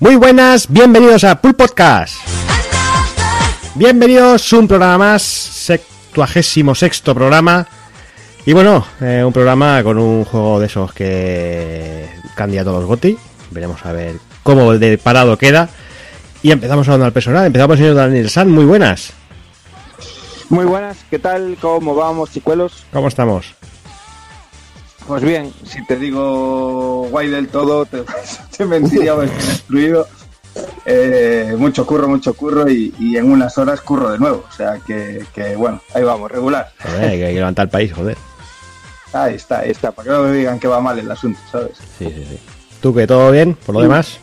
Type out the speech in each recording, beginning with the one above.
Muy buenas, bienvenidos a Pull Podcast. Bienvenidos, un programa más, 76º programa. Y bueno, un programa con un juego de esos que candidato a los GOTY. Veremos a ver cómo de parado queda. Y empezamos hablando al personal, empezamos señor Daniel San, muy buenas. Muy buenas, ¿qué tal? ¿Cómo vamos, chicuelos? ¿Cómo estamos? Pues bien, si te digo guay del todo, te mentiría haber destruido. Mucho curro y en unas horas curro de nuevo. O sea que bueno, ahí vamos, regular. Joder, hay que levantar el país, joder. Ahí está, para que no me digan que va mal el asunto, ¿sabes? Sí. ¿Tú qué? ¿Todo bien? ¿Por lo demás?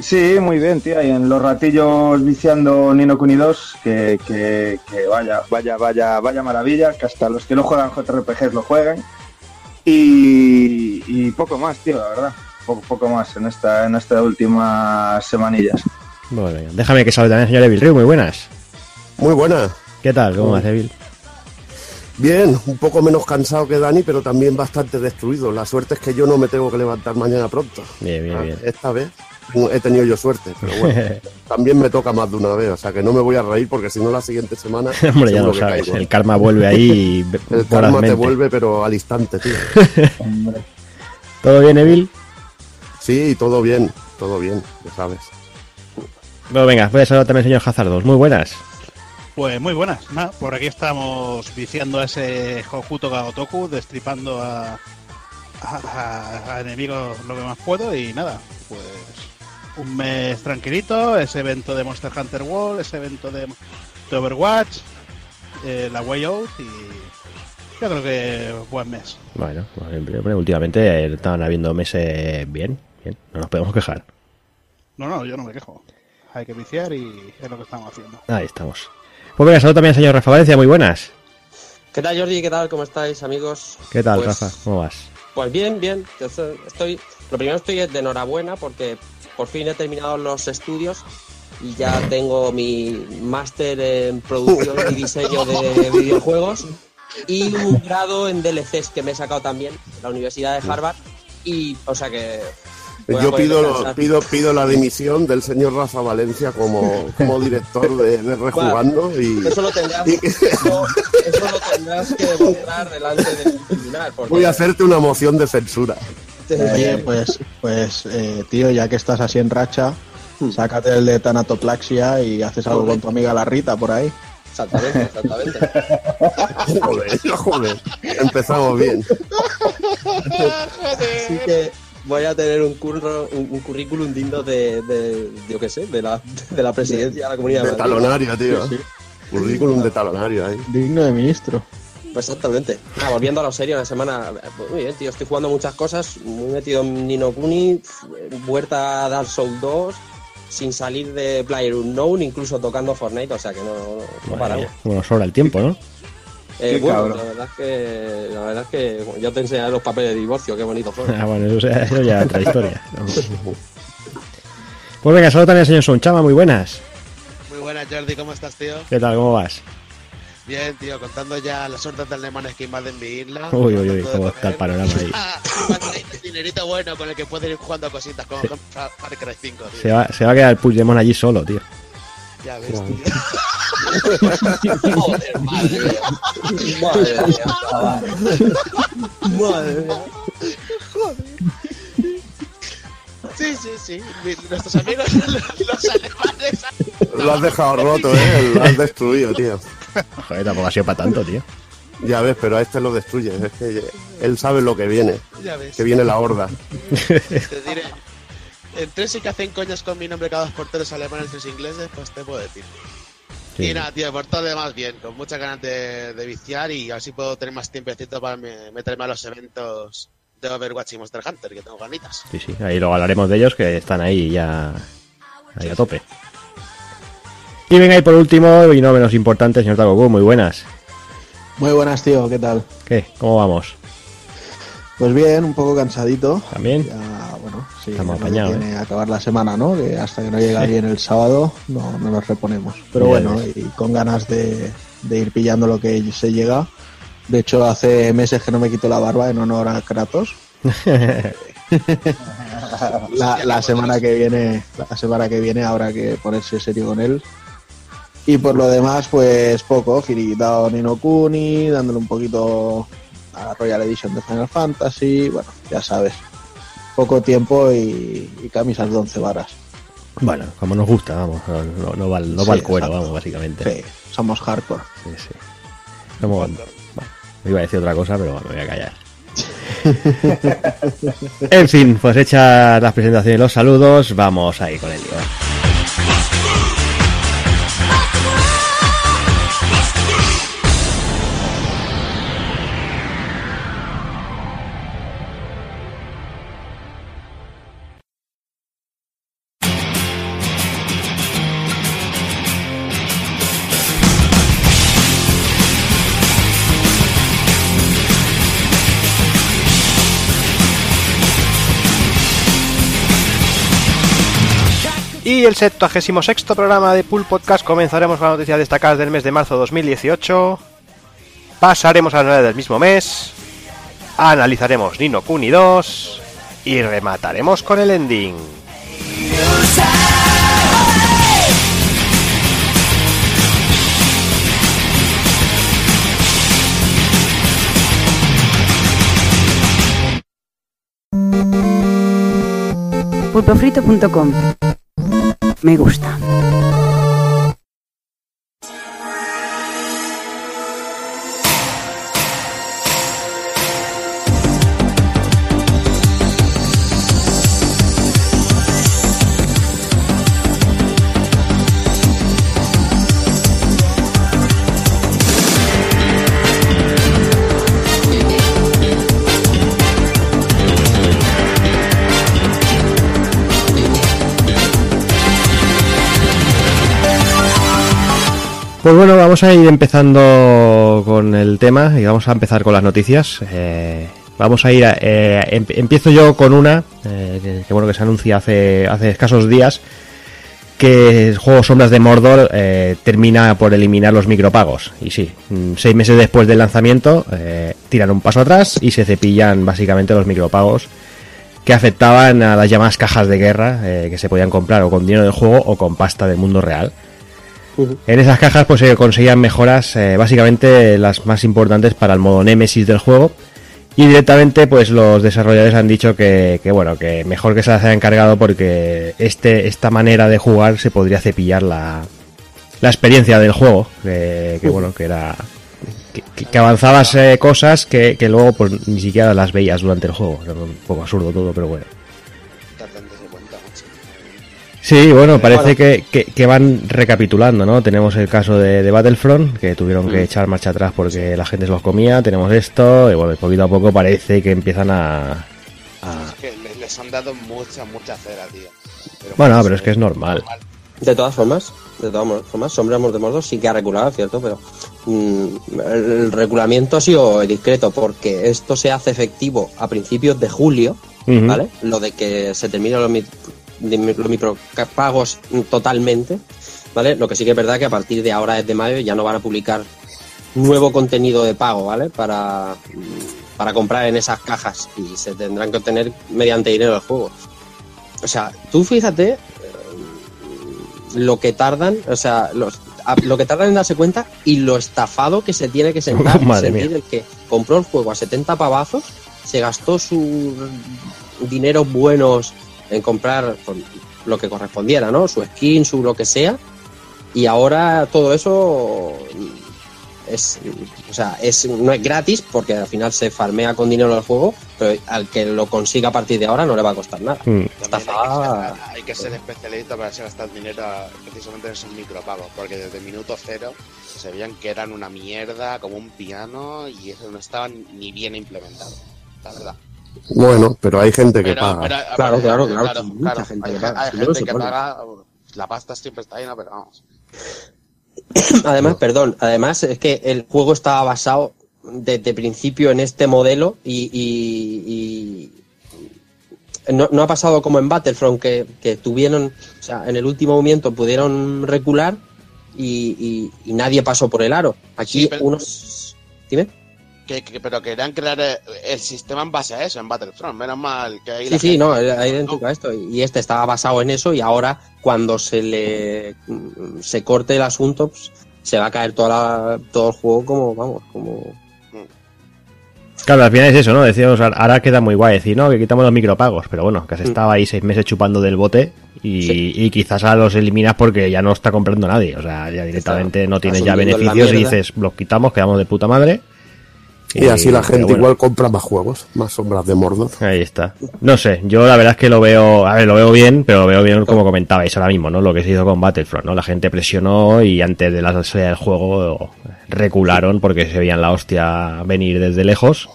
Sí, muy bien, tía. Y en los ratillos viciando Ni no Kuni II, que vaya maravilla, que hasta los que no juegan JRPGs lo juegan. Y poco más, tío, la verdad. Poco más en estas últimas semanillas. Bueno, déjame que salude también, señor Evil Ryu, muy buenas. Muy buenas. ¿Qué tal? ¿Cómo vas, Evil? Bien, un poco menos cansado que Dani, pero también bastante destruido. La suerte es que yo no me tengo que levantar mañana pronto. Bien. Esta vez he tenido yo suerte, pero bueno, también me toca más de una vez, o sea que no me voy a reír porque si no la siguiente semana... Hombre, ya lo sabes, caigo. El karma vuelve ahí y... El karma te vuelve, pero al instante, tío. Hombre. ¿Todo bien, Evil? Sí, todo bien, ya sabes. Bueno, venga, voy a saludar también señor Hazardos, muy buenas. Pues muy buenas, ¿no? Por aquí estamos viciando a ese Hokuto ga Gotoku, destripando a enemigos lo que más puedo y nada, pues un mes tranquilito, ese evento de Monster Hunter World, ese evento de Overwatch, la Way Out y yo creo que buen mes. Bueno, últimamente estaban habiendo meses bien, no nos podemos quejar. No, yo no me quejo, hay que viciar y es lo que estamos haciendo. Ahí estamos. Pues venga, saludo también al señor Rafa Valencia, muy buenas. ¿Qué tal, Jordi? ¿Qué tal? ¿Cómo estáis, amigos? ¿Qué tal, pues, Rafa? ¿Cómo vas? Pues bien. Lo primero estoy de enhorabuena porque por fin he terminado los estudios y ya tengo mi máster en producción y diseño de videojuegos y un grado en DLCs que me he sacado también de la Universidad de Harvard y, o sea que... Yo pido la dimisión del señor Rafa Valencia como director de Rejugando. Bueno, y... Eso lo tendrás que demostrar delante del tribunal. Porque... Voy a hacerte una moción de censura. Oye, pues, tío, ya que estás así en racha, sácate el de tanatoplaxia y haces algo con tu amiga la Rita por ahí. Exactamente. Joder. Empezamos bien. Así que... Voy a tener un currículum digno de yo qué sé, de la presidencia de la Comunidad de Madrid. Talonario, tío. Sí. Currículum de talonario ahí. Digno de ministro. Pues exactamente. Volviendo a lo serio, la semana... Pues muy bien, tío. Estoy jugando muchas cosas. Me he metido en Ni no Kuni, vuelta a Dark Souls 2, sin salir de PlayerUnknown, incluso tocando Fortnite, o sea que no paramos. Bueno, sobra el tiempo, ¿no? Bueno, la verdad es que bueno, yo te enseñaré los papeles de divorcio, qué bonito fue. Eso ya es otra historia. Pues venga, saludos también al señor Sonchama, muy buenas. Muy buenas, Jordi, ¿cómo estás, tío? ¿Qué tal, cómo vas? Bien, tío, contando ya las hordas de alemanes que invaden mi isla. Uy, cómo está el panorama ahí. Un dinerito bueno con el que puedes ir jugando a cositas como Far Cry 5, tío. Se va a quedar el Puigdemont allí solo, tío. Ya ves, tío. Joder, madre mía. Sí. Nuestros amigos los alemanes. Lo has dejado roto, lo has destruido, tío. Joder, tampoco ha sido para tanto, tío. Ya ves, pero a este lo destruyes. Es que él sabe lo que viene. Ya ves. Que viene la horda. Te diré. Entre sí que hacen coñas con mi nombre cada dos porteros alemanes y los ingleses, pues te puedo decir. Sí. Y nada, tío, por todo lo demás bien, con muchas ganas de viciar y así puedo tener más tiempecito para meterme a los eventos de Overwatch y Monster Hunter, que tengo ganitas. Sí, ahí luego hablaremos de ellos, que están ahí ya ahí a tope. Y venga, y por último, y no menos importante, señor Tagoku, muy buenas. Muy buenas, tío, ¿qué tal? ¿Qué? ¿Cómo vamos? Pues bien, un poco cansadito. ¿También? Ya, bueno, sí, estamos apañados. Tiene acabar la semana, ¿no? Que hasta que no llega bien el sábado no nos reponemos. Pero bien, bueno, y con ganas de ir pillando lo que se llega. De hecho, hace meses que no me quito la barba en honor a Kratos. la semana que viene habrá que ponerse serio con él. Y por lo demás, pues poco, finiquitado Ni no Kuni, dándole un poquito a la Royal Edition de Final Fantasy, bueno, ya sabes, poco tiempo y camisas de 11 varas. Bueno, como nos gusta, vamos, no va el cuero, exacto. Vamos, básicamente. Sí, somos hardcore. Sí, sí. Somos, bueno, me iba a decir otra cosa, pero bueno, me voy a callar. En fin, pues hechas las presentaciones y los saludos, vamos ahí con el lío. Y el 76º programa de Pull Podcast comenzaremos con las noticias destacadas del mes de marzo de 2018, pasaremos a las novedades del mismo mes, analizaremos Ni no Kuni II y remataremos con el ending. Pulpofrito.com me gusta. Pues bueno, vamos a ir empezando con el tema y vamos a empezar con las noticias. Vamos a ir a, empiezo yo con una que se anuncia hace escasos días, que el juego Sombras de Mordor termina por eliminar los micropagos. Y sí, 6 meses después del lanzamiento tiran un paso atrás y se cepillan básicamente los micropagos que afectaban a las llamadas cajas de guerra, que se podían comprar o con dinero del juego o con pasta del mundo real. En esas cajas pues se conseguían mejoras, básicamente las más importantes para el modo Némesis del juego, y directamente pues los desarrolladores han dicho que mejor que se las hayan cargado, porque esta manera de jugar se podría cepillar la experiencia del juego, que avanzabas cosas que luego pues ni siquiera las veías durante el juego. Era un poco absurdo todo, pero bueno. Sí, bueno, parece que van recapitulando, ¿no? Tenemos el caso de Battlefront, que tuvieron que echar marcha atrás porque la gente se los comía. Tenemos esto, y bueno, poquito a poco parece que empiezan a... Es que les han dado mucha cera, tío. Pero es que es normal. De todas formas, Sombras de Mordor sí que ha reculado, ¿cierto? Pero el reculamiento ha sido discreto, porque esto se hace efectivo a principios de julio, ¿vale? Lo de que se termina los micropagos totalmente, ¿vale? Lo que sí que es verdad que a partir de ahora, desde mayo, ya no van a publicar nuevo contenido de pago, ¿vale? Para comprar en esas cajas, y se tendrán que obtener mediante dinero del juego. O sea, tú fíjate lo que tardan, o sea, lo que tardan en darse cuenta y lo estafado que se tiene que sentar. Madre mía. El que compró el juego a 70 pavazos, se gastó sus dineros buenos en comprar lo que correspondiera, ¿no? Su skin, su lo que sea, y ahora todo eso no es gratis, porque al final se farmea con dinero del juego, pero al que lo consiga a partir de ahora no le va a costar nada. Hay que ser especialista para gastar dinero precisamente en esos micropagos, porque desde el minuto cero se veían que eran una mierda, como un piano, y eso no estaba ni bien implementado, la verdad. Bueno, pero hay gente que paga. Claro, mucha gente que paga. Hay gente que paga, la pasta siempre está llena, pero vamos. Además es que el juego estaba basado desde principio en este modelo y no ha pasado como en Battlefront, que tuvieron, o sea, en el último momento pudieron recular y nadie pasó por el aro. Aquí unos... Dime. pero querían crear el sistema en base a eso, en Battlefront. Menos mal que ahí... Sí, no, era idéntico a esto. Y este estaba basado en eso y ahora, cuando se corte el asunto, pues, se va a caer todo el juego como... Claro, al final es eso, ¿no? Decíamos, ahora queda muy guay decir, ¿no? Que quitamos los micropagos, pero bueno, que has estado ahí 6 meses chupando del bote y, sí, y quizás ahora los eliminas porque ya no está comprando nadie, o sea, ya directamente está, no tienes ya beneficios y dices, los quitamos, quedamos de puta madre. Y así la gente igual compra más juegos, más Sombras de Mordor. Ahí está. No sé, yo la verdad es que lo veo bien como comentabais ahora mismo, ¿no? Lo que se hizo con Battlefront, ¿no? La gente presionó y antes de la salida del juego recularon porque se veían la hostia venir desde lejos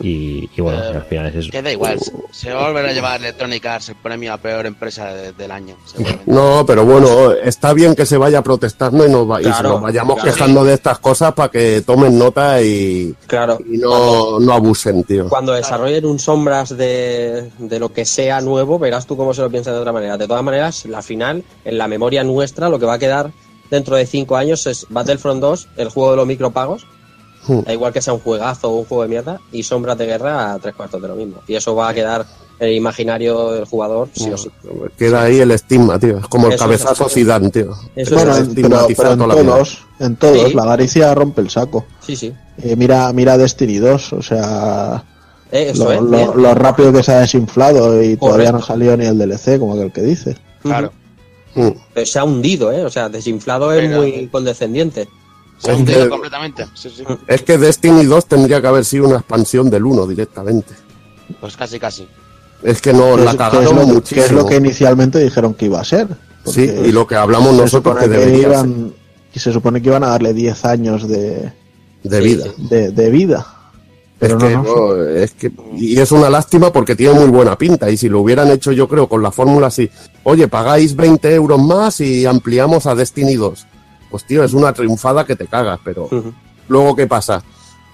y bueno, al final es eso. Queda igual, se va a volver a llevar Electronic Arts el premio a peor empresa del año. No, pero bueno, está bien que se vaya protestando y nos vayamos quejando de estas cosas para que tomen nota y no abusen, tío. Cuando desarrollen un Sombras de lo que sea nuevo, verás tú cómo se lo piensan de otra manera. De todas maneras, la final, en la memoria nuestra, lo que va a quedar dentro de 5 años es Battlefront 2, el juego de los micropagos. Da igual que sea un juegazo o un juego de mierda, y Sombras de Guerra a 3/4 de lo mismo. Y eso va a quedar el imaginario del jugador, sí o sí. Queda ahí el estigma, tío. Es como el cabezazo Zidane, tío. Bueno, pero en todos, la avaricia rompe el saco. Sí, sí. Mira Destiny 2, o sea... lo rápido que se ha desinflado y todavía no salió ni el DLC, como aquel que dice. Claro. Pero se ha hundido, ¿eh? O sea, desinflado es muy condescendiente. Completamente. Sí. Es que Destiny 2 tendría que haber sido una expansión del 1 directamente. Pues casi. Es que no, la cagaron muchísimo. Que es lo que inicialmente dijeron que iba a ser. Sí, y lo que hablamos nosotros que debería ser. Y se supone que iban a darle 10 años de vida. De vida. Pero es que no, es que... Y es una lástima porque tiene muy buena pinta. Y si lo hubieran hecho, yo creo, con la fórmula así. Oye, pagáis 20 euros más y ampliamos a Destiny 2. Pues tío, es una triunfada que te cagas, pero luego ¿qué pasa?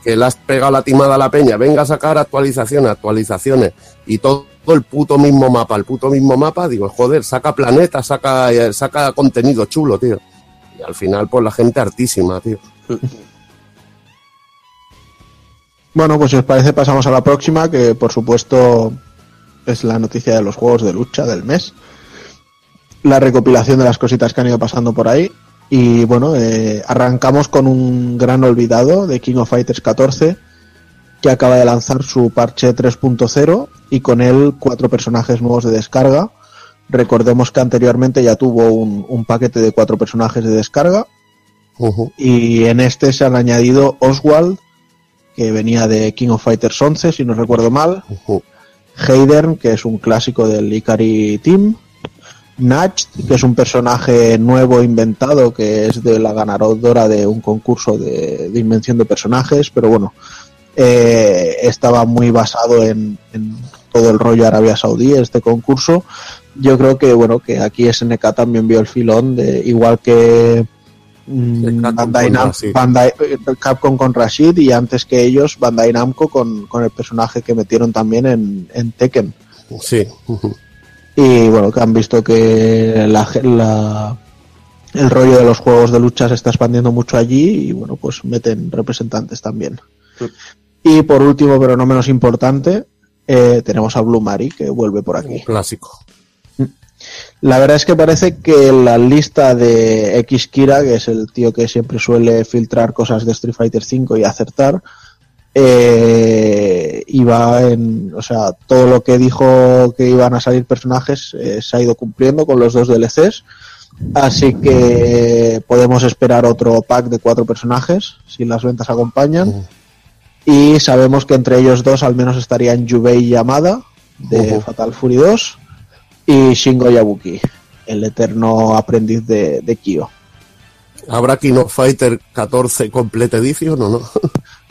Que le has pegado la timada a la peña, venga a sacar actualizaciones, y todo el puto mismo mapa, digo, joder, saca planetas, saca contenido chulo, tío. Y al final, pues la gente hartísima, tío. Bueno, pues si os parece pasamos a la próxima, que por supuesto es la noticia de los juegos de lucha del mes. La recopilación de las cositas que han ido pasando por ahí. Y bueno, arrancamos con un gran olvidado de King of Fighters 14, que acaba de lanzar su parche 3.0 y con él 4 personajes nuevos de descarga. Recordemos que anteriormente ya tuvo un paquete de 4 personajes de descarga. Y en este se han añadido Oswald, que venía de King of Fighters 11, si no recuerdo mal. Heidern, que es un clásico del Ikari Team. Natch, que es un personaje nuevo inventado, que es de la ganadora de un concurso de invención de personajes, pero bueno, estaba muy basado en todo el rollo Arabia Saudí, este concurso. Yo creo que bueno, que aquí SNK también vio el filón, de igual que Capcom con Rashid, y antes que ellos Bandai Namco con el personaje que metieron también en Tekken. Sí. Y bueno, que han visto que el rollo de los juegos de lucha se está expandiendo mucho allí y bueno, pues meten representantes también. Sí. Y por último, pero no menos importante, tenemos a Blue Mary, que vuelve por aquí. Un clásico. La verdad es que parece que la lista de X Kira, que es el tío que siempre suele filtrar cosas de Street Fighter V y acertar, iba en, o sea, todo lo que dijo que iban a salir personajes se ha ido cumpliendo con los 2 DLCs, así que podemos esperar otro pack de 4 personajes si las ventas acompañan, y sabemos que entre ellos 2 al menos estarían Yubei Yamada de Fatal Fury 2 y Shingo Yabuki, el eterno aprendiz de Kyo. ¿Habrá King of Fighter 14 Complete Edition o no?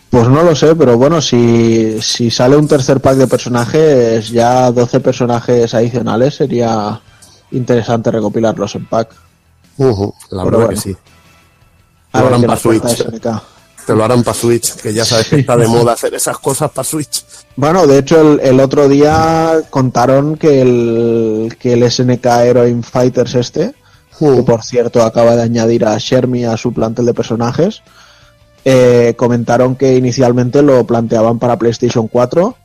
Pues no lo sé, pero bueno, si sale un tercer pack de personajes, ya 12 personajes adicionales, sería interesante recopilarlos en pack. La verdad, bueno, que sí. Te lo harán para Switch. Te lo harán para Switch, que ya sabes que está de moda hacer esas cosas para Switch. Bueno, de hecho, el otro día contaron que el SNK Heroine Fighters que por cierto acaba de añadir a Shermie a su plantel de personajes, Comentaron que inicialmente lo planteaban para PlayStation 4,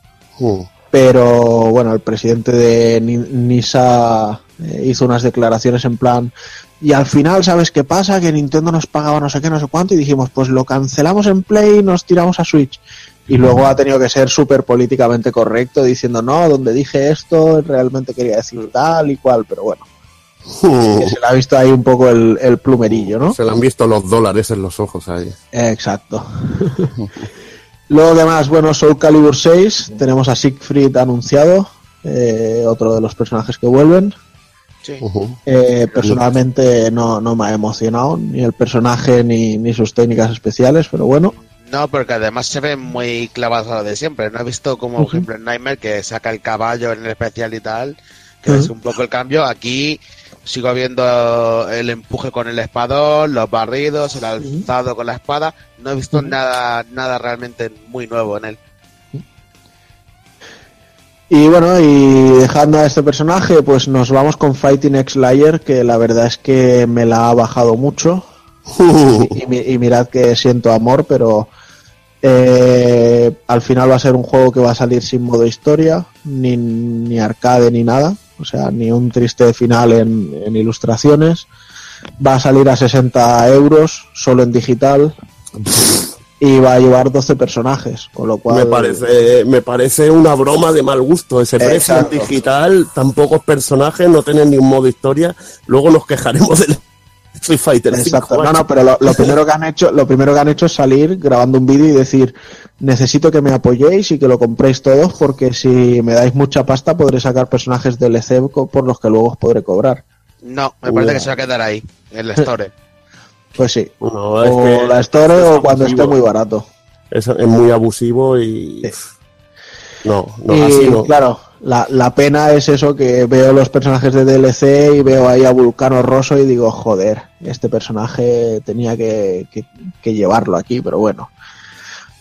pero bueno, el presidente de Nisa hizo unas declaraciones en plan, y al final, ¿sabes qué pasa? Que Nintendo nos pagaba no sé qué, no sé cuánto, y dijimos, pues lo cancelamos en Play y nos tiramos a Switch. Y luego ha tenido que ser súper políticamente correcto, diciendo, no, donde dije esto, realmente quería decir tal y cual, pero bueno. Que se le ha visto ahí un poco el plumerillo, ¿no? Se le han visto los dólares en los ojos ahí. Exacto. Luego, ¿qué más? Bueno, Soul Calibur 6, tenemos a Siegfried anunciado, otro de los personajes que vuelven. Sí. Personalmente no me ha emocionado ni el personaje ni sus técnicas especiales, pero bueno. No, porque además se ve muy clavado a lo de siempre. No he visto como, por ejemplo, en Nightmare, que saca el caballo en el especial y tal, que es un poco el cambio. Aquí sigo viendo el empuje con el espadón, los barridos, el alzado con la espada. No he visto nada realmente muy nuevo en él. Y bueno, y dejando a este personaje, pues nos vamos con Fighting X-Layer, que la verdad es que me la ha bajado mucho. Y mirad que siento amor, pero al final va a ser un juego que va a salir sin modo historia, ni arcade ni nada, o sea, ni un triste final en ilustraciones. Va a salir a €60 solo en digital y va a llevar 12 personajes, con lo cual me parece una broma de mal gusto ese precio. Exacto. En digital, tan pocos personajes, no tienen ni un modo historia. Luego nos quejaremos del Street Fighter. Exacto. 5. No, pero lo primero que han hecho es salir grabando un vídeo y decir, necesito que me apoyéis y que lo compréis todos, porque si me dais mucha pasta podré sacar personajes DLC por los que luego os podré cobrar. No, me parece que se va a quedar ahí, el Store. Pues sí, no, es o la Store o abusivo. Cuando esté muy barato. Es muy abusivo y... Sí. No, y, así no. Claro, la pena es eso, que veo los personajes de DLC y veo ahí a Vulcano Rosso y digo, joder, este personaje tenía que llevarlo aquí, pero bueno.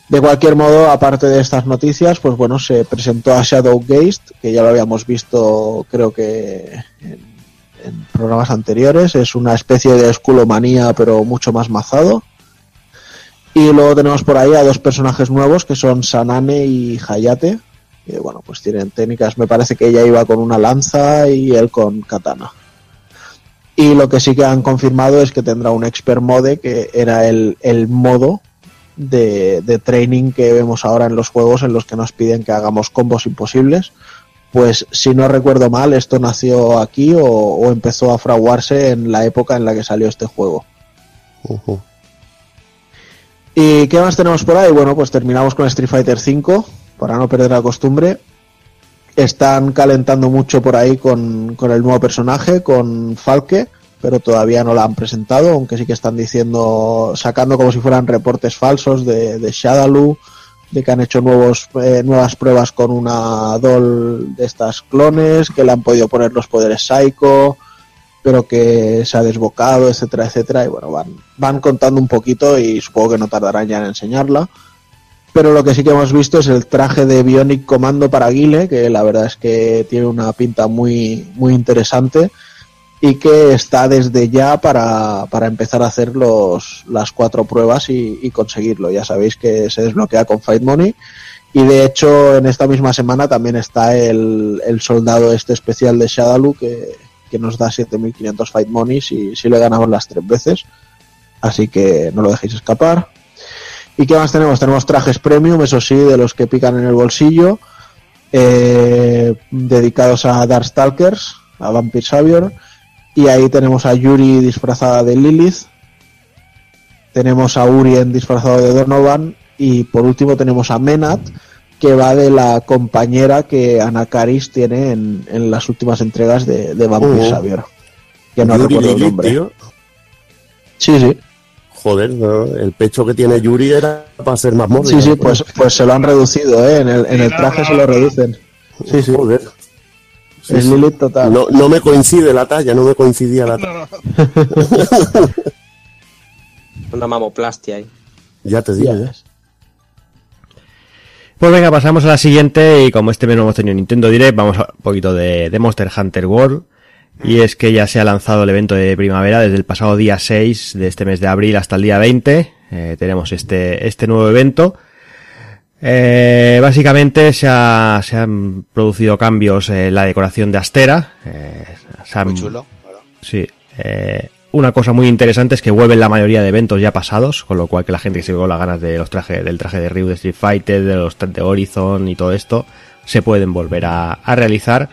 De cualquier modo, aparte de estas noticias, pues bueno, se presentó a Shadowgeist, que ya lo habíamos visto, creo que en programas anteriores. Es una especie de esculomanía, pero mucho más mazado. Y luego tenemos por ahí a dos personajes nuevos, que son Sanane y Hayate. Que bueno, pues tienen técnicas, me parece que ella iba con una lanza y él con katana. Y lo que sí que han confirmado es que tendrá un expert mode, que era el modo de training que vemos ahora en los juegos, en los que nos piden que hagamos combos imposibles. Pues si no recuerdo mal, esto nació aquí o empezó a fraguarse en la época en la que salió este juego. ¿Y qué más tenemos por ahí? Bueno, pues terminamos con Street Fighter V, para no perder la costumbre. Están calentando mucho por ahí con el nuevo personaje, con Falke, pero todavía no la han presentado, aunque sí que están diciendo, sacando como si fueran reportes falsos de Shadaloo, de que han hecho nuevas pruebas con una doll de estas clones, que le han podido poner los poderes Psycho, pero que se ha desbocado, etcétera, etcétera. Y bueno, van contando un poquito y supongo que no tardarán ya en enseñarla. Pero lo que sí que hemos visto es el traje de Bionic Commando para Guile, que la verdad es que tiene una pinta muy, muy interesante y que está desde ya para empezar a hacer las 4 pruebas y conseguirlo. Ya sabéis que se desbloquea con Fight Money y de hecho en esta misma semana también está el soldado este especial de Shadaloo que nos da 7.500 Fight Money si le ganamos las 3 veces. Así que no lo dejéis escapar. ¿Y qué más tenemos? Tenemos trajes premium, eso sí, de los que pican en el bolsillo, dedicados a Darkstalkers, a Vampire Savior, y ahí tenemos a Yuri disfrazada de Lilith, tenemos a Urien disfrazado de Donovan, y por último tenemos a Menat, que va de la compañera que Anacaris tiene en las últimas entregas de Vampire Savior, que no recuerdo el nombre. Tío. Sí. Joder, ¿no? El pecho que tiene Yuri era para ser más móvil. Sí, pues se lo han reducido, ¿eh? En el traje se lo reducen. Sí. Joder. Es Lilith total. No me coincide la talla, no me coincidía la talla. Una mamoplastia ahí. Ya te digo, ya. Pues venga, pasamos a la siguiente y como este mes no hemos tenido Nintendo Direct, vamos a un poquito de Monster Hunter World, Y es que ya se ha lanzado el evento de primavera desde el pasado día 6 de este mes de abril hasta el día 20. Tenemos este nuevo evento. Básicamente se han producido cambios en la decoración de Astera. Muy chulo. Sí. Una cosa muy interesante es que vuelven la mayoría de eventos ya pasados, con lo cual que la gente que se quedó con las ganas de del traje de Ryu de Street Fighter, de los de Horizon y todo esto, se pueden volver a realizar.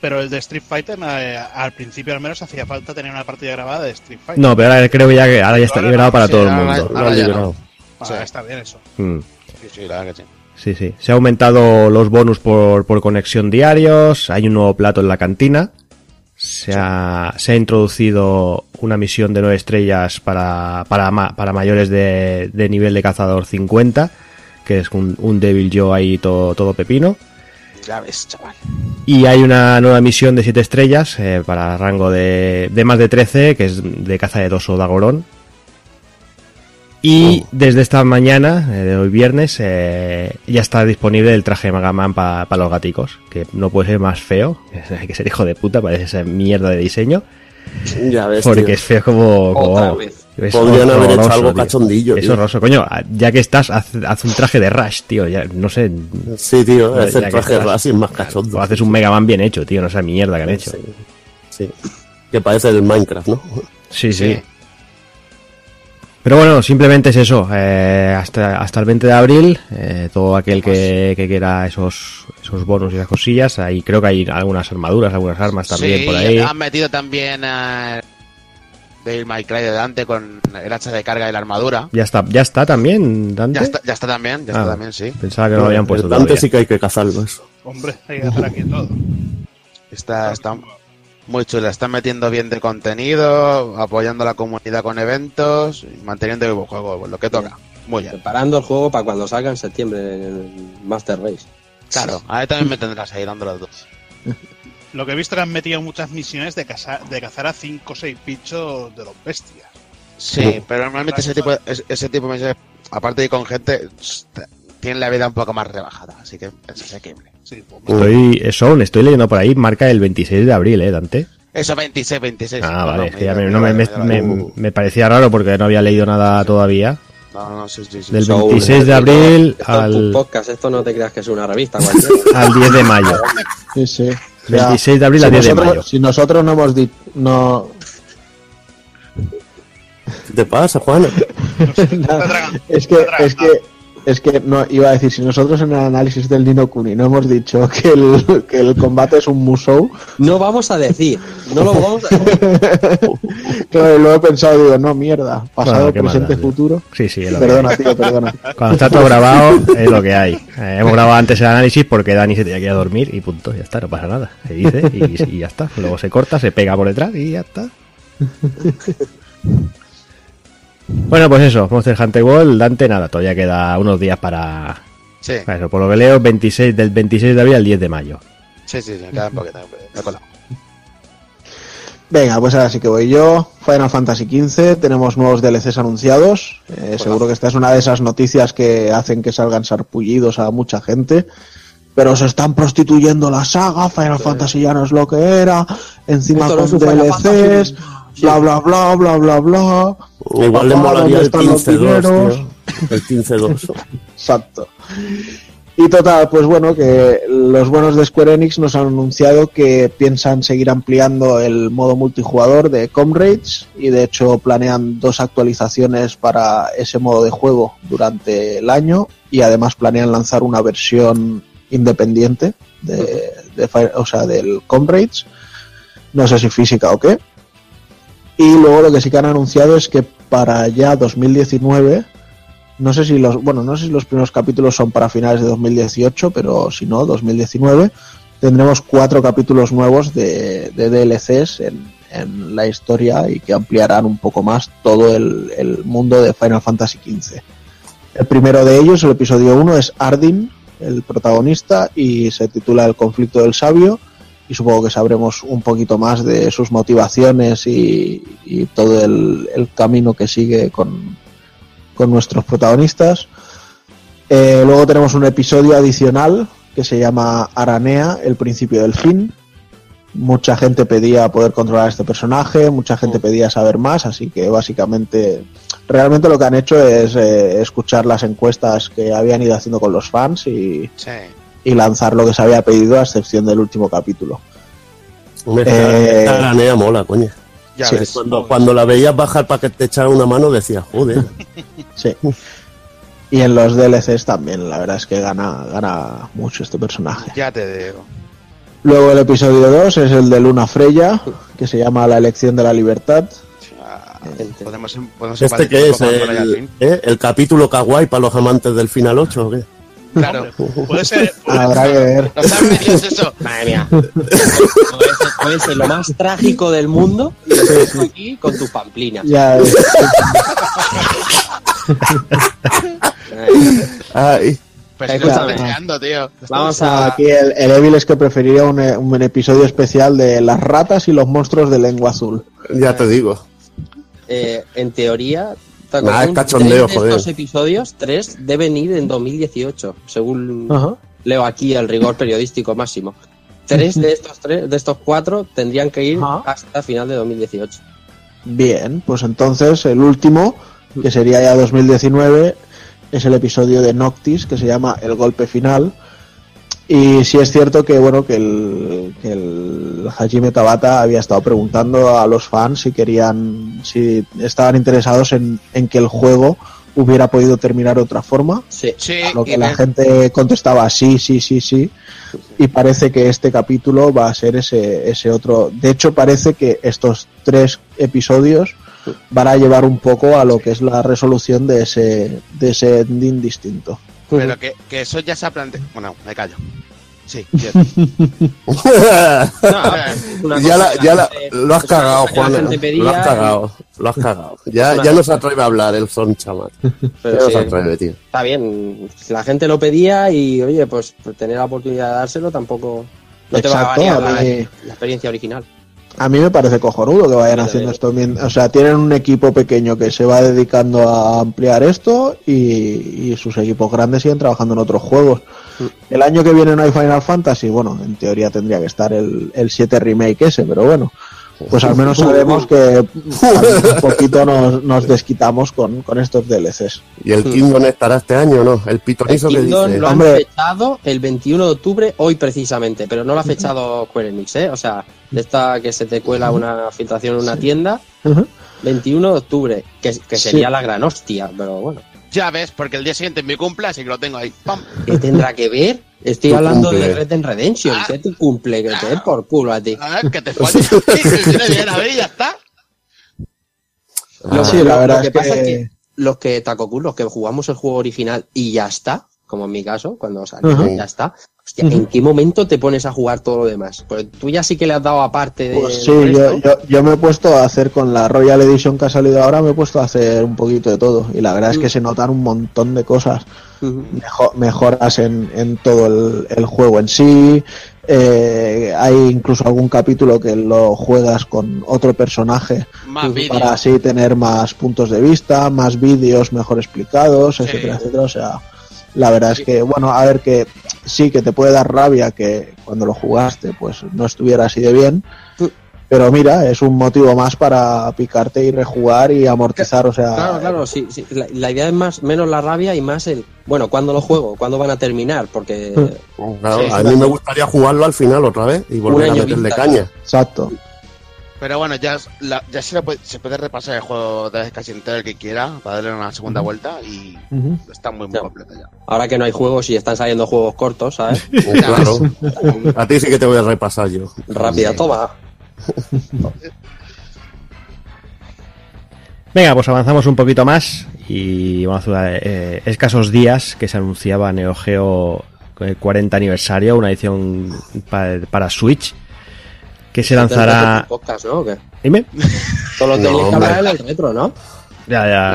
Pero el de Street Fighter, al principio al menos hacía falta tener una partida grabada de Street Fighter. No, pero ahora creo que ya está liberado para todo el mundo. Ahora ya no. Ahora está bien eso. Sí, la verdad que sí. Sí, sí. Se ha aumentado los bonus por conexión diarios, hay un nuevo plato en la cantina. Se ha introducido una misión de 9 estrellas para mayores de nivel de cazador 50, que es un Devil Joe ahí todo pepino. Ya ves, chaval. Y hay una nueva misión de 7 estrellas para rango de más de 13, que es de caza de doso dagorón. Y desde esta mañana, de hoy viernes, ya está disponible el traje de Mega Man para los gaticos, que no puede ser más feo. Hay que ser hijo de puta, parece esa mierda de diseño. Ya ves, porque tío, es feo como otra vez. Podrían haber hecho algo cachondillo. Es horroroso, coño. Ya que estás, haz un traje de Rush, tío. Ya, no sé. Sí, tío, haz el traje de Rush y es más cachondo. O haces un Mega Man bien hecho, tío, no esa mierda que han hecho. Sí. Que parece el Minecraft, ¿no? Sí, sí. Pero bueno, simplemente es eso, hasta el 20 de abril, todo aquel que quiera esos bonus y esas cosillas, ahí creo que hay algunas armaduras, algunas armas también por ahí. Sí, han metido también a Devil May Cry de Dante con el hacha de carga y la armadura. Ya está también, Dante. Ya está también, sí. Pensaba que no lo habían puesto Dante todavía. Sí que hay que cazarlo, eso. Hombre, hay que cazar aquí todo. Está muy chula, están metiendo bien de contenido, apoyando a la comunidad con eventos, manteniendo el juego, lo que toca. Muy bien. Preparando el juego para cuando salga en septiembre el Master Race. Claro, ahí también me tendrás ahí dando las dos. Lo que he visto, le han metido muchas misiones de cazar a 5 o 6 bichos de los bestias. Sí, pero normalmente ese tipo de misiones, aparte de con gente, tienen la vida un poco más rebajada, así que es asequible. Sí, pues estoy leyendo por ahí, marca el 26 de abril, Dante. Eso, 26. Ah, vale, es que ya me parecía raro porque no había leído nada todavía. No, sí. Del 26 de abril al... Pull Podcast, esto no te creas que es una revista. Al 10 de mayo. Sí, sí. 26 de abril al 10 de mayo. Si nosotros no hemos dicho... No... ¿Qué te pasa, Juan? Es que no iba a decir, si nosotros en el análisis del Ni no Kuni no hemos dicho que el combate es un musou, no vamos a decir, no lo vamos a decir. Claro, luego he pensado, digo, no, mierda, pasado, claro, presente, maldad, futuro. Sí, es lo perdona, que tío, perdona. Cuando está todo grabado es lo que hay. Hemos grabado antes el análisis porque Dani se tenía que ir a dormir y punto, ya está, no pasa nada. Se dice y ya está. Luego se corta, se pega por detrás y ya está. Bueno, pues eso, Monster Hunter World, Dante, nada, todavía queda unos días para... Sí. Para eso, por lo que leo, del 26 de abril al 10 de mayo. Sí, queda un poquito, me cola. Venga, pues ahora sí que voy yo. Final Fantasy XV, tenemos nuevos DLCs anunciados. Seguro que esta es una de esas noticias que hacen que salgan sarpullidos a mucha gente. Pero se están prostituyendo la saga, Final Fantasy ya no es lo que era, encima esto con DLCs... Bla, bla, bla, bla, bla, bla. Igual le molaría el 15-2, el 15-2. Exacto. Y total, pues bueno, que los buenos de Square Enix nos han anunciado que piensan seguir ampliando el modo multijugador de Comrades y de hecho planean 2 actualizaciones para ese modo de juego durante el año y además planean lanzar una versión independiente del Comrades, no sé si física o qué. Y luego lo que sí que han anunciado es que para ya 2019, no sé si los primeros capítulos son para finales de 2018, pero si no, 2019, tendremos 4 capítulos nuevos de DLCs en la historia y que ampliarán un poco más todo el mundo de Final Fantasy XV. El primero de ellos, el episodio 1, es Ardyn, el protagonista, y se titula El conflicto del sabio. Y supongo que sabremos un poquito más de sus motivaciones y todo el camino que sigue con nuestros protagonistas. Luego tenemos un episodio adicional que se llama Aranea, el principio del fin. Mucha gente pedía poder controlar a este personaje, mucha gente pedía saber más, así que básicamente realmente lo que han hecho es escuchar las encuestas que habían ido haciendo con los fans y lanzar lo que se había pedido a excepción del último capítulo. Esta granea mola, coño. Ya sí, ves, cuando la veías bajar para que te echara una mano decías, joder. Sí. Y en los DLCs también, la verdad es que gana mucho este personaje. Ya te digo. Luego el episodio 2 es el de Luna Freya, que se llama La elección de la libertad. ¿Podemos ¿Este qué es? ¿El capítulo kawaii para los amantes del Final 8 o qué? Claro, puede ser. Habrá que ver. ¿No sabes qué es eso? Madre mía. Puede ser lo más trágico del mundo y lo tienes aquí con tus pamplinas. Ya ves. Ay. Pues claro, está peleando, tío. Vamos a... Aquí el Evil es que preferiría un episodio especial de las ratas y los monstruos de lengua azul. Ya te digo. En teoría... cachondeo, joder. Estos episodios, 3 deben ir en 2018, según leo aquí el rigor periodístico máximo. 3 de estos 4 tendrían que ir hasta final de 2018. Bien, pues entonces el último, que sería ya 2019... es el episodio de Noctis, que se llama El golpe final. Y sí es cierto que bueno, que el Hajime Tabata había estado preguntando a los fans si estaban interesados en que el juego hubiera podido terminar de otra forma. Sí, a lo que la gente contestaba sí. Y parece que este capítulo va a ser ese otro. De hecho, parece que estos 3 episodios van a llevar un poco a lo que es la resolución de ese ending distinto. Pero que eso ya se ha planteado... Bueno, me callo. Sí, lo has cagado, Juan. Lo has cagado. Ya no se atreve a hablar el son, chaval. No se atreve, tío. Está bien, la gente lo pedía y, oye, pues tener la oportunidad de dárselo tampoco... No te va a variar la experiencia original. A mí me parece cojonudo que vayan haciendo esto bien. O sea, tienen un equipo pequeño que se va dedicando a ampliar esto y sus equipos grandes siguen trabajando en otros juegos. El año que viene no hay Final Fantasy. Bueno, en teoría tendría que estar el 7 remake ese, pero bueno, pues al menos sabemos que un poquito nos desquitamos con estos DLCs. ¿Y el Kingdom estará este año o no? El pitonizo que dice. Lo han fechado el 21 de octubre, hoy precisamente, pero no lo ha fechado Square Enix, ¿eh? O sea, de esta que se te cuela una filtración en una tienda, 21 de octubre, que sería la gran hostia, pero bueno. Ya ves, porque el día siguiente en mi cumple, así que lo tengo ahí. ¡Pam! ¿Qué tendrá que ver? Estoy hablando de Red Dead Redemption, que te cumple, que te dé por culo a ti. Que te falles. Y ya está. Lo que pasa es que los que Takokun, los que jugamos el juego original y ya está, como en mi caso, cuando salió, ya está. Hostia, ¿en qué momento te pones a jugar todo lo demás? Pues tú ya sí que le has dado aparte de... Pues sí, yo me he puesto a hacer con la Royal Edition que ha salido ahora, me he puesto a hacer un poquito de todo. Y la verdad es que se notan un montón de cosas. Mejoras en todo el juego en sí. Hay incluso algún capítulo que lo juegas con otro personaje para así tener más puntos de vista, más vídeos mejor explicados, etcétera, etcétera. O sea... La verdad es que, bueno, a ver, que sí que te puede dar rabia que cuando lo jugaste pues no estuviera así de bien, pero mira, es un motivo más para picarte y rejugar y amortizar, o sea... Claro, sí. La idea es menos la rabia y más el, bueno, ¿cuándo lo juego? ¿Cuándo van a terminar? Porque... a mí me gustaría jugarlo al final otra vez y volver a meterle caña. Exacto. Pero bueno, ya se puede repasar el juego casi entero el que quiera para darle una segunda vuelta y está muy completo ya. Ahora que no hay juegos y están saliendo juegos cortos, ¿sabes? Claro. A ti sí que te voy a repasar yo. Rápida, toma. Venga, pues avanzamos un poquito más y vamos a hacer escasos días que se anunciaba Neo Geo 40 aniversario, una edición para Switch. Que se lanzará... Podcast, ¿no? ¿O qué? Dime. Solo tenéis que hablar en el retro, ¿no? Ya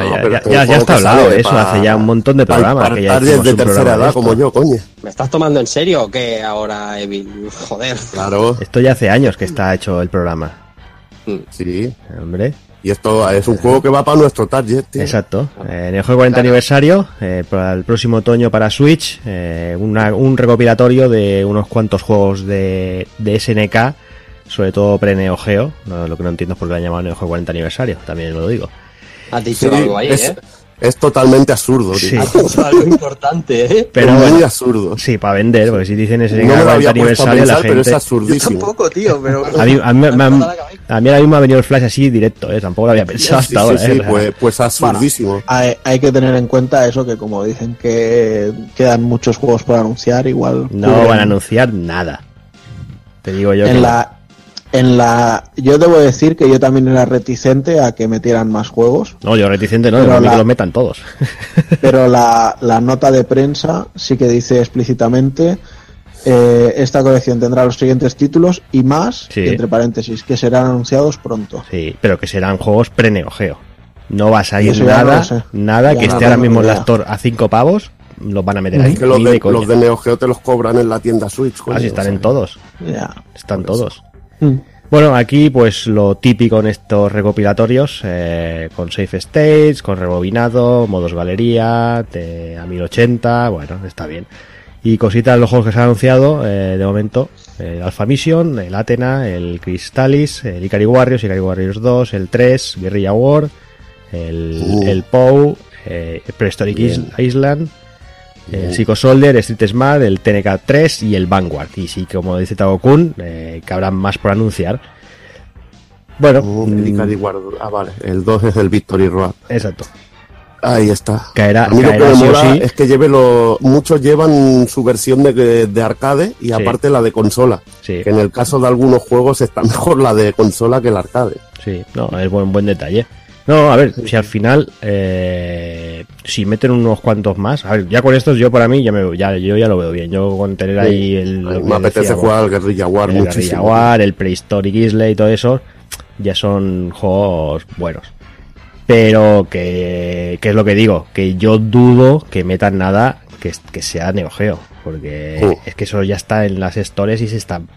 está hablado eso, hace ya un montón de programas. Que ya de tercera edad como yo, coño. ¿Me estás tomando en serio o qué ahora, Evil? Joder. Claro. Esto ya hace años que está hecho el programa. Sí. Hombre. Y esto es un juego que va para nuestro target, tío. Exacto. En el juego 40 aniversario, para el próximo otoño para Switch, un recopilatorio de unos cuantos juegos de SNK sobre todo pre-Neo Geo. Lo que no entiendo es por qué lo han llamado Neo Geo 40 aniversario, también lo digo. Has dicho algo ahí, ¿eh? Es totalmente absurdo, tío. Sí. Es algo importante, ¿eh? Pero es muy absurdo. Sí, para vender, porque si dicen ese no 40 aniversario, pensar, la gente... Pero es absurdísimo. Yo tampoco, tío, pero... A mí ahora mismo ha venido el flash así directo, ¿eh? Tampoco lo había pensado hasta ahora, ¿eh? Sí, pues absurdísimo. Bueno, hay que tener en cuenta eso, que como dicen que quedan muchos juegos por anunciar, igual... No cubren... van a anunciar nada. Te digo yo en que... Yo debo decir que yo también era reticente a que metieran más juegos. No, yo reticente no, pero que los metan todos. Pero la nota de prensa sí que dice explícitamente esta colección tendrá los siguientes títulos y más, sí, entre paréntesis, que serán anunciados pronto. Sí, pero que serán juegos pre-Neo Geo. No va a salir nada que esté ahora mismo en la Store a 5 pavos. Los van a meter ahí. Que los de Neo Geo te los cobran en la tienda Switch. Coño, así están, o sea, en todos. Yeah. Están todos. Bueno, aquí pues lo típico en estos recopilatorios, con Safe States, con rebobinado, modos galería, a 1080, bueno, está bien. Y cositas de los juegos que se han anunciado, de momento, el Alpha Mission, el Athena, el Crystalis, el Ikari Warriors 2, el 3, Guerrilla War, el POW, el Prehistoric Island, el Psycho Soldier, Street Smart, el TNK 3 y el Vanguard. Y sí, como dice Tagokun, que habrán más por anunciar. Bueno, vale, el 2 es el Victory Road. Exacto. Ahí está. A mí lo que me mola sí. Es que muchos llevan su versión de arcade y aparte la de consola. Sí. Que en el caso de algunos juegos está mejor la de consola que el arcade. Sí, no, es buen detalle. No, a ver, si al final si meten unos cuantos más, a ver, ya con estos yo para mí ya lo veo bien. Yo con tener ahí me apetece jugar al Guerrilla War muchísimo. El Guerrilla War, el Prehistoric Isle y todo eso ya son juegos buenos. Pero que es lo que digo, que yo dudo que metan nada que sea Neo Geo, porque es que eso ya está en las stores y se están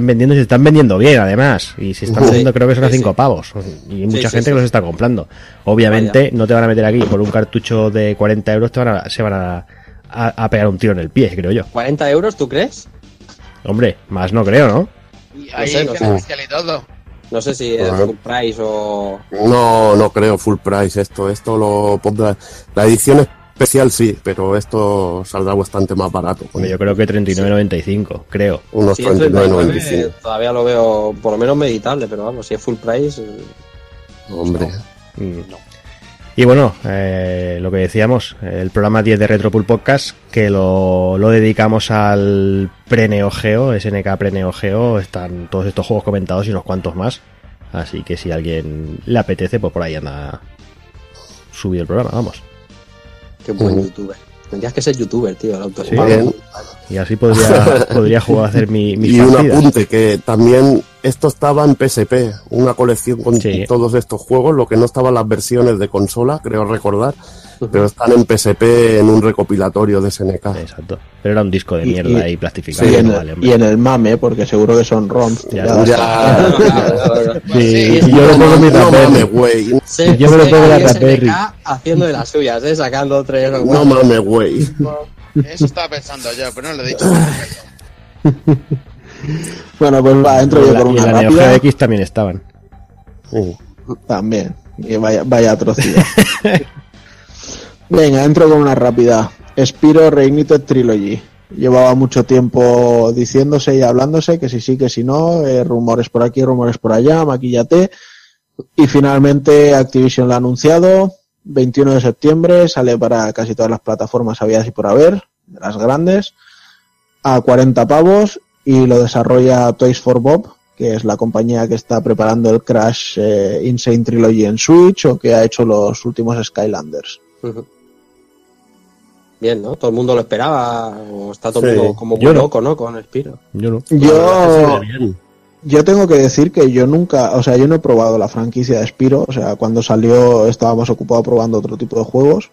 vendiendo, y se están vendiendo bien además, y se están vendiendo, creo que son a 5 pavos, y mucha gente que los está comprando. Obviamente no te van a meter aquí por un cartucho de 40 euros, se van a pegar un tiro en el pie, creo yo. ¿40 euros tú crees? Hombre, más no creo, ¿no? Y ahí no sé. Y todo. No sé si es full price o... No creo full price, esto lo pondrá... La edición es especial, sí, pero esto saldrá bastante más barato. Yo creo que 39,95, creo. Unos 39,95. Todavía lo veo por lo menos meditable, pero vamos, si es full price... Hombre. No. Y bueno, lo que decíamos, el programa 10 de Retro Pull Podcast, que lo dedicamos al pre-Neo Geo, SNK pre-Neo Geo, están todos estos juegos comentados y unos cuantos más, así que si a alguien le apetece, pues por ahí anda subido el programa, vamos. Qué buen youtuber. Tendrías que ser youtuber, tío, el autor. Sí, y así podría jugar a hacer mis partidas. Y un apunte, que también esto estaba en PSP, una colección con todos estos juegos, lo que no estaban las versiones de consola, creo recordar, pero están en PSP en un recopilatorio de SNK. Exacto. Pero era un disco de mierda y plastificado. Sí, y en el mame, porque seguro que son ROMs. Ya. Sí, y yo lo pongo en mi Raspberry, güey. Yo me lo pongo en la Raspberry. Haciendo de las suyas, sacando 3 o 4. No mames, güey. Eso estaba pensando yo, pero no lo he dicho. Bueno, pues va, entro yo por una rápida. En la Neo X también estaban. También. Y vaya atrocidad. Venga, entro con una rápida. Spyro Reignited Trilogy. Llevaba mucho tiempo diciéndose y hablándose que si sí, que si no, rumores por aquí, rumores por allá, maquillate. Y finalmente Activision lo ha anunciado. 21 de septiembre, sale para casi todas las plataformas habidas y por haber, de las grandes, a 40 pavos. Y lo desarrolla Toys for Bob, que es la compañía que está preparando el Crash Insane Trilogy en Switch o que ha hecho los últimos Skylanders. Bien, ¿no? Todo el mundo lo esperaba, o está todo el mundo como muy loco, ¿no? Con Spyro. Yo no. Yo tengo que decir que yo nunca, o sea, yo no he probado la franquicia de Spyro, o sea, cuando salió estábamos ocupados probando otro tipo de juegos,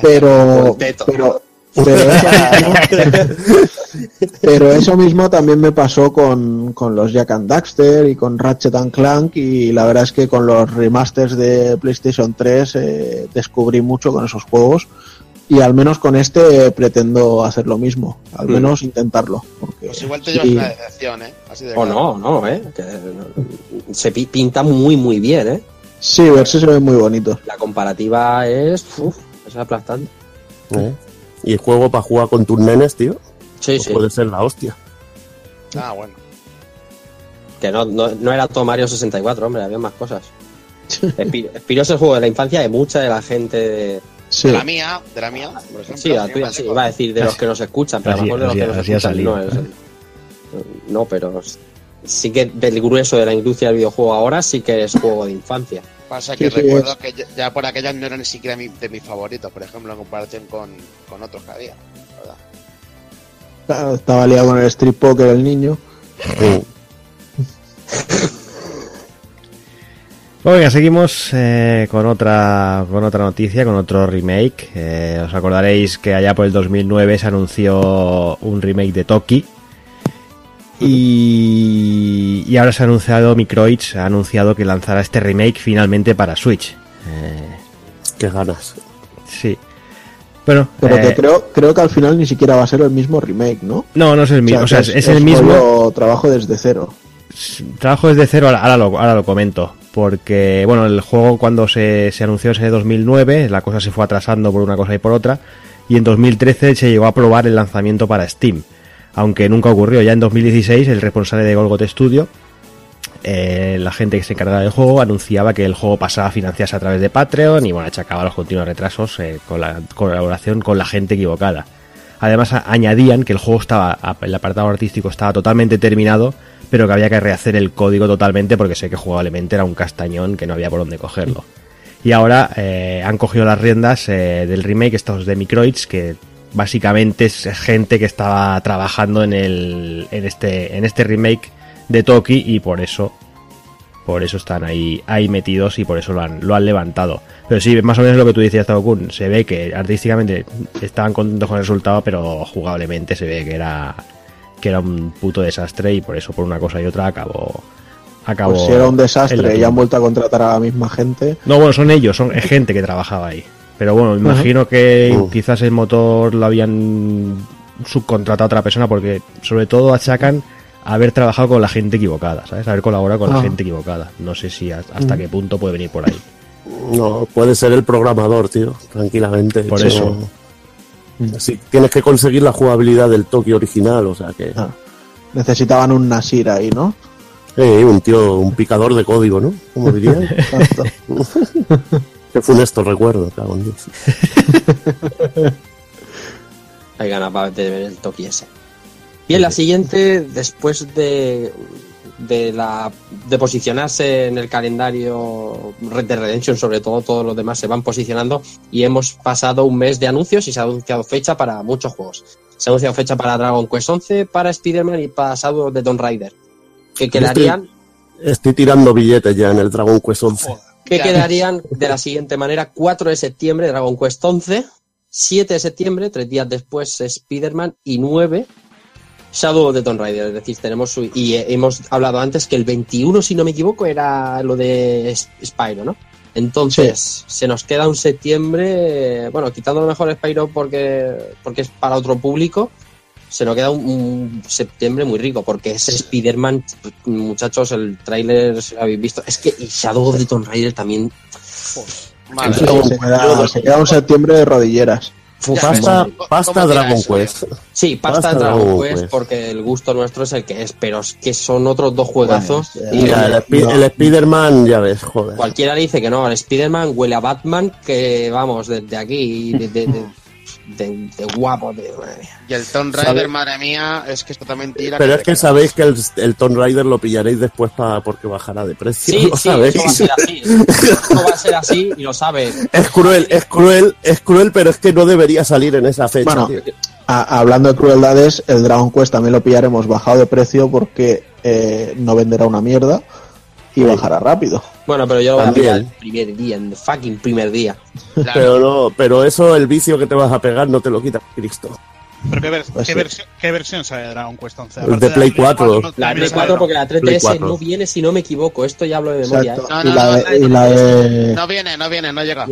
pero eso mismo también me pasó con los Jak and Daxter y con Ratchet and Clank, y la verdad es que con los remasters de PlayStation 3 descubrí mucho con esos juegos. Y al menos con este pretendo hacer lo mismo, al menos intentarlo. Porque pues igual te llevas una decepción, ¿eh? Así de claro. No, que se pinta muy bien, ¿eh? Sí, verse se ve muy bonito. La comparativa es aplastante. ¿Y el juego para jugar con tus nenes, tío? Sí, pues sí. Puede ser la hostia. Ah, bueno. Que no era todo Mario 64, hombre, había más cosas. Spyro es el juego de la infancia de mucha de la gente Sí. De la mía, por ejemplo. Sí, la tuya, sí. Iba a decir de los que nos escuchan, pero a lo mejor de los que nos escuchan no, pero sí que del grueso de la industria del videojuego ahora sí que es juego de infancia. Pasa que recuerdo que ya por aquellas no era ni siquiera de mis favoritos, por ejemplo, en comparación con otros que había, ¿verdad? Claro, estaba liado con el Street Poker el niño. Oiga, seguimos con otra noticia, con otro remake. Os acordaréis que allá por el 2009 se anunció un remake de Toki y ahora se ha anunciado, Microids ha anunciado que lanzará este remake finalmente para Switch. Qué ganas. Sí. Bueno, pero que creo que al final ni siquiera va a ser el mismo remake, ¿no? No es el mismo. O sea, es el mismo trabajo desde cero. Trabajo desde cero, ahora lo comento. Porque, bueno, el juego cuando se anunció en 2009, la cosa se fue atrasando por una cosa y por otra, y en 2013 se llegó a aprobar el lanzamiento para Steam, aunque nunca ocurrió. Ya en 2016, el responsable de Golgoth Studio, la gente que se encargaba del juego, anunciaba que el juego pasaba a financiarse a través de Patreon, y bueno, achacaba los continuos retrasos con la colaboración con la gente equivocada. Además, añadían que el juego el apartado artístico estaba totalmente terminado, pero que había que rehacer el código totalmente porque sé que jugablemente era un castañón que no había por dónde cogerlo. Y ahora han cogido las riendas del remake, estos de Microids, que básicamente es gente que estaba trabajando en este remake de Toki y por eso están ahí metidos y por eso lo han levantado. Pero sí, más o menos lo que tú decías, Tao-kun, se ve que artísticamente estaban contentos con el resultado, pero jugablemente se ve que era un puto desastre y por eso, por una cosa y otra, acabó. Pues si era un desastre y han vuelto a contratar a la misma gente. No, bueno, son gente que trabajaba ahí. Pero bueno, me imagino que quizás el motor lo habían subcontratado a otra persona porque sobre todo achacan haber trabajado con la gente equivocada, ¿sabes? Haber colaborado con la gente equivocada. No sé si hasta qué punto puede venir por ahí. No, puede ser el programador, tío, tranquilamente. Por eso... Sí, tienes que conseguir la jugabilidad del Toki original, o sea que... Necesitaban un Nasir ahí, ¿no? Un tío, un picador de código, ¿no? Como dirían. Qué funesto recuerdo, cabrón. Hay ganas para ver el Toki ese. Bien, la siguiente, después de posicionarse en el calendario Red Dead Redemption, sobre todo todos los demás se van posicionando y hemos pasado un mes de anuncios y se ha anunciado fecha para muchos juegos. Se ha anunciado fecha para Dragon Quest 11, para Spider-Man y para Shadow of the Tomb Raider. ¿Qué quedarían? Estoy tirando billetes ya en el Dragon Quest 11. ¿Qué quedarían de la siguiente manera? 4 de septiembre Dragon Quest 11, 7 de septiembre, 3 días después Spider-Man y 9 Shadow of the Tomb Raider, es decir, tenemos y hemos hablado antes que el 21, si no me equivoco, era lo de Spyro, ¿no? Entonces, se nos queda un septiembre, bueno, quitando a lo mejor Spyro porque es para otro público, se nos queda un septiembre muy rico, porque es Spider-Man, muchachos, el tráiler habéis visto, es que y Shadow of the Tomb Raider también... Vale. Se queda un septiembre de rodilleras. Pasta Dragon Quest. Sí, pasta Dragon Quest, porque el gusto nuestro es el que es, pero es que son otros dos juegazos. Bueno, el Spider-Man, ya ves, joder. Cualquiera le dice que no, el Spider-Man huele a Batman, que vamos, desde aquí, de guapo. Y el Tomb Raider, madre mía, es que es totalmente mentira. Pero es que sabéis que el Tomb Raider lo pillaréis después porque bajará de precio. Sí, sabéis. No va a ser así y lo sabes. Es cruel, pero es que no debería salir en esa fecha. Bueno, tío. Hablando de crueldades, el Dragon Quest también lo pillaremos bajado de precio porque no venderá una mierda y bajará rápido. Bueno, pero yo lo voy a pillar el primer día, el fucking primer día. Claro. Pero eso, el vicio que te vas a pegar no te lo quita Cristo. ¿Pero qué versión sale de Dragon Quest 11? De Play 4. La Play 4, porque la 3DS no viene, si no me equivoco. Esto ya hablo de memoria. No viene, no llega.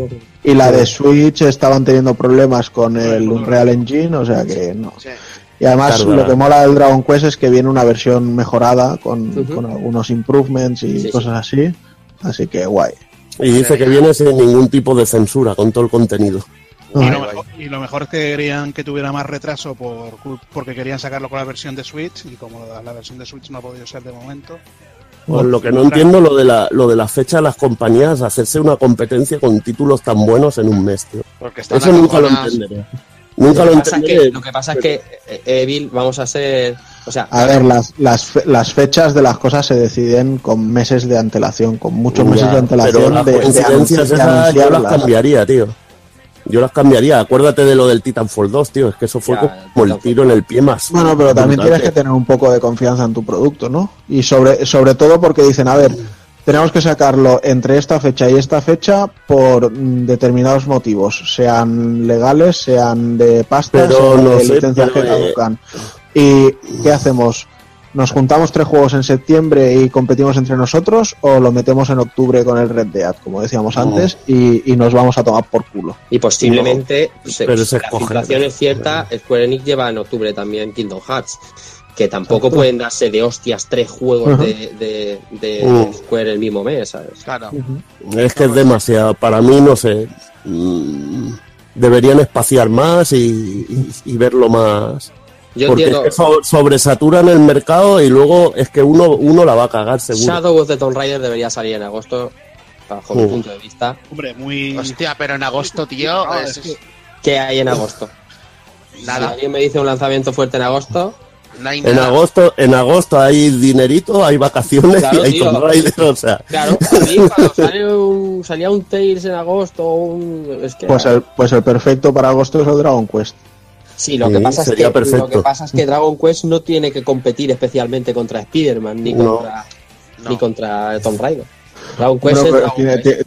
Y la de Switch estaban teniendo problemas con el Unreal Engine, o sea que no. Sí. Y además lo que mola del Dragon Quest es que viene una versión mejorada con algunos improvements y cosas así. Así que guay. Y dice que viene sin ningún tipo de censura, con todo el contenido. Y lo mejor es que querían que tuviera más retraso porque querían sacarlo con la versión de Switch, y como la versión de Switch no ha podido ser de momento. Pues lo que no entiendo lo de la fecha de las compañías, hacerse una competencia con títulos tan buenos en un mes, tío. Eso nunca lo entenderé. Lo que pasa es que Evil, vamos a hacer... O sea, a ver, las fechas de las cosas se deciden con meses de antelación, con muchos meses de antelación. Pero las coincidencias esas yo las cambiaría, tío. Yo las cambiaría. Acuérdate de lo del Titanfall 2, tío. Es que eso fue como el tiro en el pie más. Bueno, pero también tienes que tener un poco de confianza en tu producto, ¿no? Y sobre todo porque dicen, a ver, tenemos que sacarlo entre esta fecha y esta fecha por determinados motivos. Sean legales, sean de pasta, sean de licencias que caducan. ¿Y qué hacemos? ¿Nos juntamos 3 juegos en septiembre y competimos entre nosotros, o lo metemos en octubre con el Red Dead, como decíamos antes, y nos vamos a tomar por culo? Y posiblemente, la situación es cierta, Square Enix lleva en octubre también Kingdom Hearts, que tampoco pueden darse de hostias 3 juegos de Square el mismo mes, ¿sabes? Claro. Es que es demasiado, para mí, no sé, deberían espaciar más y verlo más... Yo entiendo. Es que sobresaturan el mercado y luego es que uno la va a cagar seguro. Shadow of the Tomb Raider debería salir en agosto, bajo mi punto de vista. Hombre, muy... Hostia, pero en agosto, tío... ¿Qué hay en agosto? Nada. Si alguien me dice un lanzamiento fuerte en agosto... No hay nada. En agosto hay dinerito, hay vacaciones, claro, y hay Tomb Raider, o sea... Claro, a mí cuando salía un Tales en agosto, es que... Pues el perfecto para agosto es el Dragon Quest. Sí, lo que pasa es que Dragon Quest no tiene que competir especialmente contra Spider-Man ni contra Tomb Raider. Dragon Quest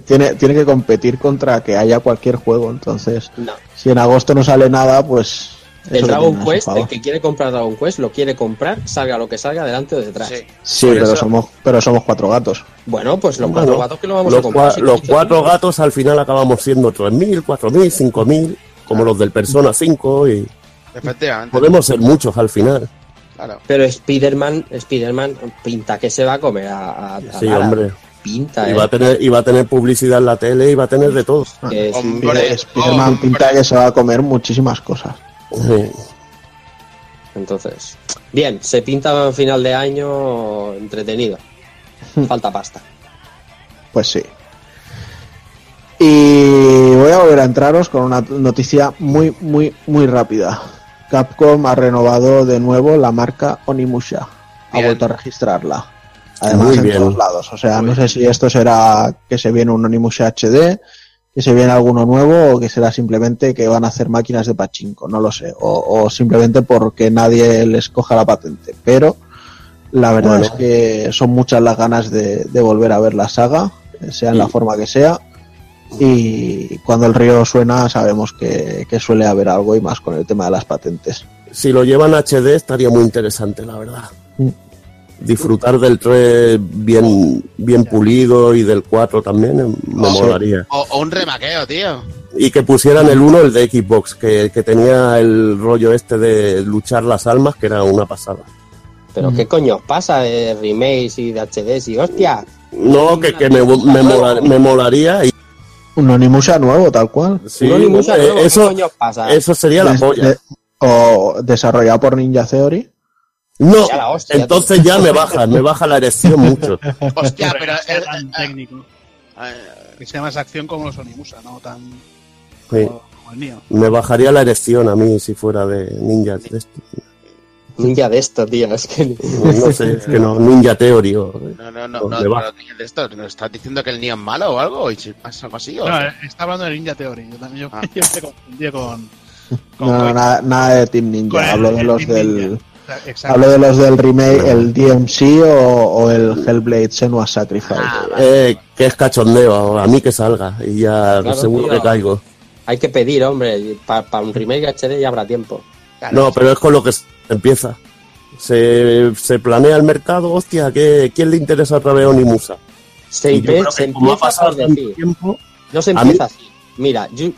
tiene que competir contra que haya cualquier juego, entonces si en agosto no sale nada, pues el Dragon Quest, el que quiere comprar Dragon Quest lo quiere comprar, salga lo que salga, delante o detrás. Sí, pero somos 4 gatos. Bueno, pues los 4 gatos que lo vamos a comprar. Los 4 gatos al final acabamos siendo 3.000, 4.000, 5.000, como los del Persona 5 y... Podemos ser muchos al final. Claro. Pero Spider-Man pinta que se va a comer a Lara. Hombre. Pinta, iba a tener publicidad en la tele, iba a tener de todo. Spider-Man pinta que se va a comer muchísimas cosas. Sí. Entonces, bien, se pinta a final de año entretenido. Falta pasta. Pues sí. Y voy a volver a entraros con una noticia muy, muy, muy rápida. Capcom ha renovado de nuevo la marca Onimusha. Ha vuelto a registrarla. Además, en todos lados. O sea, no sé si esto será que se viene un Onimusha HD, que se viene alguno nuevo, o que será simplemente que van a hacer máquinas de pachinko. No lo sé. O simplemente porque nadie les coja la patente. Pero la verdad es que son muchas las ganas de volver a ver la saga, sea en la forma que sea. Y cuando el río suena sabemos que suele haber algo, y más con el tema de las patentes. Si lo llevan HD estaría muy interesante, la verdad. Disfrutar del 3 bien pulido y del 4 también me molaría. O un remaqueo, tío. Y que pusieran el 1, el de Xbox, que tenía el rollo este de luchar las almas, que era una pasada. Pero ¿qué coño os pasa de remakes y de HDs y hostia? No, que me molaría. Y un Onimusha nuevo, tal cual. Sí, Onimusha nuevo, eso, ¿qué coño pasa? Eso sería la polla. ¿O desarrollado por Ninja Theory? No, la hostia, entonces tío. Ya me baja la erección mucho. Hostia, pero es tan técnico. Que sea más acción como los Onimusha, no tan como el mío. Me bajaría la erección a mí si fuera de Ninja de esto. Ninja de esto, tío, es que... No sé, es que no, Ninja Theory o... No, pero de esto, ¿nos estás diciendo que el Ni es malo o algo? ¿Es algo así? No, está hablando de Ninja Theory, yo me confundí con... Nada de Team Ninja, hablo de los del... Exacto. Hablo de los del remake, el DMC o el Hellblade Senua Sacrifice. Que es cachondeo, a mí que salga, y ya seguro que caigo. Hay que pedir, hombre, para un remake HD ya habrá tiempo. Claro. No, pero es con lo que se empieza. Se planea el mercado, hostia, ¿quién le interesa otra vez Onimusa? Se empieza por decir. Tiempo, no se empieza así. Mira, yo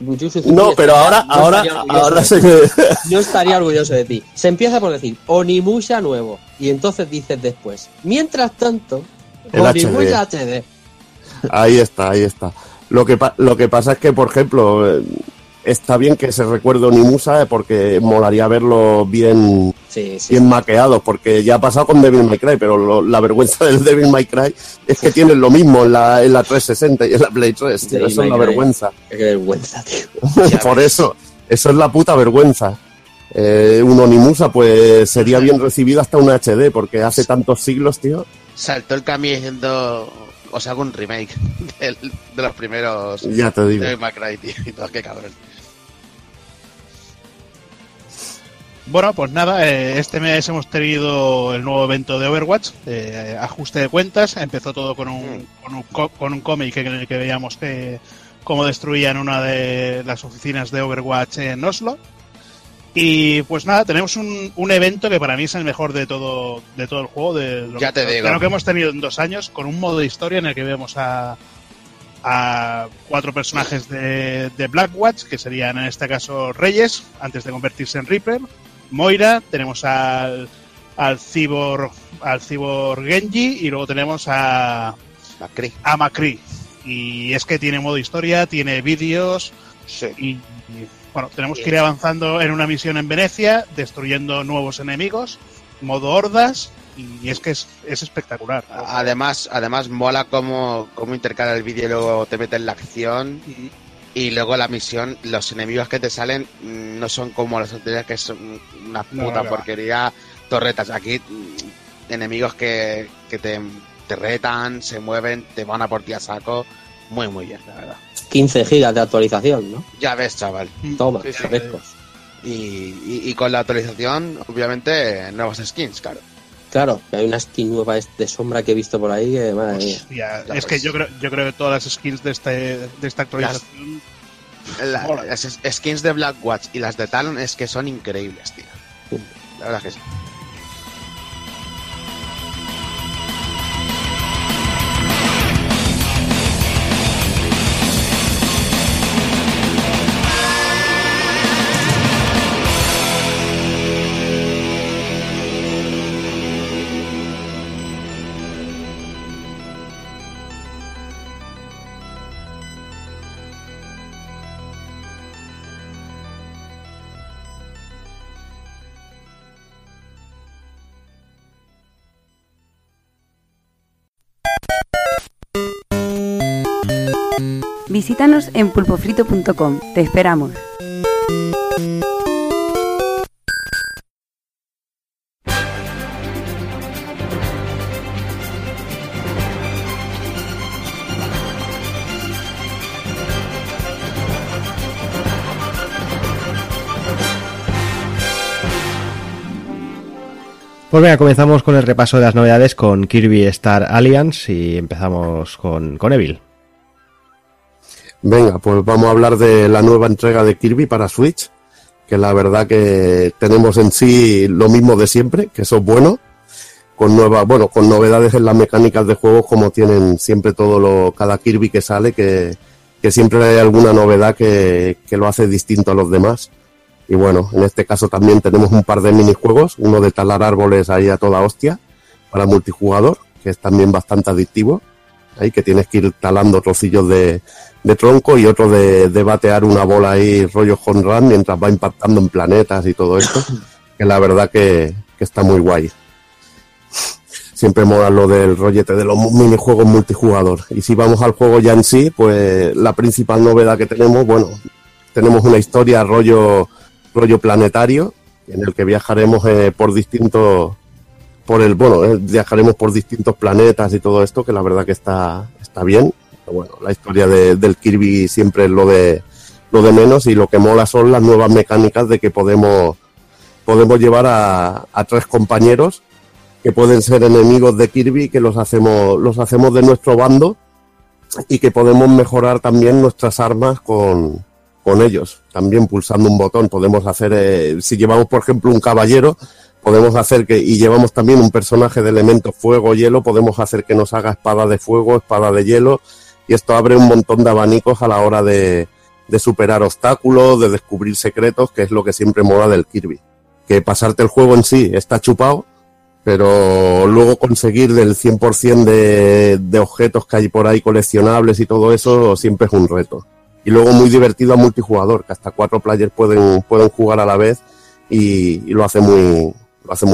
pero ahora se me... Yo estaría orgulloso de ti. Se empieza por decir Onimusha nuevo. Y entonces dices después, mientras tanto, el Onimusha HD. Ahí está. Lo que pasa es que, por ejemplo, está bien que se recuerde Onimusha porque molaría verlo bien, bien maqueados, porque ya ha pasado con Devil May Cry, pero la vergüenza del Devil May Cry es que tienen lo mismo en la 360 y en la Play 3, tío, eso es una vergüenza. Qué vergüenza, tío. Por eso es la puta vergüenza. Un Onimusha pues sería bien recibido hasta una HD, porque hace tantos siglos, tío. Saltó el camino... O sea, hago un remake de los primeros. Ya te digo. De Macrae, tío. Y todo, qué cabrón. Bueno, pues nada. Este mes hemos tenido el nuevo evento de Overwatch. Ajuste de cuentas. Empezó todo con un cómic en el que veíamos cómo destruían una de las oficinas de Overwatch en Oslo. Y pues nada, tenemos un evento que para mí es el mejor de todo el juego, de lo que hemos tenido en 2 años, con un modo de historia en el que vemos a 4 personajes de Blackwatch, que serían en este caso Reyes, antes de convertirse en Reaper, Moira, tenemos al Cyborg Genji y luego tenemos a Macri. Y es que tiene modo historia, tiene vídeos y bueno, tenemos que ir avanzando en una misión en Venecia, destruyendo nuevos enemigos, modo hordas, y es que es espectacular. Además mola cómo intercalar el vídeo y luego te metes en la acción, y luego la misión, los enemigos que te salen no son como los anteriores, que son una puta porquería, torretas. Aquí enemigos que te retan, se mueven, te van a por ti a saco. Muy, muy bien, la verdad. 15 gigas de actualización, ¿no? Ya ves, chaval. Toma, frescos. Y con la actualización, obviamente, nuevas skins, claro. Claro, hay una skin nueva de sombra que he visto por ahí, que madre mía. Es que yo creo que todas las skins de esta actualización... Las skins de Blackwatch y las de Talon es que son increíbles, tío. Sí. La verdad que sí. Visítanos en pulpofrito.com. Te esperamos. Pues venga, comenzamos con el repaso de las novedades con Kirby Star Alliance y empezamos con Evil. Venga, pues vamos a hablar de la nueva entrega de Kirby para Switch, que la verdad que tenemos en sí lo mismo de siempre, que eso es bueno, con novedades en las mecánicas de juegos, como tienen siempre cada Kirby que sale, que siempre hay alguna novedad que lo hace distinto a los demás. Y bueno, en este caso también tenemos un par de minijuegos, uno de talar árboles ahí a toda hostia, para multijugador, que es también bastante adictivo. Ahí que tienes que ir talando trocillos de tronco, y otro de batear una bola ahí rollo home run mientras va impactando en planetas y todo esto, que la verdad que está muy guay. Siempre mola lo del rollete de los minijuegos multijugador. Y si vamos al juego ya en sí, pues la principal novedad que tenemos, tenemos una historia rollo planetario, en el que viajaremos viajaremos por distintos planetas y todo esto, que la verdad que está bien. Pero bueno, la historia del Kirby siempre es lo de menos, y lo que mola son las nuevas mecánicas de que podemos llevar a 3 compañeros que pueden ser enemigos de Kirby, que los hacemos de nuestro bando, y que podemos mejorar también nuestras armas con con ellos. También pulsando un botón podemos hacer, si llevamos por ejemplo un caballero, podemos hacer que, y llevamos también un personaje de elementos fuego, hielo, podemos hacer que nos haga espada de fuego, espada de hielo, y esto abre un montón de abanicos a la hora de superar obstáculos, de descubrir secretos, que es lo que siempre mola del Kirby. Que pasarte el juego en sí está chupado, pero luego conseguir del 100% de objetos que hay por ahí coleccionables y todo eso siempre es un reto. Y luego muy divertido a multijugador, que hasta 4 players pueden jugar a la vez y lo hace muy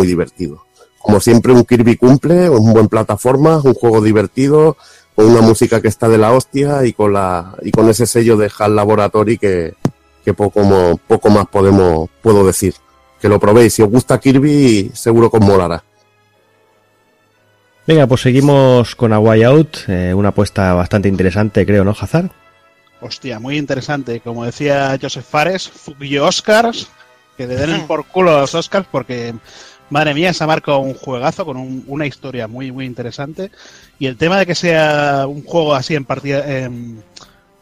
divertido. Como siempre, un Kirby cumple, un buen plataforma, un juego divertido, con una música que está de la hostia y con ese sello de HAL Laboratory que poco más puedo decir. Que lo probéis, si os gusta Kirby seguro que os molará. Venga, pues seguimos con A Way Out, una apuesta bastante interesante, creo, ¿no, Hazard? Hostia, muy interesante. Como decía Joseph Fares, fuck you Oscars, que le den por culo a los Oscars, porque madre mía, se ha marcado un juegazo con una historia muy muy interesante. Y el tema de que sea un juego así en partida,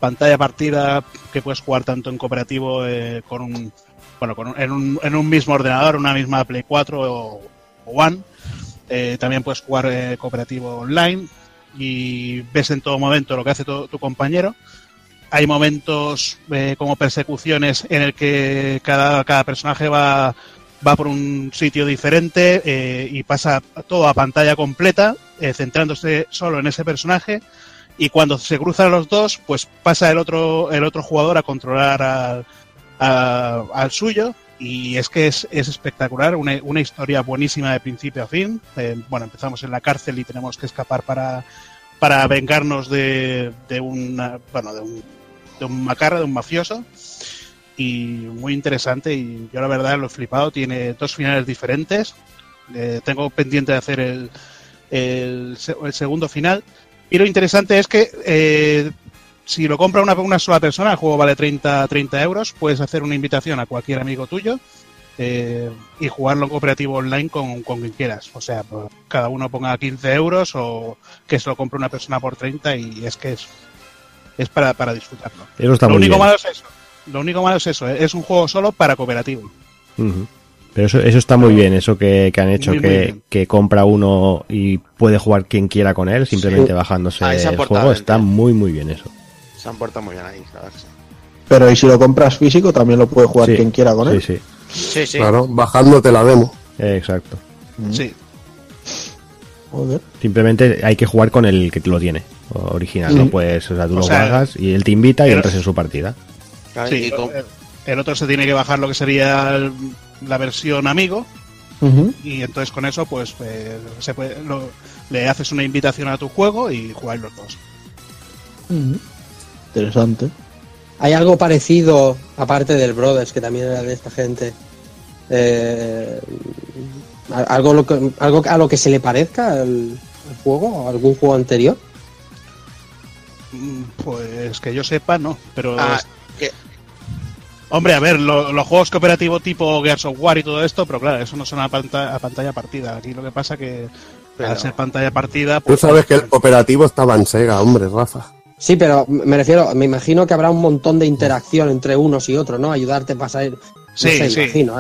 pantalla partida, que puedes jugar tanto en cooperativo en un mismo ordenador, una misma Play 4 o One, también puedes jugar cooperativo online y ves en todo momento lo que hace tu compañero. Hay momentos como persecuciones en el que cada personaje va por un sitio diferente y pasa todo a pantalla completa, centrándose solo en ese personaje, y cuando se cruzan los dos, pues pasa el otro jugador a controlar al suyo, y es que es espectacular, una historia buenísima de principio a fin. Empezamos en la cárcel y tenemos que escapar para vengarnos de un mafioso, y muy interesante. Y yo la verdad lo he flipado, tiene 2 finales diferentes. Tengo pendiente de hacer el segundo final, y lo interesante es que si lo compra una sola persona, el juego vale 30 euros, puedes hacer una invitación a cualquier amigo tuyo y jugarlo en cooperativo online con quien quieras. O sea, pues, cada uno ponga 15 euros o que se lo compre una persona por 30, y es que es para disfrutarlo. Eso está muy bien. Lo único malo es eso, es un juego solo para cooperativo. Uh-huh. Pero eso está muy bien, eso que han hecho, que compra uno y puede jugar quien quiera con él, simplemente sí, bajándose el juego. Está muy muy bien eso. Se han portado muy bien ahí, claro. Pero y si lo compras físico también lo puede jugar quien quiera con él. Sí. Claro, bajándote la demo. Exacto. Sí. Joder. Simplemente hay que jugar con el que lo tiene original, ¿no? Pues, o sea, tú lo pagas y él te invita y entras en su partida. Sí, el otro se tiene que bajar lo que sería la versión amigo, uh-huh, y entonces con eso pues le haces una invitación a tu juego y jugáis los dos. Uh-huh. Interesante. Hay algo parecido, aparte del Brothers, que también era de esta gente, algo a lo que se le parezca el juego, o algún juego anterior. Pues que yo sepa no, pero hombre, a ver, los juegos cooperativos tipo Gears of War y todo esto, pero claro, eso no son a pantalla partida. Aquí lo que pasa que al ser pantalla partida... Pues, tú sabes que el cooperativo estaba en Sega, hombre, Rafa. Sí, pero me refiero, me imagino que habrá un montón de interacción entre unos y otros, ¿no? Ayudarte a pasar... No sé, imagino.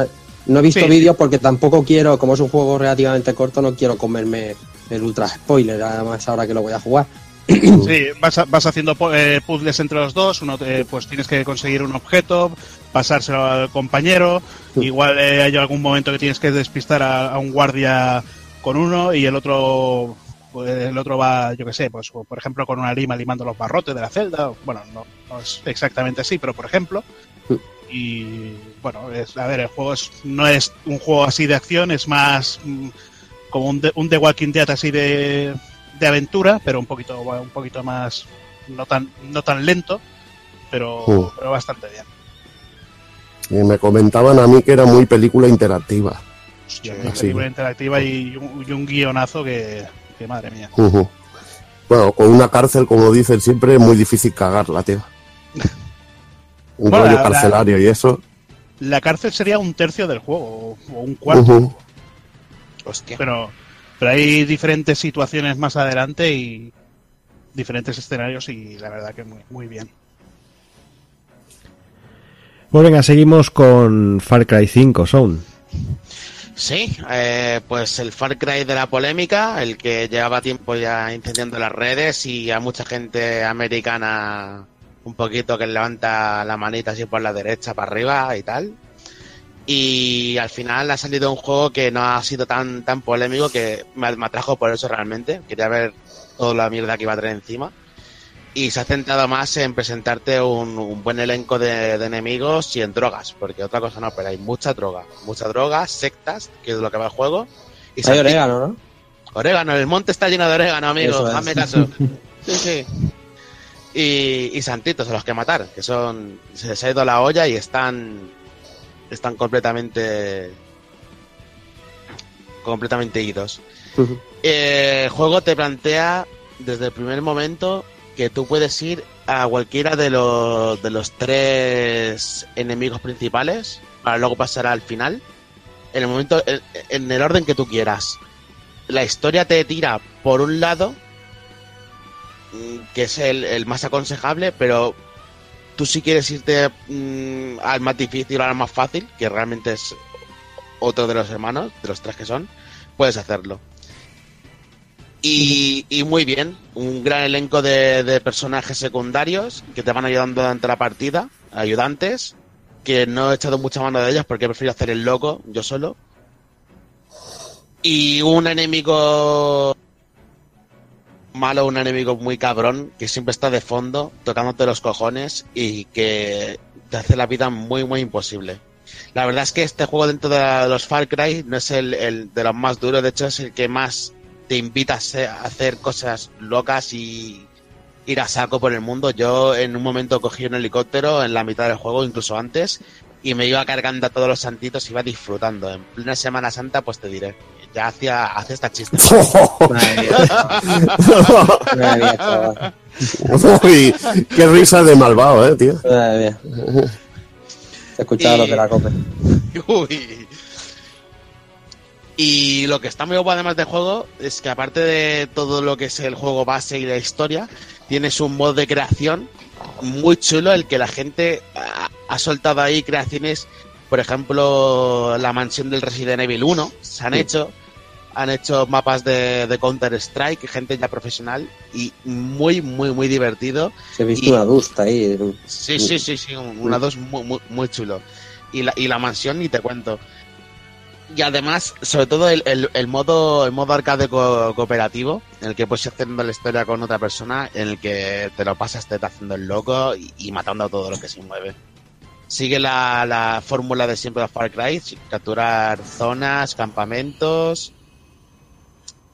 No he visto vídeos porque tampoco quiero, como es un juego relativamente corto, no quiero comerme el ultra spoiler, además ahora que lo voy a jugar. Sí, vas haciendo puzzles entre los dos. Uno, pues tienes que conseguir un objeto, pasárselo al compañero. Igual hay algún momento que tienes que despistar a un guardia con uno, y el otro va, yo que sé, pues por ejemplo con una lima limando los barrotes de la celda. Bueno, no es exactamente así, pero por ejemplo. Y bueno, el juego no es un juego así de acción, es más como un The Walking Dead así de aventura, pero un poquito más, no tan lento, pero bastante bien. Y me comentaban a mí que era muy película interactiva. Hostia, película interactiva y un guionazo que madre mía. Uh-huh. Bueno, con una cárcel, como dicen siempre, es muy difícil cagarla, tío. Un rollo carcelario y eso. La cárcel sería un tercio del juego, o un cuarto. Uh-huh. Hostia. Pero hay diferentes situaciones más adelante y diferentes escenarios, y la verdad que muy, muy bien. Pues venga, seguimos con Far Cry 5, Sound. Sí, pues el Far Cry de la polémica, el que llevaba tiempo ya incendiando las redes y a mucha gente americana un poquito que levanta la manita así por la derecha para arriba y tal. Y al final ha salido un juego que no ha sido tan polémico, que me atrajo por eso realmente. Quería ver toda la mierda que iba a traer encima. Y se ha centrado más en presentarte un buen elenco de enemigos y en drogas, porque otra cosa no, pero hay mucha droga, sectas, que es lo que va el juego. Y hay orégano, ¿no? Orégano, el monte está lleno de orégano, amigo, hazme caso. Sí. Y santitos a los que matar, que son... Se les ha ido la olla y están completamente idos. Uh-huh. El juego te plantea desde el primer momento que tú puedes ir a cualquiera de los tres enemigos principales para luego pasar al final en el momento, en el orden que tú quieras. La historia te tira por un lado que es el más aconsejable, pero tú si quieres irte al más difícil o al más fácil, que realmente es otro de los hermanos, de los tres que son, puedes hacerlo. Y muy bien, un gran elenco de personajes secundarios que te van ayudando durante la partida, ayudantes, que no he echado mucha mano de ellos porque prefiero hacer el loco yo solo. Y un enemigo malo, un enemigo muy cabrón que siempre está de fondo tocándote los cojones y que te hace la vida muy muy imposible. La verdad es que este juego dentro de los Far Cry no es el de los más duros, de hecho es el que más te invita a hacer cosas locas y ir a saco por el mundo. Yo en un momento cogí un helicóptero en la mitad del juego, incluso antes, y me iba cargando a todos los santitos y iba disfrutando. En plena Semana Santa, pues te diré, ya hacia esta chiste. Uy, qué risa de malvado, tío. He escuchado lo de la copa. Uy. Y lo que está muy guapo además del juego es que aparte de todo lo que es el juego base y la historia, tienes un mod de creación muy chulo, el que la gente ha soltado ahí creaciones. Por ejemplo, la mansión del Resident Evil 1 se han hecho. Han hecho mapas de Counter-Strike, gente ya profesional, y muy, muy, muy divertido. Se ha visto una dusta ahí. Sí, una dos muy, muy, muy chulo. Y la mansión ni te cuento. Y además, sobre todo el modo arcade cooperativo, en el que puedes ir haciendo la historia con otra persona, en el que te lo pasas te haciendo el loco y matando a todo lo que se mueve. Sigue la fórmula de siempre de Far Cry, capturar zonas, campamentos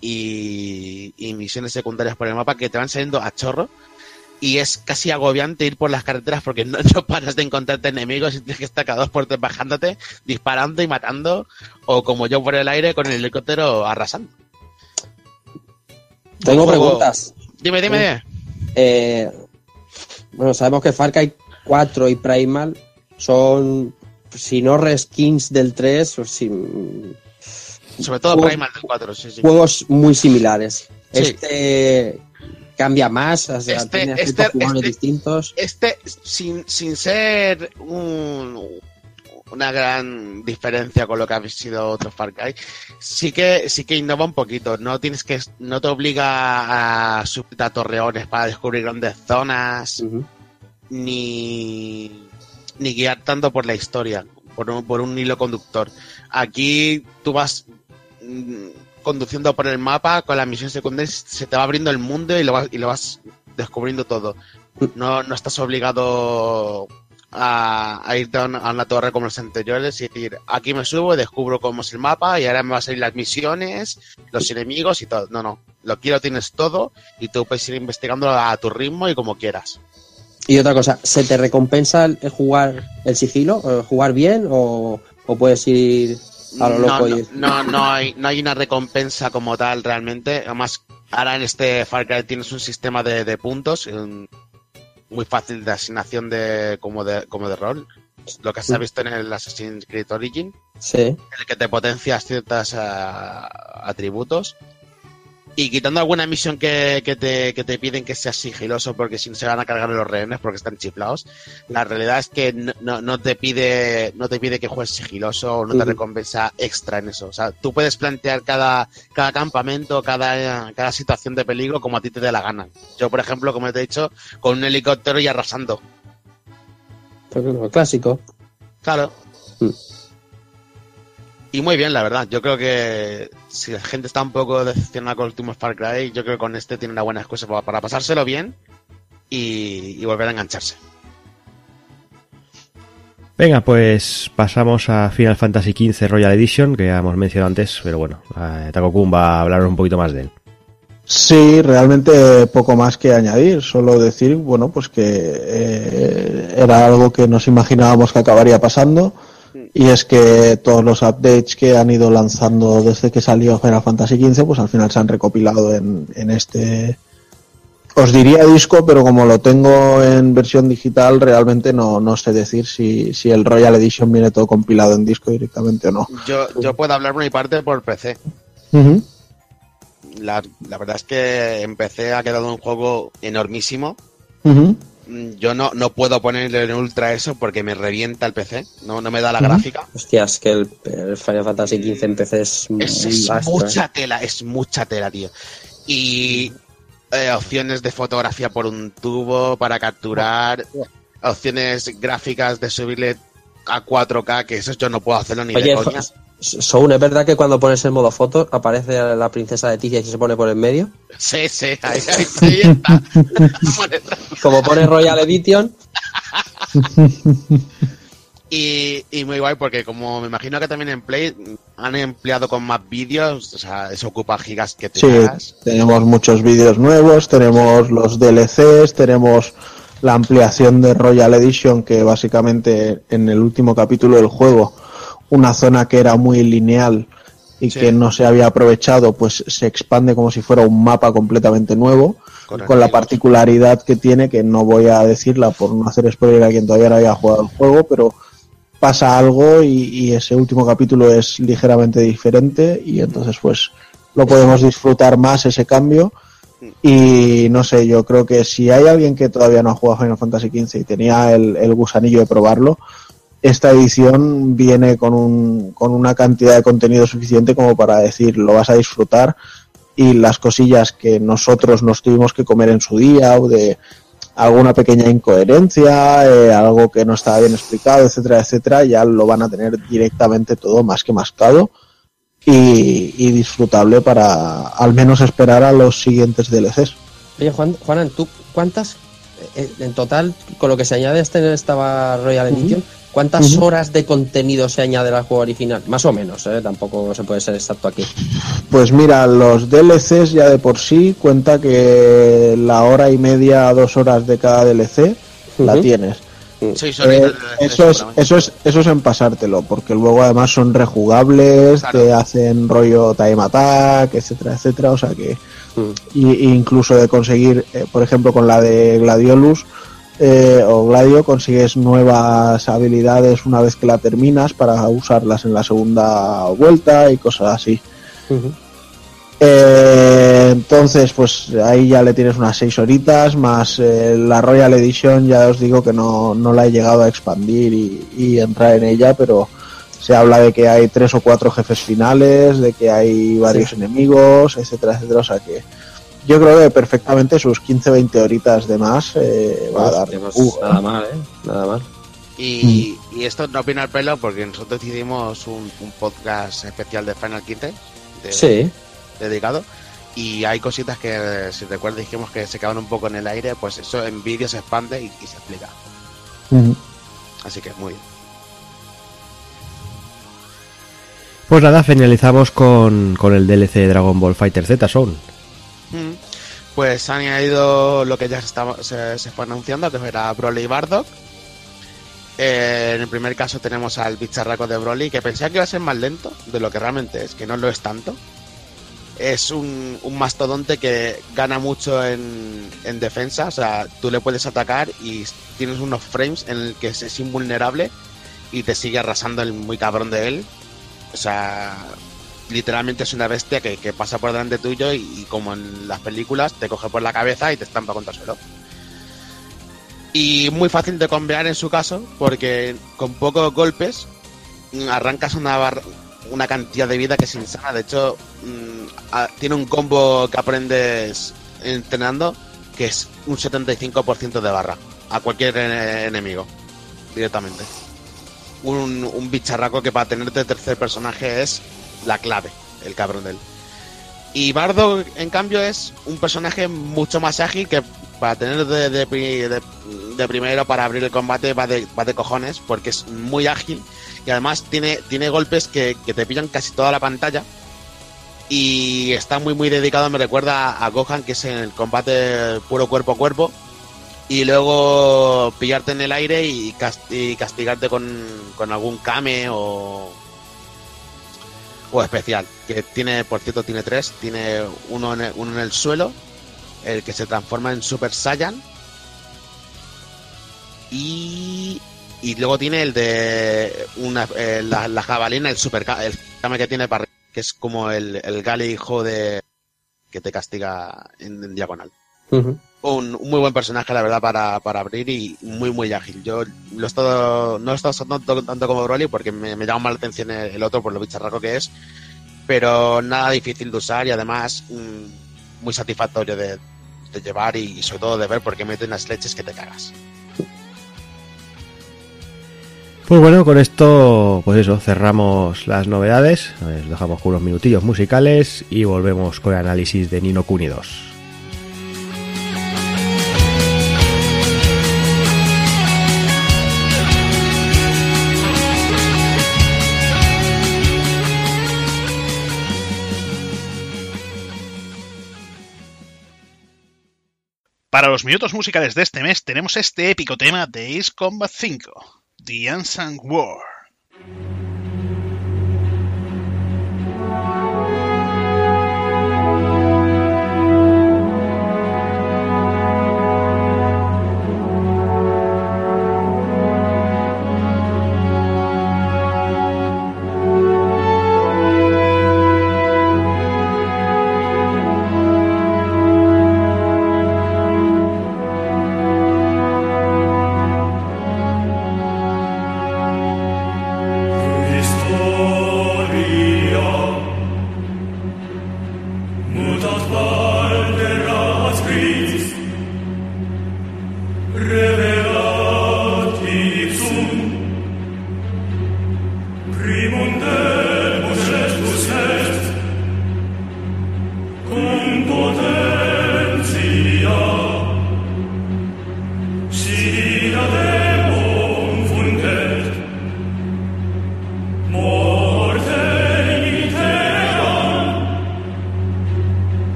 y misiones secundarias por el mapa que te van saliendo a chorro. Y es casi agobiante ir por las carreteras porque no paras de encontrarte enemigos y tienes que estar cada dos por tres bajándote, disparando y matando, o como yo por el aire con el helicóptero arrasando. Tengo preguntas. Dime. Bueno, sabemos que Far Cry 4 y Primal son, si no reskins del 3, sobre todo juegos, Primal del 4, sí. Juegos muy similares. Sí. Cambia más, o sea, tiene aspectos jugables distintos. Sin ser una gran diferencia con lo que ha sido otro Far Cry, sí que innova un poquito. No te obliga a subir a torreones para descubrir grandes zonas, uh-huh, ni guiar tanto por la historia, por un hilo conductor. Aquí tú vas conduciendo por el mapa, con la misión secundaria se te va abriendo el mundo y lo vas descubriendo todo. No estás obligado a irte a una torre como los anteriores y decir, aquí me subo y descubro cómo es el mapa y ahora me van a salir las misiones, los enemigos y todo. No, aquí lo tienes todo y tú puedes ir investigando a tu ritmo y como quieras. Y otra cosa, ¿se te recompensa el jugar el sigilo? ¿Jugar bien o puedes ir...? No hay una recompensa como tal realmente. Además, ahora en este Far Cry tienes un sistema de puntos muy fácil de asignación como de rol. Lo que has visto en el Assassin's Creed Origin, sí, en el que te potencias ciertos atributos. Y quitando alguna misión que te piden que seas sigiloso porque si no se van a cargar los rehenes porque están chiflados, la realidad es que no te pide que juegues sigiloso o no te recompensa extra en eso. O sea, tú puedes plantear cada campamento, cada situación de peligro como a ti te dé la gana. Yo, por ejemplo, como te he dicho, con un helicóptero y arrasando. Pero es lo clásico. Claro. Mm. Y muy bien, la verdad. Yo creo que si la gente está un poco decepcionada con el último Far Cry, yo creo que con este tiene una buena excusa para pasárselo bien y volver a engancharse. Venga, pues pasamos a Final Fantasy XV Royal Edition, que ya hemos mencionado antes, pero bueno, Takokun va a hablar un poquito más de él. Sí, realmente poco más que añadir, solo decir, bueno, pues que era algo que nos imaginábamos que acabaría pasando. Y es que todos los updates que han ido lanzando desde que salió Final Fantasy XV, pues al final se han recopilado en este, os diría disco, pero como lo tengo en versión digital, realmente no sé decir si el Royal Edition viene todo compilado en disco directamente o no. Yo puedo hablar por mi parte por PC. Uh-huh. La verdad es que en PC ha quedado un juego enormísimo. Uh-huh. Yo no puedo ponerle en ultra eso porque me revienta el PC, no me da la gráfica. Hostias, que el Final Fantasy XV en PC es mucha tela, tío. Y opciones de fotografía por un tubo para capturar, opciones gráficas de subirle a 4K, que eso yo no puedo hacerlo ni de coña. Soun, ¿es verdad que cuando pones el modo fotos aparece la princesa Leticia y se pone por en medio? Sí, ahí está. Como pone Royal Edition. Y muy guay porque como me imagino que también en Play han empleado con más vídeos, o sea, eso ocupa gigas que te hagas. Sí, tenemos muchos vídeos nuevos, tenemos los DLCs, tenemos la ampliación de Royal Edition que básicamente en el último capítulo del juego una zona que era muy lineal y que no se había aprovechado, pues se expande como si fuera un mapa completamente nuevo, con la particularidad que tiene, que no voy a decirla por no hacer spoiler a quien todavía no haya jugado el juego, pero pasa algo y ese último capítulo es ligeramente diferente y entonces pues lo podemos disfrutar más ese cambio. Y no sé, yo creo que si hay alguien que todavía no ha jugado Final Fantasy XV y tenía el gusanillo de probarlo, esta edición viene con una cantidad de contenido suficiente como para decir, lo vas a disfrutar, y las cosillas que nosotros nos tuvimos que comer en su día, o de alguna pequeña incoherencia, algo que no estaba bien explicado, etcétera, etcétera, ya lo van a tener directamente todo más que mascado y disfrutable para al menos esperar a los siguientes DLCs. Oye, Juanan, ¿tú cuántas, en total, con lo que se añade esta Royal Edition, cuántas horas de contenido se añade al juego original? Más o menos, tampoco se puede ser exacto aquí. Pues mira, los DLCs ya de por sí cuenta que la hora y media a 2 horas de cada DLC la tienes. Sí, eso es en pasártelo, porque luego además son rejugables, claro. Te hacen rollo time attack, etcétera, etcétera, o sea que y incluso de conseguir, por ejemplo, con la de Gladiolus, o Gladio, consigues nuevas habilidades una vez que la terminas para usarlas en la segunda vuelta y cosas así. Entonces pues ahí ya le tienes unas 6 horitas más. La Royal Edition ya os digo que no la he llegado a expandir y entrar en ella, pero se habla de que hay 3 o 4 jefes finales, de que hay varios enemigos, etcétera, etcétera, o sea que yo creo que perfectamente sus 15-20 horitas de más va a dar. Nada mal, nada mal. Y esto no viene al pelo porque nosotros hicimos un podcast especial de Final 15 dedicado, y hay cositas que, si recuerdas, dijimos que se quedaban un poco en el aire, pues eso en vídeo se expande y se explica. Así que muy bien. Pues nada, finalizamos con el DLC de Dragon Ball Fighter Z, Sound. Pues han añadido lo que ya se fue anunciando, que era Broly y Bardock. En el primer caso tenemos al bicharraco de Broly, que pensé que iba a ser más lento de lo que realmente es, que no lo es tanto. Es un mastodonte que gana mucho en defensa, o sea, tú le puedes atacar y tienes unos frames en el que es invulnerable y te sigue arrasando el muy cabrón de él. O sea, literalmente es una bestia que pasa por delante tuyo y como en las películas te coge por la cabeza y te estampa contra el suelo. Y muy fácil de combinar en su caso, porque con pocos golpes arrancas una cantidad de vida que es insana. De hecho, tiene un combo que aprendes entrenando que es un 75% de barra a cualquier enemigo directamente. Un bicharraco que para tenerte tercer personaje es la clave, el cabrón de él. Y Bardo, en cambio, es un personaje mucho más ágil, que para tener de primero, para abrir el combate, va de cojones, porque es muy ágil y además tiene golpes que te pillan casi toda la pantalla y está muy muy dedicado. Me recuerda a Gohan, que es en el combate puro cuerpo a cuerpo, y luego pillarte en el aire y castigarte con algún Kame o especial, que tiene, por cierto, tiene tres. Tiene uno en el suelo, el que se transforma en Super Saiyan, y luego tiene el de la jabalina, el Kame que tiene para arriba, que es como el Gali hijo de, que te castiga en diagonal. Uh-huh. Un muy buen personaje, la verdad, para abrir, y muy muy ágil. Yo no lo he estado usando tanto como Broly, porque me llama más la atención el otro por lo bicharraco que es, pero nada difícil de usar y además muy satisfactorio de llevar y sobre todo de ver, porque mete unas leches que te cagas. Pues bueno, con esto, pues eso, cerramos las novedades. Os dejamos con unos minutillos musicales y volvemos con el análisis de Ni no Kuni II. Para los minutos musicales de este mes tenemos este épico tema de Ace Combat 5, The Ancient War.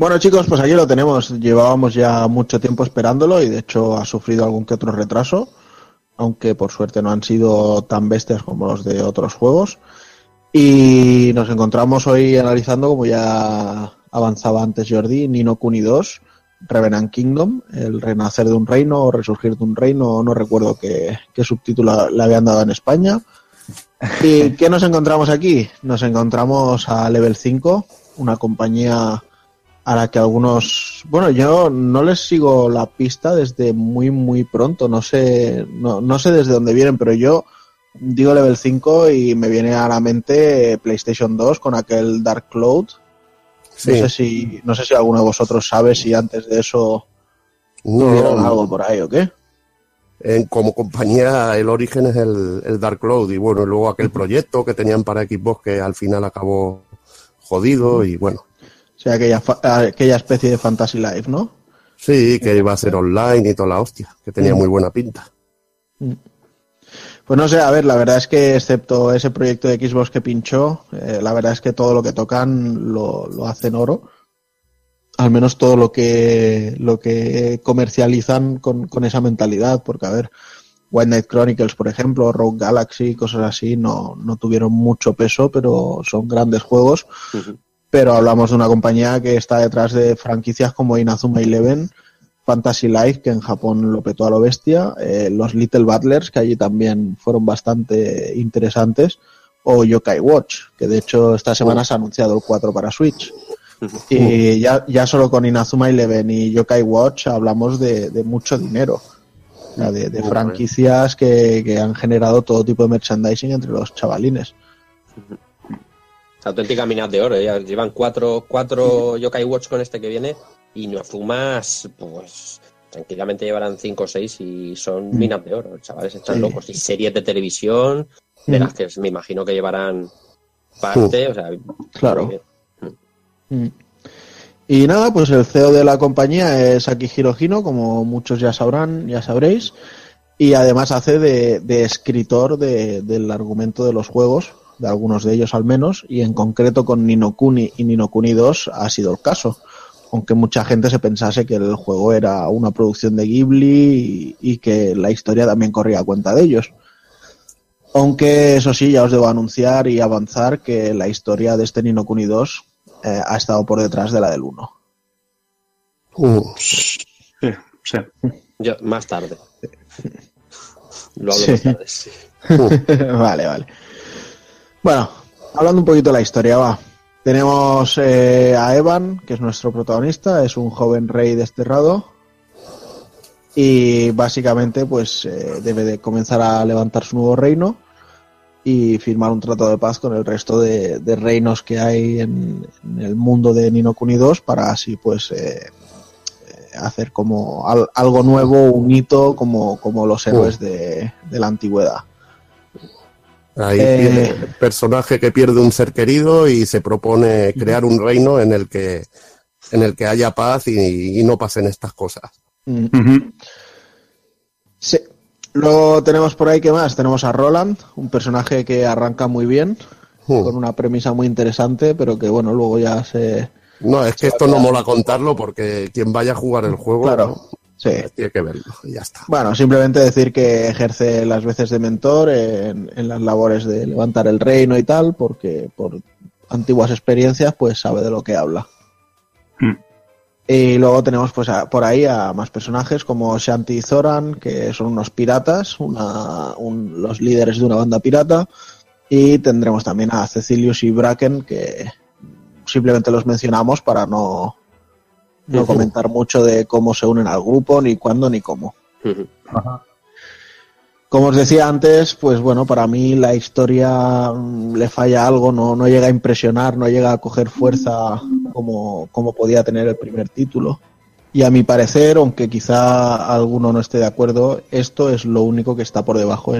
Bueno, chicos, pues aquí lo tenemos. Llevábamos ya mucho tiempo esperándolo y de hecho ha sufrido algún que otro retraso, aunque por suerte no han sido tan bestias como los de otros juegos. Y nos encontramos hoy analizando, como ya avanzaba antes Jordi, Ni no Kuni II, Revenant Kingdom, el renacer de un reino o resurgir de un reino, no recuerdo qué subtítulo le habían dado en España. ¿Y qué nos encontramos aquí? Nos encontramos a Level 5, una compañía a la que algunos... Bueno, yo no les sigo la pista desde muy, muy pronto, no sé desde dónde vienen, pero yo... Digo Level 5 y me viene a la mente PlayStation 2 con aquel Dark Cloud. Sí. No sé si alguno de vosotros sabe si antes de eso tuvieron algo por ahí o qué. Como compañía, el origen es el Dark Cloud y bueno, luego aquel proyecto que tenían para Xbox que al final acabó jodido y bueno. O sea, aquella especie de Fantasy Life, ¿no? Sí, que iba a ser online y toda la hostia, que tenía muy buena pinta. Pues no sé, a ver, la verdad es que excepto ese proyecto de Xbox que pinchó, la verdad es que todo lo que tocan lo hacen oro. Al menos todo lo que comercializan con esa mentalidad, porque a ver, White Knight Chronicles, por ejemplo, Rogue Galaxy, cosas así, no tuvieron mucho peso, pero son grandes juegos. Sí. Pero hablamos de una compañía que está detrás de franquicias como Inazuma Eleven, Fantasy Life, que en Japón lo petó a lo bestia, los Little Butlers, que allí también fueron bastante interesantes, o Yokai Watch, que de hecho esta semana se ha anunciado el 4 para Switch. Y ya solo con Inazuma Eleven y Yokai Watch hablamos de mucho dinero, o sea, de franquicias que han generado todo tipo de merchandising entre los chavalines. Auténticas minas de oro, ya llevan cuatro Yokai Watch con este que viene. Y Inazumas, pues tranquilamente llevarán 5 o 6 y son minas de oro, chavales, están locos. Y series de televisión, de las que me imagino que llevarán parte, o sea... Claro. Y nada, pues el CEO de la compañía es Akihiro Hino, como muchos ya sabréis, y además hace de escritor del argumento de los juegos, de algunos de ellos al menos, y en concreto con Ni no Kuni y Ni no Kuni II ha sido el caso. Aunque mucha gente se pensase que el juego era una producción de Ghibli y que la historia también corría a cuenta de ellos. Aunque, eso sí, ya os debo anunciar y avanzar que la historia de este Ni no Kuni II ha estado por detrás de la del 1. Sí. Yo, más tarde. Lo hablo más tarde, sí. Vale. Bueno, hablando un poquito de la historia, va. Tenemos a Evan, que es nuestro protagonista, es un joven rey desterrado y básicamente pues debe de comenzar a levantar su nuevo reino y firmar un trato de paz con el resto de reinos que hay en el mundo de Ni no Kuni II para así pues hacer como algo nuevo, un hito como los héroes de la antigüedad. Ahí tiene el personaje que pierde un ser querido y se propone crear un reino en el que haya paz y no pasen estas cosas. Uh-huh. Sí. Luego tenemos por ahí, ¿qué más? Tenemos a Roland, un personaje que arranca muy bien, con una premisa muy interesante, pero que bueno, luego ya se... No, es que esto no mola contarlo porque quien vaya a jugar el juego... Claro. ¿No? Sí. Tiene que verlo y ya está. Bueno, simplemente decir que ejerce las veces de mentor en las labores de levantar el reino y tal, porque por antiguas experiencias pues sabe de lo que habla. Y luego tenemos pues por ahí a más personajes como Shanti y Zoran, que son unos piratas, los líderes de una banda pirata, y tendremos también a Cecilius y Bracken, que simplemente los mencionamos para no comentar mucho de cómo se unen al grupo, ni cuándo, ni cómo. Ajá. Como os decía antes, pues bueno, para mí la historia le falla algo, no llega a impresionar, no llega a coger fuerza como podía tener el primer título. Y a mi parecer, aunque quizá alguno no esté de acuerdo, esto es lo único que está por debajo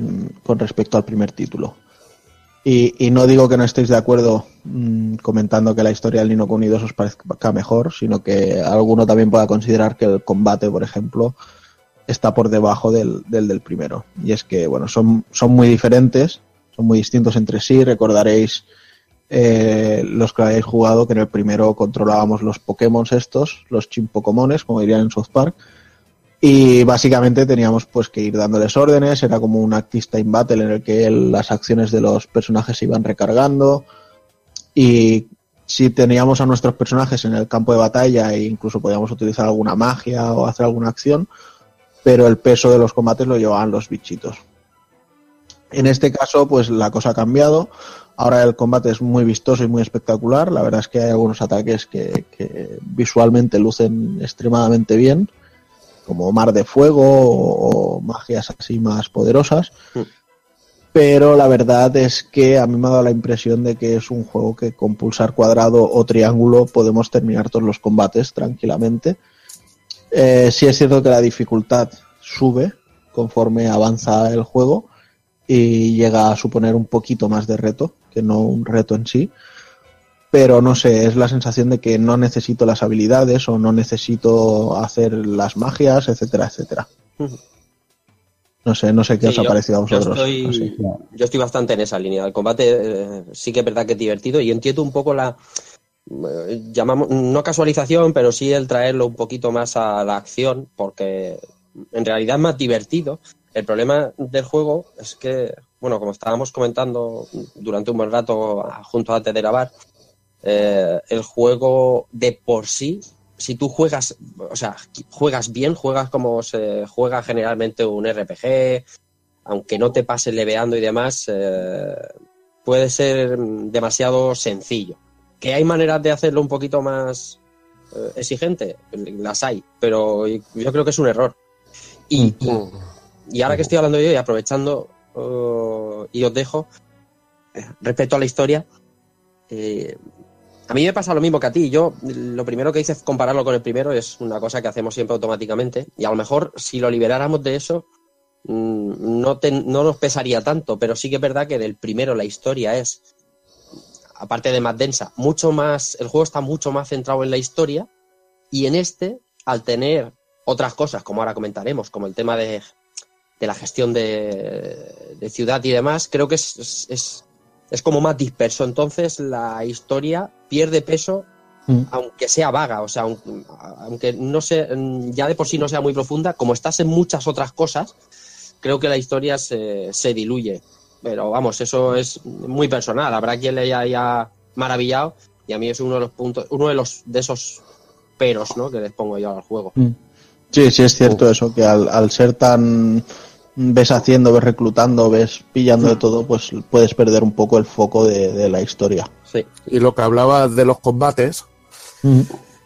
con respecto al primer título. Y no digo que no estéis de acuerdo comentando que la historia del Ni no Kuni II os parezca mejor, sino que alguno también pueda considerar que el combate, por ejemplo, está por debajo del primero. Y es que, bueno, son muy diferentes, son muy distintos entre sí. Recordaréis los que lo hayáis jugado, que en el primero controlábamos los Pokémon estos, los chimpocomones, como dirían en South Park, y básicamente teníamos pues que ir dándoles órdenes, era como un Active Time Battle en el que las acciones de los personajes se iban recargando, y si teníamos a nuestros personajes en el campo de batalla e incluso podíamos utilizar alguna magia o hacer alguna acción, pero el peso de los combates lo llevaban los bichitos. En este caso, pues la cosa ha cambiado. Ahora el combate es muy vistoso y muy espectacular. La verdad es que hay algunos ataques que visualmente lucen extremadamente bien, como Mar de Fuego o magias así más poderosas. Pero la verdad es que a mí me ha dado la impresión de que es un juego que con pulsar cuadrado o triángulo podemos terminar todos los combates tranquilamente. Sí es cierto que la dificultad sube conforme avanza el juego y llega a suponer un poquito más de reto, que no un reto en sí, pero no sé, es la sensación de que no necesito las habilidades o no necesito hacer las magias, etcétera, etcétera. No sé qué os ha parecido a vosotros. Yo estoy bastante en esa línea. El combate sí que es verdad que es divertido y entiendo un poco la... llamamos no casualización, pero sí el traerlo un poquito más a la acción, porque en realidad es más divertido. El problema del juego es que, bueno, como estábamos comentando durante un buen rato junto antes de grabar, el juego de por sí, si tú juegas, o sea, juegas bien, juegas como se juega generalmente un RPG, aunque no te pases leveando y demás, puede ser demasiado sencillo. Que hay maneras de hacerlo un poquito más exigente, las hay, pero yo creo que es un error. Y ahora que estoy hablando yo y aprovechando y os dejo, respecto a la historia, a mí me pasa lo mismo que a ti. Yo lo primero que hice es compararlo con el primero, es una cosa que hacemos siempre automáticamente, y a lo mejor si lo liberáramos de eso no nos pesaría tanto, pero sí que es verdad que del primero la historia es, aparte de más densa, mucho más, el juego está mucho más centrado en la historia, y en este, al tener otras cosas, como ahora comentaremos, como el tema de la gestión de ciudad y demás, creo que es como más disperso. Entonces la historia pierde peso, aunque sea vaga, o sea, aunque no sea, ya de por sí no sea muy profunda, como estás en muchas otras cosas, creo que la historia se diluye. Pero vamos, eso es muy personal, habrá quien le haya maravillado, y a mí es uno de los puntos, uno de los de esos peros, ¿no?, que les pongo yo al juego. Sí, es cierto eso, que al ser tan... ves haciendo, ves reclutando, ves pillando de todo, pues puedes perder un poco el foco de la historia. Sí. Y lo que hablabas de los combates,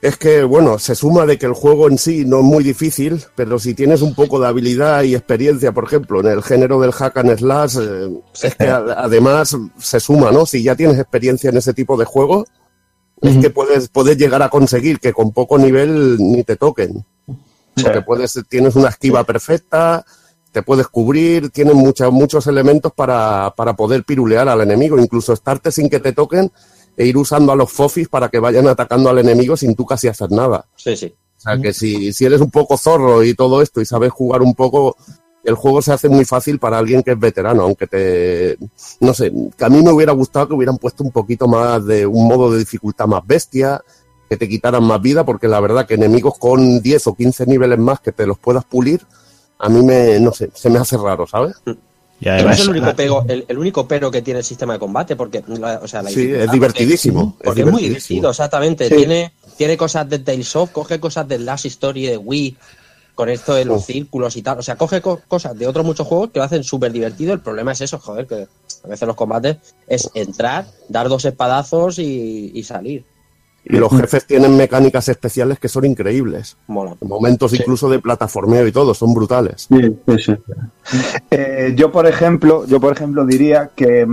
es que, bueno, se suma de que el juego en sí no es muy difícil, pero si tienes un poco de habilidad y experiencia, por ejemplo, en el género del hack and slash, es que además se suma, ¿no? Si ya tienes experiencia en ese tipo de juegos, es que puedes llegar a conseguir que con poco nivel ni te toquen. Porque tienes una esquiva perfecta, te puedes cubrir, tienes muchos elementos para poder pirulear al enemigo, incluso estarte sin que te toquen e ir usando a los fofis para que vayan atacando al enemigo sin tú casi hacer nada. Sí. O sea, que si eres un poco zorro y todo esto y sabes jugar un poco, el juego se hace muy fácil para alguien que es veterano, aunque no sé, que a mí me hubiera gustado que hubieran puesto un poquito más de un modo de dificultad más bestia, que te quitaran más vida, porque la verdad que enemigos con 10 o 15 niveles más que te los puedas pulir, a mí se me hace raro, ¿sabes? Y además, es el único pero que tiene el sistema de combate, porque es divertidísimo. Porque es muy divertido, exactamente. Sí. Tiene cosas de Tales of, coge cosas de Last Story de Wii, con esto de los círculos y tal. O sea, coge cosas de otros muchos juegos que lo hacen súper divertido. El problema es eso, joder, que a veces los combates es entrar, dar dos espadazos y salir. Y los jefes tienen mecánicas especiales que son increíbles. Mola. Momentos incluso de plataformeo y todo, son brutales. Sí. Yo, por ejemplo, diría que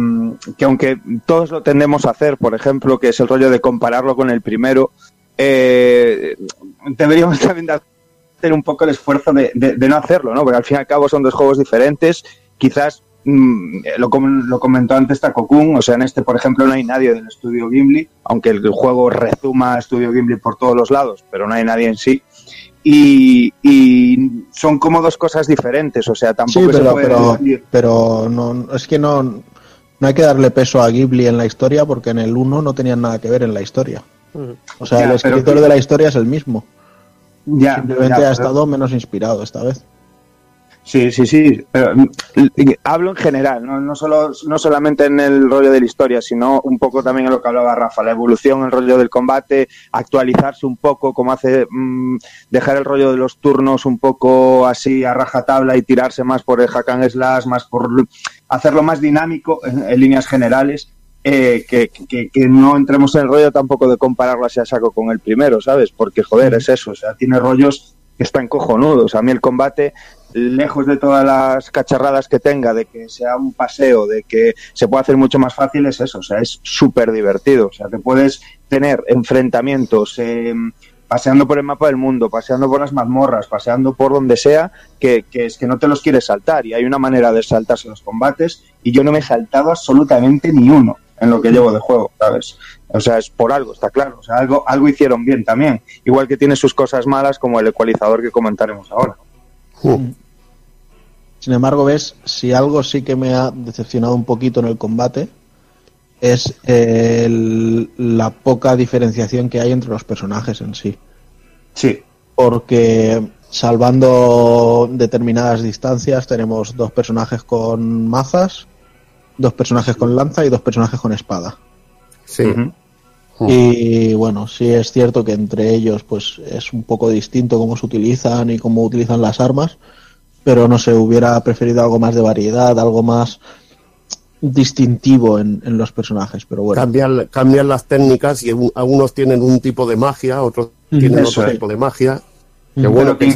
aunque todos lo tendemos a hacer, por ejemplo, que es el rollo de compararlo con el primero, deberíamos también hacer un poco el esfuerzo de no hacerlo, ¿no? Porque al fin y al cabo son dos juegos diferentes, quizás... Lo comentó antes Takokun, o sea, en este, por ejemplo, no hay nadie del estudio Ghibli, aunque el juego rezuma a estudio Ghibli por todos los lados, pero no hay nadie en sí. Y son como dos cosas diferentes, o sea, tampoco se puede... Pero no, es que no... No hay que darle peso a Ghibli en la historia porque en el 1 no tenían nada que ver en la historia. O sea, ya, el escritor de la historia es el mismo. Ya, simplemente ha estado menos inspirado esta vez. Sí, sí, sí. Pero, hablo en general, no solamente en el rollo de la historia, sino un poco también en lo que hablaba Rafa, la evolución, el rollo del combate, actualizarse un poco, como hace dejar el rollo de los turnos un poco así a rajatabla y tirarse más por el hack and slash, más por hacerlo más dinámico en líneas generales. Que no entremos en el rollo tampoco de compararlo así a saco con el primero, ¿sabes? Porque, joder, es eso, o sea, tiene rollos que están cojonudos. A mí el combate, lejos de todas las cacharradas que tenga, de que sea un paseo, de que se pueda hacer mucho más fácil, es eso, o sea, es súper divertido. O sea, te puedes tener enfrentamientos paseando por el mapa del mundo, paseando por las mazmorras, paseando por donde sea, que es que no te los quieres saltar, y hay una manera de saltarse los combates, y yo no me he saltado absolutamente ni uno en lo que llevo de juego, ¿sabes? O sea, es por algo, está claro, o sea, algo hicieron bien también, igual que tiene sus cosas malas como el ecualizador que comentaremos ahora. Sin embargo, ves, si algo sí que me ha decepcionado un poquito en el combate es la poca diferenciación que hay entre los personajes en sí. Sí. Porque salvando determinadas distancias tenemos dos personajes con mazas, dos personajes con lanza y dos personajes con espada. Sí. Y bueno, sí es cierto que entre ellos pues es un poco distinto cómo se utilizan y cómo utilizan las armas, pero no sé, hubiera preferido algo más de variedad, algo más distintivo en los personajes, pero bueno. Cambian las técnicas y algunos tienen un tipo de magia, otros tienen otro tipo de magia. Que bueno, que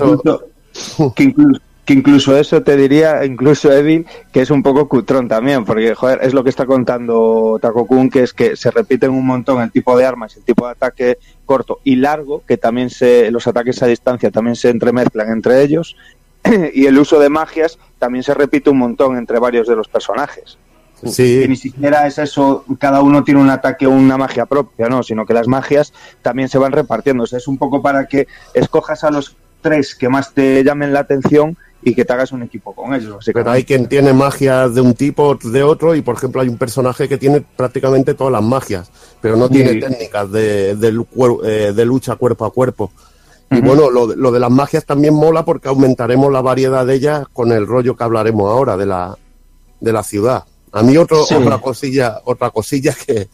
incluso eso te diría, incluso Edil, que es un poco cutrón también, porque joder, es lo que está contando Tako-kun, que es que se repiten un montón el tipo de armas, el tipo de ataque corto y largo, que también los ataques a distancia también se entremezclan entre ellos, y el uso de magias también se repite un montón entre varios de los personajes. Sí. Que ni siquiera es eso, cada uno tiene un ataque o una magia propia, no, sino que las magias también se van repartiendo. O sea, es un poco para que escojas a los tres que más te llamen la atención y que te hagas un equipo con ellos. Así que pero hay quien tiene magias de un tipo, de otro, y por ejemplo hay un personaje que tiene prácticamente todas las magias, pero no tiene técnicas de lucha cuerpo a cuerpo. Y bueno, lo de las magias también mola porque aumentaremos la variedad de ellas con el rollo que hablaremos ahora de la ciudad. A mí otra cosilla que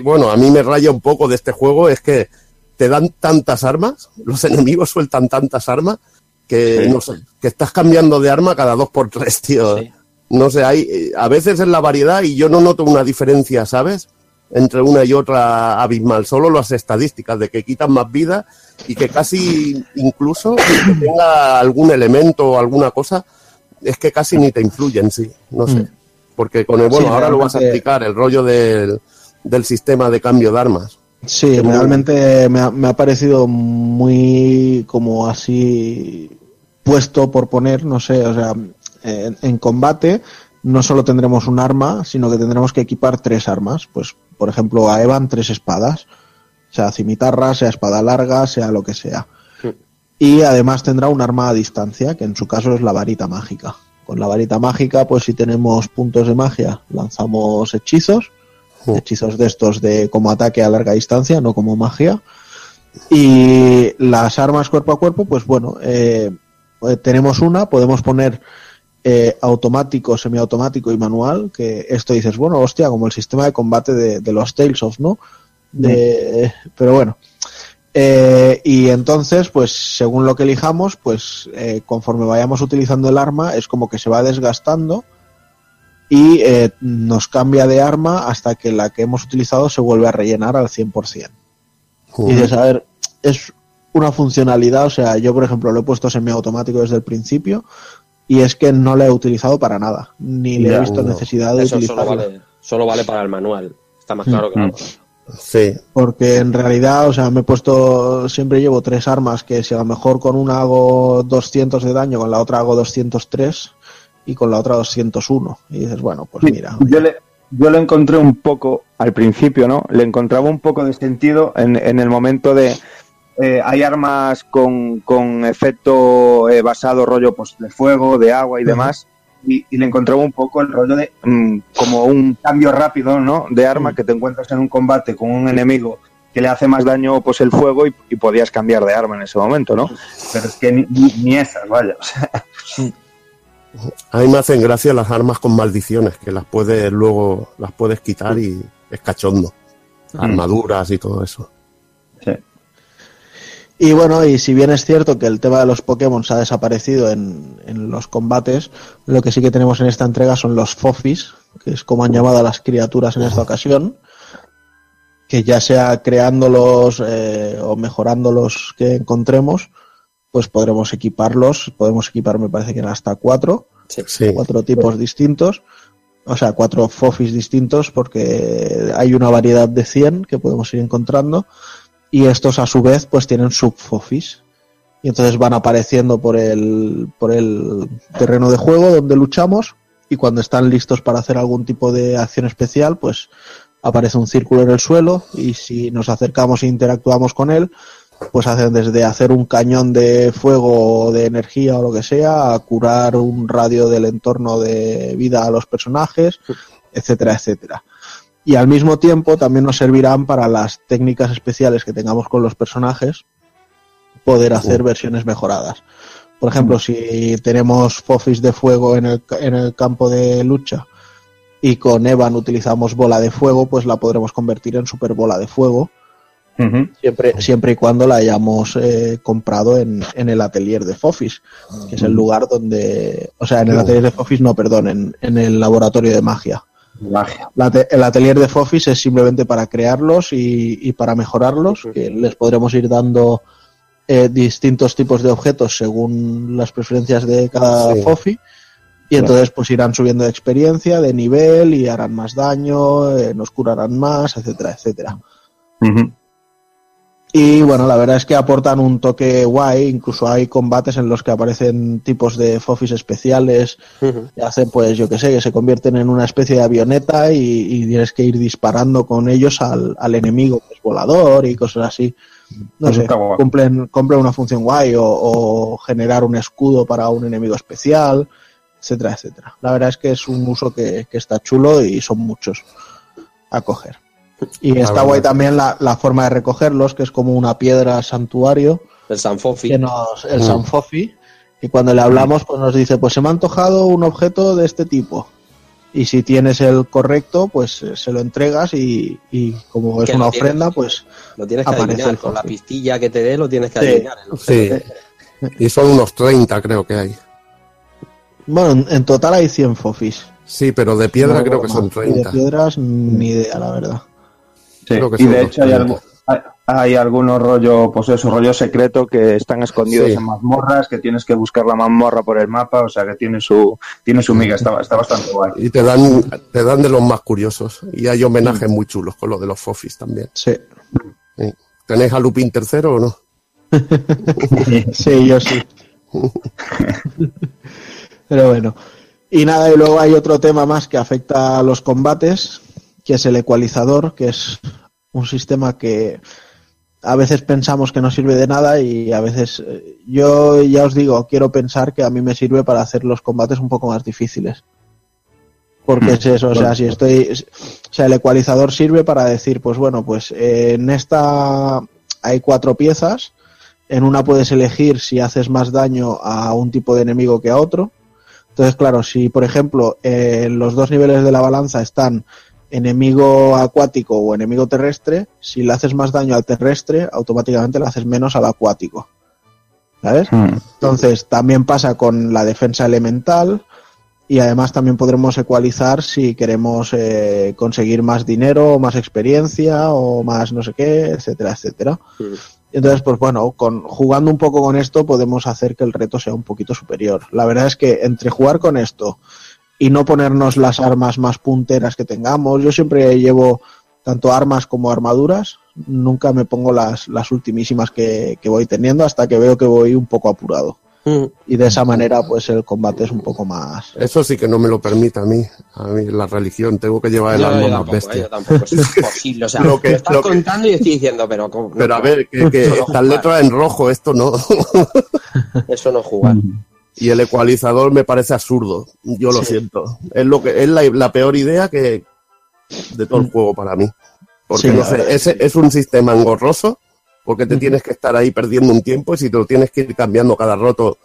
bueno, a mí me raya un poco de este juego es que te dan tantas armas, los enemigos sueltan tantas armas que no sé, que estás cambiando de arma cada 2x3, tío. Sí. No sé, hay a veces en la variedad y yo no noto una diferencia, ¿sabes? Entre una y otra abismal, solo las estadísticas de que quitan más vida y que casi incluso que tenga algún elemento o alguna cosa, es que casi ni te influyen, sí, no sé. Porque con el bueno, sí, ahora lo vas a explicar, el rollo del sistema de cambio de armas. Sí, realmente me ha parecido muy como así puesto por poner, no sé, o sea, en combate no solo tendremos un arma, sino que tendremos que equipar tres armas. Pues, por ejemplo, a Evan 3 espadas, sea cimitarra, sea espada larga, sea lo que sea. Sí. Y además tendrá un arma a distancia, que en su caso es la varita mágica. Con la varita mágica, pues si tenemos puntos de magia, lanzamos hechizos. Sí. Hechizos de estos de como ataque a larga distancia, no como magia. Y las armas cuerpo a cuerpo, pues bueno, tenemos una, podemos poner automático, semiautomático y manual, que esto dices, bueno, hostia, como el sistema de combate de los Tales of, ¿no? Pero bueno. Y entonces, pues según lo que elijamos, pues conforme vayamos utilizando el arma, es como que se va desgastando y nos cambia de arma hasta que la que hemos utilizado se vuelve a rellenar al 100%. Y dices, a ver, es una funcionalidad, o sea, yo por ejemplo lo he puesto semiautomático desde el principio, y es que no la he utilizado para nada, ni le he visto necesidad de utilizarla. Solo vale para el manual, está más claro que nada. Sí. Porque en realidad, o sea, me he puesto, siempre llevo tres armas, que si a lo mejor con una hago 200 de daño, con la otra hago 203 y con la otra 201. Y dices, bueno, pues mira. Yo le encontré un poco, al principio, ¿no? Le encontraba un poco de sentido en el momento de... hay armas con efecto basado rollo pues, de fuego, de agua y demás, y le encontraba un poco el rollo de como un cambio rápido, ¿no?, de arma, que te encuentras en un combate con un enemigo que le hace más daño pues el fuego y podías cambiar de arma en ese momento, ¿no? Pero es que ni esas, vaya. O sea. A mí me hacen gracia las armas con maldiciones, que las puedes luego quitar y es cachondo. Armaduras y todo eso. Sí. Y bueno, y si bien es cierto que el tema de los Pokémon se ha desaparecido en los combates, lo que sí que tenemos en esta entrega son los Fofis, que es como han llamado a las criaturas en esta ocasión, que ya sea creándolos o mejorando los que encontremos, pues podremos equiparlos. Podemos equipar, me parece que eran hasta 4, sí. 4 tipos distintos, o sea, 4 Fofis distintos, porque hay una variedad de 100 que podemos ir encontrando, y estos a su vez pues tienen subfofis, y entonces van apareciendo por el terreno de juego donde luchamos, y cuando están listos para hacer algún tipo de acción especial, pues aparece un círculo en el suelo, y si nos acercamos e interactuamos con él, pues hacen desde hacer un cañón de fuego o de energía o lo que sea, a curar un radio del entorno de vida a los personajes, etcétera, etcétera. Y al mismo tiempo también nos servirán para las técnicas especiales que tengamos con los personajes, poder hacer versiones mejoradas. Por ejemplo, si tenemos fofis de fuego en el campo de lucha, y con Evan utilizamos bola de fuego, pues la podremos convertir en super bola de fuego, siempre y cuando la hayamos comprado en el atelier de Fofis, que es el lugar donde... O sea, en el atelier de Fofis, no, perdón, en el laboratorio de magia. El atelier de Fofis es simplemente para crearlos y para mejorarlos, que les podremos ir dando distintos tipos de objetos según las preferencias de cada Fofi. Y entonces pues irán subiendo de experiencia, de nivel, y harán más daño, nos curarán más, etcétera, etcétera. Y bueno, la verdad es que aportan un toque guay. Incluso hay combates en los que aparecen tipos de fofis especiales, que hacen, pues yo que sé, que se convierten en una especie de avioneta y tienes que ir disparando con ellos al enemigo, que es volador y cosas así. No sé, cumplen una función guay, o generar un escudo para un enemigo especial, etcétera, etcétera. La verdad es que es un uso que está chulo, y son muchos a coger. Y está guay también la forma de recogerlos, que es como una piedra santuario. El Sanfofi. Sanfofi. Y cuando le hablamos, pues nos dice, pues se me ha antojado un objeto de este tipo. Y si tienes el correcto, pues se lo entregas, y como es una ofrenda, pues lo tienes que adivinar. Con la pistilla que te dé lo tienes que adivinar. Y son unos 30, creo que hay. Bueno, en total hay 100 fofis. Sí, pero de piedra no, creo que son 30. Y de piedras, ni idea, la verdad. Sí, creo que y son de hecho 30. Hay algunos rollos, pues esos rollos secretos que están escondidos en mazmorras, que tienes que buscar la mazmorra por el mapa, o sea que tiene su miga, está bastante guay. Y te dan de los más curiosos, y hay homenajes muy chulos con lo de los fofis también. Sí. ¿Tenéis a Lupin III o no? Sí, yo sí. Pero bueno, y nada, y luego hay otro tema más que afecta a los combates, que es el ecualizador, que es un sistema que a veces pensamos que no sirve de nada, y a veces, yo ya os digo, quiero pensar que a mí me sirve para hacer los combates un poco más difíciles. Porque es eso, o sea, el ecualizador sirve para decir, pues bueno, pues en esta hay 4 piezas, en una puedes elegir si haces más daño a un tipo de enemigo que a otro. Entonces, claro, si por ejemplo en los 2 niveles de la balanza están enemigo acuático o enemigo terrestre, si le haces más daño al terrestre, automáticamente le haces menos al acuático, ¿sabes? Entonces, también pasa con la defensa elemental, y además también podremos ecualizar si queremos conseguir más dinero, o más experiencia, o más no sé qué, etcétera, etcétera. Entonces, pues bueno, jugando un poco con esto podemos hacer que el reto sea un poquito superior. La verdad es que entre jugar con esto y no ponernos las armas más punteras que tengamos, yo siempre llevo tanto armas como armaduras, nunca me pongo las ultimísimas que voy teniendo, hasta que veo que voy un poco apurado. Y de esa manera, pues el combate es un poco más... Eso sí que no me lo permite a mí. A mí la religión, tengo que llevar el arma más bestia. Yo tampoco, es posible. O sea, lo estás contando y estoy diciendo, pero... ¿cómo? Pero a ver, que estas letras en rojo, esto no. Eso no jugar. Y el ecualizador me parece absurdo. Yo lo siento. Es la peor idea que de todo el juego para mí. Porque no sé, es un sistema engorroso, porque te tienes que estar ahí perdiendo un tiempo, y si te lo tienes que ir cambiando cada rato,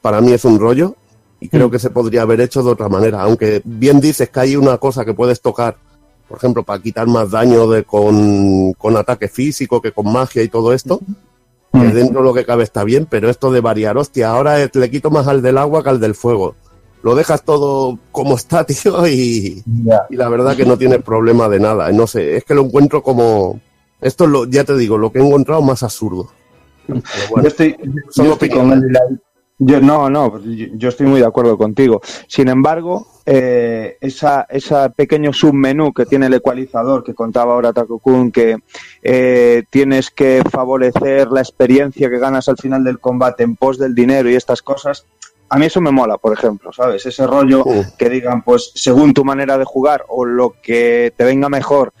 para mí es un rollo. Y creo que se podría haber hecho de otra manera. Aunque bien dices que hay una cosa que puedes tocar, por ejemplo, para quitar más daño con ataque físico que con magia y todo esto, que dentro de lo que cabe está bien, pero esto de variar, hostia, ahora le quito más al del agua que al del fuego. Lo dejas todo como está, tío, y la verdad que no tiene problema de nada. No sé, es que lo encuentro como... Esto, ya te digo, lo que he encontrado más absurdo. Bueno, yo estoy con el... Yo estoy muy de acuerdo contigo. Sin embargo, esa pequeño submenú que tiene el ecualizador, que contaba ahora Taku-kun, que tienes que favorecer la experiencia que ganas al final del combate en pos del dinero y estas cosas, a mí eso me mola, por ejemplo, ¿sabes? Ese rollo que digan, pues, según tu manera de jugar o lo que te venga mejor,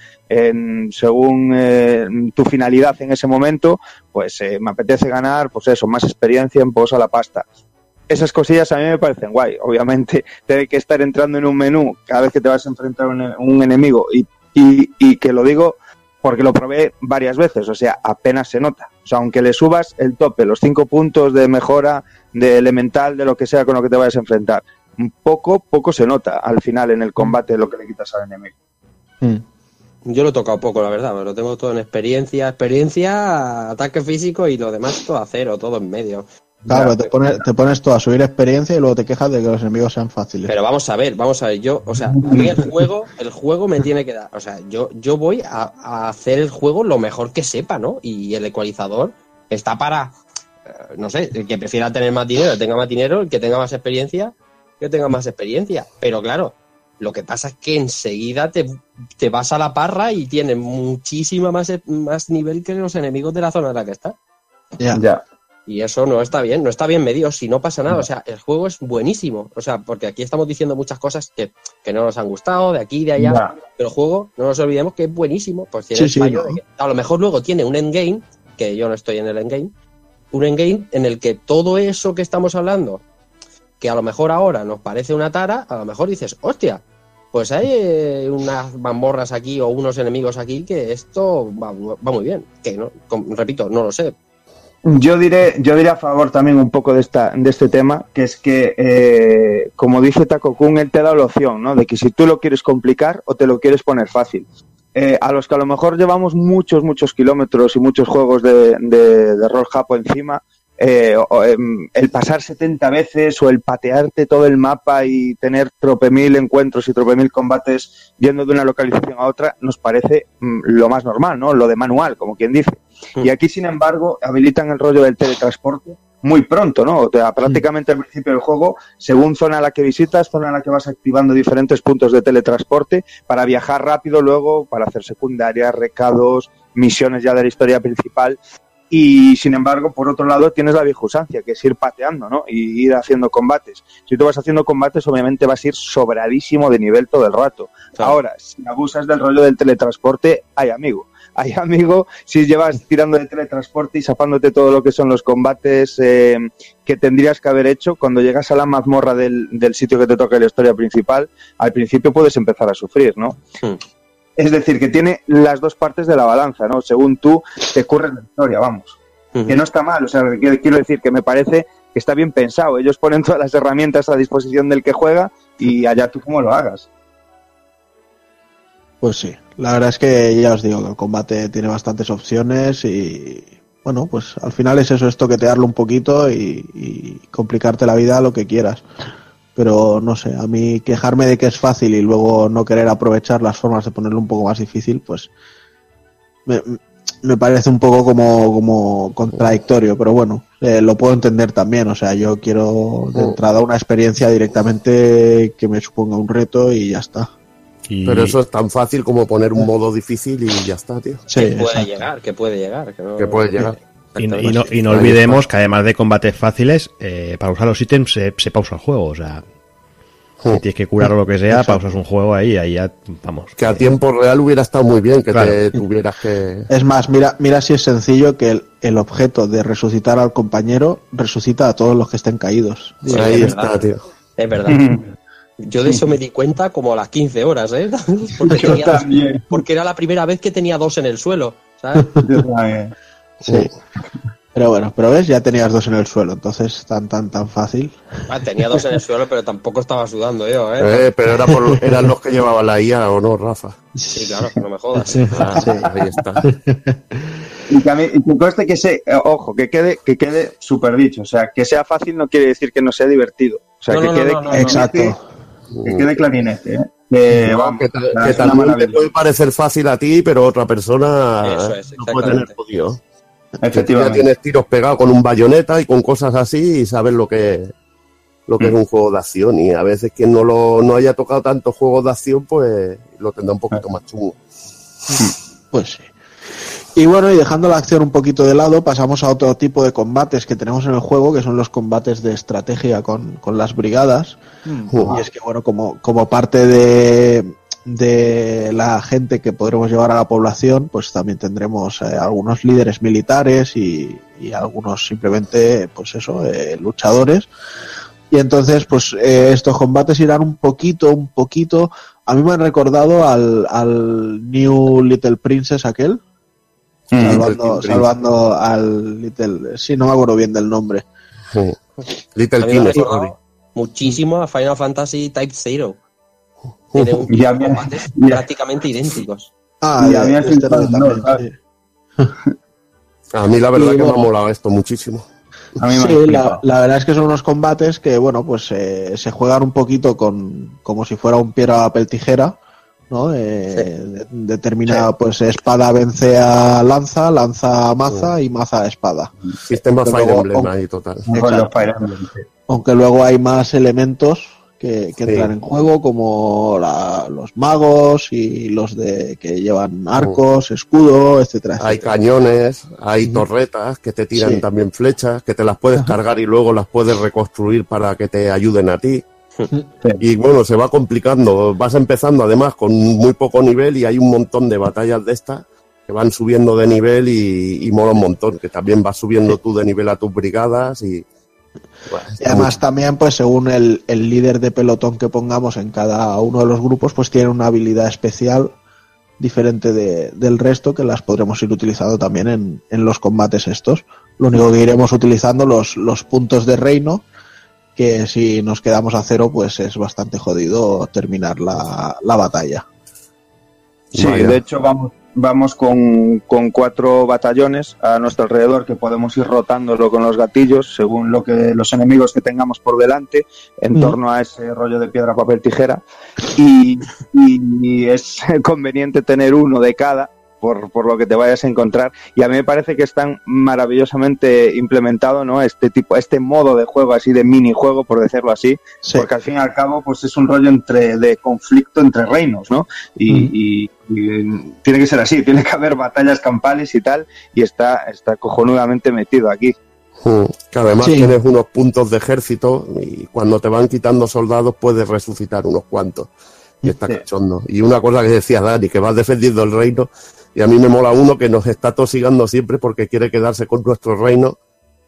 según tu finalidad en ese momento, pues me apetece ganar, pues eso, más experiencia en pos a la pasta. Esas cosillas a mí me parecen guay. Obviamente, tener que estar entrando en un menú cada vez que te vas a enfrentar a un enemigo, y que lo digo porque lo probé varias veces, o sea, apenas se nota. O sea, aunque le subas el tope, los 5 puntos de mejora, de elemental, de lo que sea con lo que te vayas a enfrentar, poco se nota al final en el combate lo que le quitas al enemigo. Yo lo he tocado poco, la verdad, pero lo tengo todo en experiencia, ataque físico y lo demás todo a cero, todo en medio. Claro, te pones todo a subir experiencia y luego te quejas de que los enemigos sean fáciles. Pero vamos a ver, yo, o sea, a mí el juego me tiene que dar, o sea, yo voy a hacer el juego lo mejor que sepa, ¿no? Y el ecualizador está para, no sé, el que prefiera tener más dinero, tenga más dinero, el que tenga más experiencia, pero claro, lo que pasa es que enseguida te vas a la parra y tienes muchísima más nivel que los enemigos de la zona en la que estás. Ya. Y eso no está bien medido, si no pasa nada. O sea, el juego es buenísimo. O sea, porque aquí estamos diciendo muchas cosas que no nos han gustado, de aquí, de allá. Ya. Pero el juego, no nos olvidemos que es buenísimo. Pues tiene fallo. ¿No? A lo mejor luego tiene un endgame, que yo no estoy en el endgame, un endgame en el que todo eso que estamos hablando, que a lo mejor ahora nos parece una tara, a lo mejor dices, hostia, pues hay unas mazmorras aquí o unos enemigos aquí que esto va muy bien. Que no, repito, no lo sé. Yo diré a favor también un poco de este tema, que es que, como dice Taku-kun, él te da la opción, ¿no? De que si tú lo quieres complicar o te lo quieres poner fácil. A los que a lo mejor llevamos muchos kilómetros y muchos juegos de rol japo encima... el pasar 70 veces o el patearte todo el mapa y tener tropemil encuentros y tropemil combates yendo de una localización a otra nos parece lo más normal, ¿no? Lo de manual, como quien dice. Y aquí, sin embargo, habilitan el rollo del teletransporte muy pronto, ¿no? O sea, prácticamente al principio del juego, según zona a la que visitas, zona a la que vas activando diferentes puntos de teletransporte para viajar rápido luego, para hacer secundarias, recados, misiones ya de la historia principal... Y, sin embargo, por otro lado, tienes la vieja usancia, que es ir pateando, ¿no? Y ir haciendo combates. Si tú vas haciendo combates, obviamente vas a ir sobradísimo de nivel todo el rato. Claro. Ahora, si abusas del rollo del teletransporte, hay amigo, si llevas tirando de teletransporte y zapándote todo lo que son los combates que tendrías que haber hecho, cuando llegas a la mazmorra del sitio que te toca la historia principal, al principio puedes empezar a sufrir, ¿no? Sí. Es decir, que tiene las dos partes de la balanza, ¿no? Según tú, te curres la historia, vamos. Uh-huh. Que no está mal, o sea, quiero decir que me parece que está bien pensado. Ellos ponen todas las herramientas a disposición del que juega y allá tú cómo lo hagas. Pues sí, la verdad es que ya os digo que el combate tiene bastantes opciones y... Bueno, pues al final es eso, es toquetearlo un poquito y complicarte la vida lo que quieras. Pero no sé, a mí quejarme de que es fácil y luego no querer aprovechar las formas de ponerlo un poco más difícil, pues me parece un poco como contradictorio, pero bueno, lo puedo entender también. O sea, yo quiero de entrada una experiencia directamente que me suponga un reto y ya está. Pero eso es tan fácil como poner un modo difícil y ya está, tío. Sí, que puede llegar. Y no olvidemos que además de combates fáciles, para usar los ítems se pausa el juego, o sea... Si tienes que curar o lo que sea, exacto, pausas un juego ahí ya, vamos. Que a tiempo real hubiera estado muy bien que claro, te tuvieras que... Es más, mira si es sencillo que el objeto de resucitar al compañero resucita a todos los que estén caídos. Sí, ahí es verdad, está, tío. Es verdad. Yo de eso me di cuenta como a las 15 horas, ¿eh? Porque era la primera vez que tenía dos en el suelo, ¿sabes? Yo también. Sí. Pero bueno, pero ves, ya tenías dos en el suelo, entonces tan fácil. Ah, tenía dos en el suelo, pero tampoco estaba sudando yo, ¿eh? Pero era eran los que llevaban la IA, ¿o no, Rafa? Sí, claro, que no me jodas. Sí. Ah, sí, ahí está. Y que a mí, y conste que ojo, que quede súper dicho, o sea, que sea fácil no quiere decir que no sea divertido. O sea, no, exacto. Que quede clarinete, ¿eh? Que tal vez te puede parecer fácil a ti, pero otra persona no puede tener podido. Efectivamente. Ya tienes tiros pegados con un bayoneta y con cosas así y sabes lo que es un juego de acción, y a veces quien no haya tocado tantos juegos de acción pues lo tendrá un poquito más chungo. Pues sí. Y bueno, y dejando la acción un poquito de lado, pasamos a otro tipo de combates que tenemos en el juego, que son los combates de estrategia con las brigadas. Y es que bueno, como parte de la gente que podremos llevar a la población, pues también tendremos algunos líderes militares y algunos simplemente, pues eso, luchadores. Y entonces, pues estos combates irán un poquito. A mí me han recordado al New Little Princess aquel, salvando al Little... Sí, no me acuerdo bien del nombre. Sí. Little King. Muchísimo a Final Fantasy Type 0. Tiene combates prácticamente idénticos. Ah, y a mí también. A mí la verdad que me ha molado esto muchísimo. A mí sí, la verdad es que son unos combates que, bueno, pues se juegan un poquito como si fuera un piedra, papel, tijera, ¿no? Determina, pues, espada vence a lanza a maza y maza a espada. Sistema Fire Emblem ahí, total. Aunque luego hay más elementos que entran en juego, como los magos y los de que llevan arcos, escudo, etcétera, etcétera. Hay cañones, hay torretas que te tiran también flechas, que te las puedes cargar y luego las puedes reconstruir para que te ayuden a ti. Y bueno, se va complicando, vas empezando además con muy poco nivel y hay un montón de batallas de estas que van subiendo de nivel y mola un montón, que también vas subiendo tú de nivel a tus brigadas y... Bueno, y además también, pues según el líder de pelotón que pongamos en cada uno de los grupos, pues tiene una habilidad especial diferente del resto, que las podremos ir utilizando también en los combates estos. Lo único que iremos utilizando los puntos de reino, que si nos quedamos a cero pues es bastante jodido terminar la batalla. Sí, vaya. De hecho vamos con 4 batallones a nuestro alrededor que podemos ir rotándolo con los gatillos según lo que los enemigos que tengamos por delante en torno a ese rollo de piedra, papel, tijera, y es conveniente tener uno de cada por lo que te vayas a encontrar, y a mí me parece que están maravillosamente implementado, ¿no? Este modo de juego así, de minijuego, por decirlo así, porque al fin y al cabo pues es un rollo de conflicto entre reinos, ¿no? Y tiene que ser así, tiene que haber batallas campales y tal, y está cojonudamente metido aquí. Que además tienes unos puntos de ejército y cuando te van quitando soldados puedes resucitar unos cuantos. Y está cachondo. Y una cosa que decía Dani, que vas defendiendo el reino, y a mí me mola uno que nos está tosigando siempre porque quiere quedarse con nuestro reino,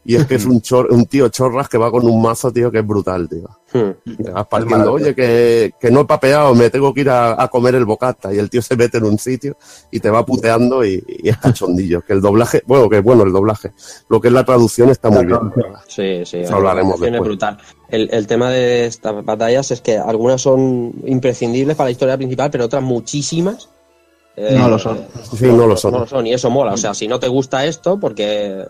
y es que es un tío chorras que va con un mazo, tío, que es brutal, tío. Vas partiendo, oye, que no he papeado, me tengo que ir a comer el bocata, y el tío se mete en un sitio y te va puteando y es cachondillo. Que el doblaje, lo que es la traducción está muy bien. Sí, eso hablaremos después. Es brutal. El tema de estas batallas es que algunas son imprescindibles para la historia principal, pero otras muchísimas no lo son. Sí, no lo son, y eso mola. O sea, si no te gusta esto, porque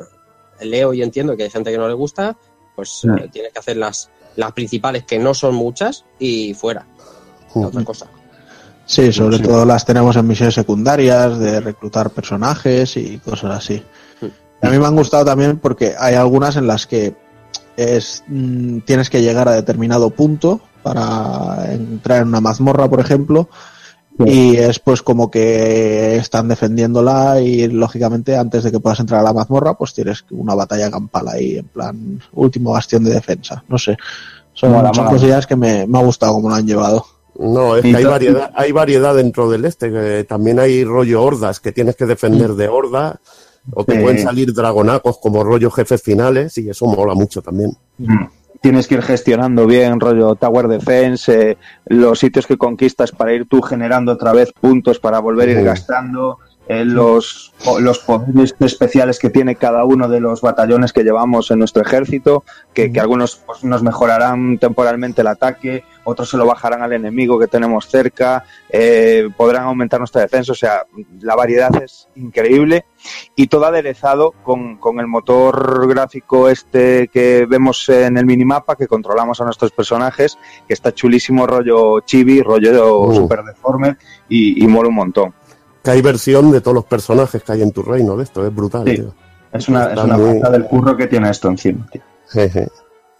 leo y entiendo que hay gente que no le gusta, pues tienes que hacer las principales, que no son muchas, y fuera. Otra cosa. Sí, sobre todo las tenemos en misiones secundarias, de reclutar personajes y cosas así. A mí me han gustado también porque hay algunas en las que tienes que llegar a determinado punto para entrar en una mazmorra, por ejemplo, y es pues como que están defendiéndola y lógicamente antes de que puedas entrar a la mazmorra pues tienes una batalla campal ahí, en plan último bastión de defensa, no sé. Son cosillas que me ha gustado como lo han llevado. No, es que hay variedad dentro del que también hay rollo hordas, que tienes que defender de hordas, o te pueden salir dragonacos como rollo jefes finales, y eso mola mucho también. Tienes que ir gestionando bien rollo Tower Defense, los sitios que conquistas para ir tú generando otra vez puntos para volver a ir gastando, los poderes especiales que tiene cada uno de los batallones que llevamos en nuestro ejército, que algunos pues, nos mejorarán temporalmente el ataque, otros se lo bajarán al enemigo que tenemos cerca, podrán aumentar nuestra defensa, o sea, la variedad es increíble y todo aderezado con el motor gráfico este que vemos en el minimapa, que controlamos a nuestros personajes, que está chulísimo, rollo chibi, rollo super deforme y mola un montón. Que hay versión de todos los personajes que hay en tu reino, de esto, es brutal, sí. Tío. Es una falta del curro que tiene esto encima, tío. Jeje.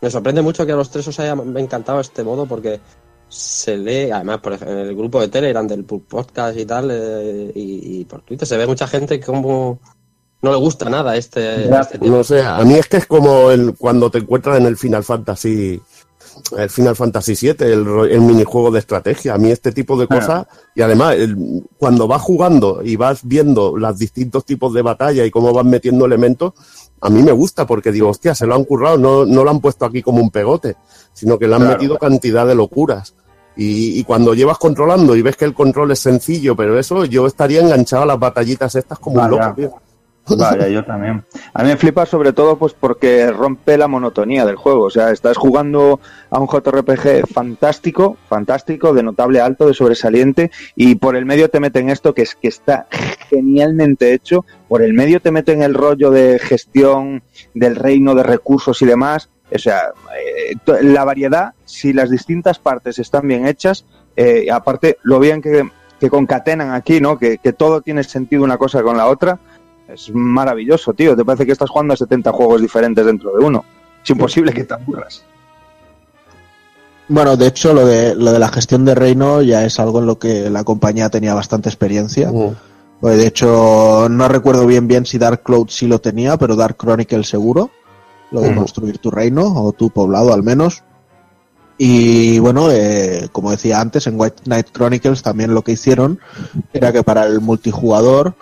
Me sorprende mucho que a los tres os haya encantado este modo, porque se lee, además por en el grupo de Telegram del Pull Podcast y tal, y por Twitter se ve mucha gente como no le gusta nada este tipo. No sé, a mí es que es como cuando te encuentras en el Final Fantasy VII, el minijuego de estrategia. A mí este tipo de cosas, y además cuando vas jugando y vas viendo los distintos tipos de batalla y cómo vas metiendo elementos, a mí me gusta porque digo, hostia, se lo han currado, no lo han puesto aquí como un pegote, sino que le han metido cantidad de locuras. Y cuando llevas controlando y ves que el control es sencillo, pero eso, yo estaría enganchado a las batallitas estas como un loco, tío. Vaya, yo también. A mí me flipa sobre todo pues porque rompe la monotonía del juego. O sea, estás jugando a un JRPG fantástico, de notable alto, de sobresaliente, y por el medio te meten esto que es que está genialmente hecho. Por el medio te meten el rollo de gestión del reino, de recursos y demás. O sea, la variedad, si las distintas partes están bien hechas, aparte lo bien que concatenan aquí, ¿no? Que todo tiene sentido una cosa con la otra. Es maravilloso, tío. Te parece que estás jugando a 70 juegos diferentes dentro de uno. Es imposible que te aburras. Bueno, de hecho, lo de la gestión de reino ya es algo en lo que la compañía tenía bastante experiencia. Pues de hecho, no recuerdo bien si Dark Cloud sí lo tenía, pero Dark Chronicle seguro. Lo de construir tu reino, o tu poblado al menos. Y bueno, como decía antes, en White Knight Chronicles también lo que hicieron era que para el multijugador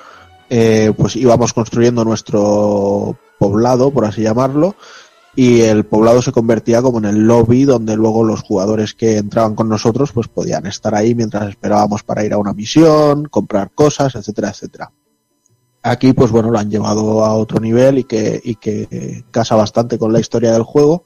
pues íbamos construyendo nuestro poblado, por así llamarlo, y el poblado se convertía como en el lobby donde luego los jugadores que entraban con nosotros pues podían estar ahí mientras esperábamos para ir a una misión, comprar cosas, etcétera, etcétera. Aquí pues bueno, lo han llevado a otro nivel y que casa bastante con la historia del juego.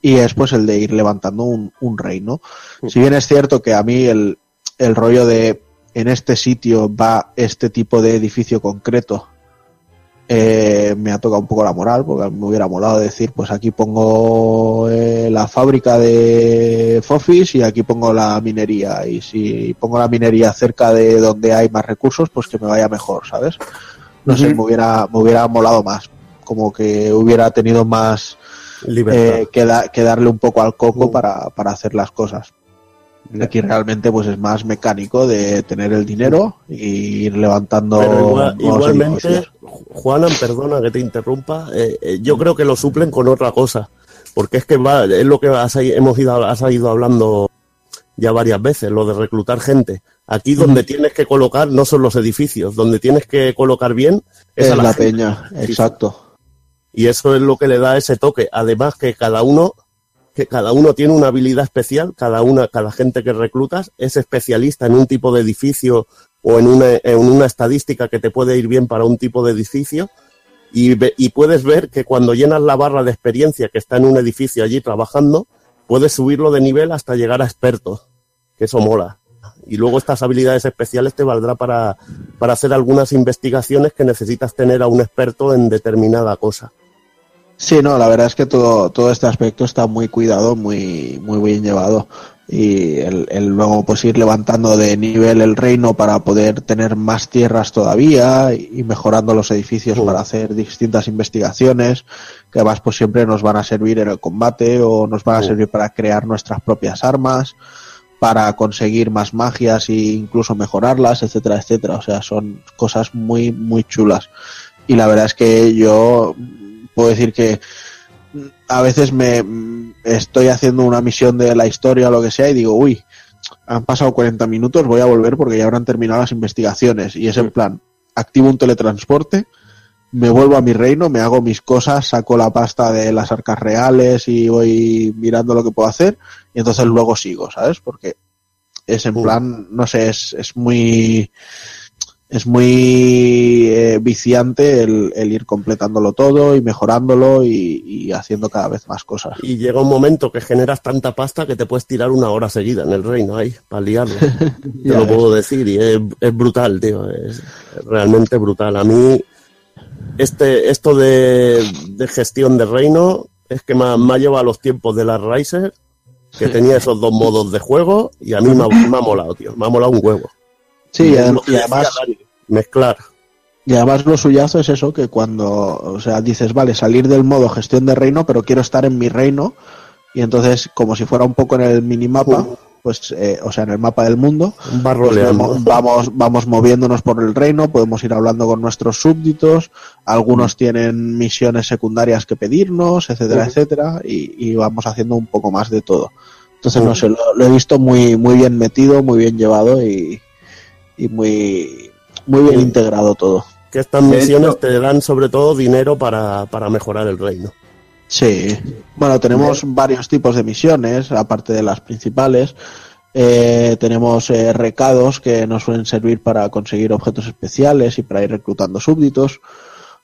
Y es pues el de ir levantando un reino. Si bien es cierto que a mí el rollo de en este sitio va este tipo de edificio concreto, me ha tocado un poco la moral, porque me hubiera molado decir, pues aquí pongo la fábrica de Fofis y aquí pongo la minería, y si pongo la minería cerca de donde hay más recursos, pues que me vaya mejor, ¿sabes? No sé, me hubiera molado más, como que hubiera tenido más libertad, que darle un poco al coco para hacer las cosas. Aquí realmente pues es más mecánico de tener el dinero y ir levantando. Pero igualmente, Juanan, perdona que te interrumpa, yo creo que lo suplen con otra cosa, porque es que es lo que has ido hablando ya varias veces, lo de reclutar gente. Aquí donde tienes que colocar no son los edificios, donde tienes que colocar bien es la peña, exacto. Y eso es lo que le da ese toque, además que cada uno tiene una habilidad especial, cada gente que reclutas es especialista en un tipo de edificio o en una estadística que te puede ir bien para un tipo de edificio, y puedes ver que cuando llenas la barra de experiencia que está en un edificio allí trabajando, puedes subirlo de nivel hasta llegar a expertos, que eso mola. Y luego estas habilidades especiales te valdrá para hacer algunas investigaciones que necesitas tener a un experto en determinada cosa. Sí, no, la verdad es que todo este aspecto está muy cuidado, muy muy bien llevado, y el luego pues ir levantando de nivel el reino para poder tener más tierras todavía y mejorando los edificios para hacer distintas investigaciones que además pues siempre nos van a servir en el combate, o nos van a servir para crear nuestras propias armas, para conseguir más magias e incluso mejorarlas, etcétera, etcétera. O sea, son cosas muy muy chulas, y la verdad es que yo puedo decir que a veces me estoy haciendo una misión de la historia o lo que sea y digo, uy, han pasado 40 minutos, voy a volver porque ya habrán terminado las investigaciones. Y es en plan, activo un teletransporte, me vuelvo a mi reino, me hago mis cosas, saco la pasta de las arcas reales y voy mirando lo que puedo hacer y entonces luego sigo, ¿sabes? Porque es en plan, no sé, es muy viciante el ir completándolo todo y mejorándolo y haciendo cada vez más cosas. Y llega un momento que generas tanta pasta que te puedes tirar una hora seguida en el reino ahí, para liarlo. Te lo puedo decir, y es brutal, tío, es realmente brutal. A mí, esto de gestión de reino es que me ha llevado a los tiempos de las Riser, que tenía esos dos modos de juego, y a mí me ha molado, tío, me ha molado un huevo. Sí, y además mezclar. Y además lo suyazo es eso, que cuando, o sea, dices, vale, salir del modo gestión de reino, pero quiero estar en mi reino, y entonces, como si fuera un poco en el minimapa, pues, o sea, en el mapa del mundo, pues vamos moviéndonos por el reino, podemos ir hablando con nuestros súbditos, algunos tienen misiones secundarias que pedirnos, etcétera, etcétera, y vamos haciendo un poco más de todo. Entonces, no sé, lo he visto muy, muy bien metido, muy bien llevado y muy, muy bien integrado todo. Que estas misiones te dan sobre todo dinero para mejorar el reino. Sí, bueno, tenemos varios tipos de misiones, aparte de las principales. Tenemos recados que nos suelen servir para conseguir objetos especiales y para ir reclutando súbditos.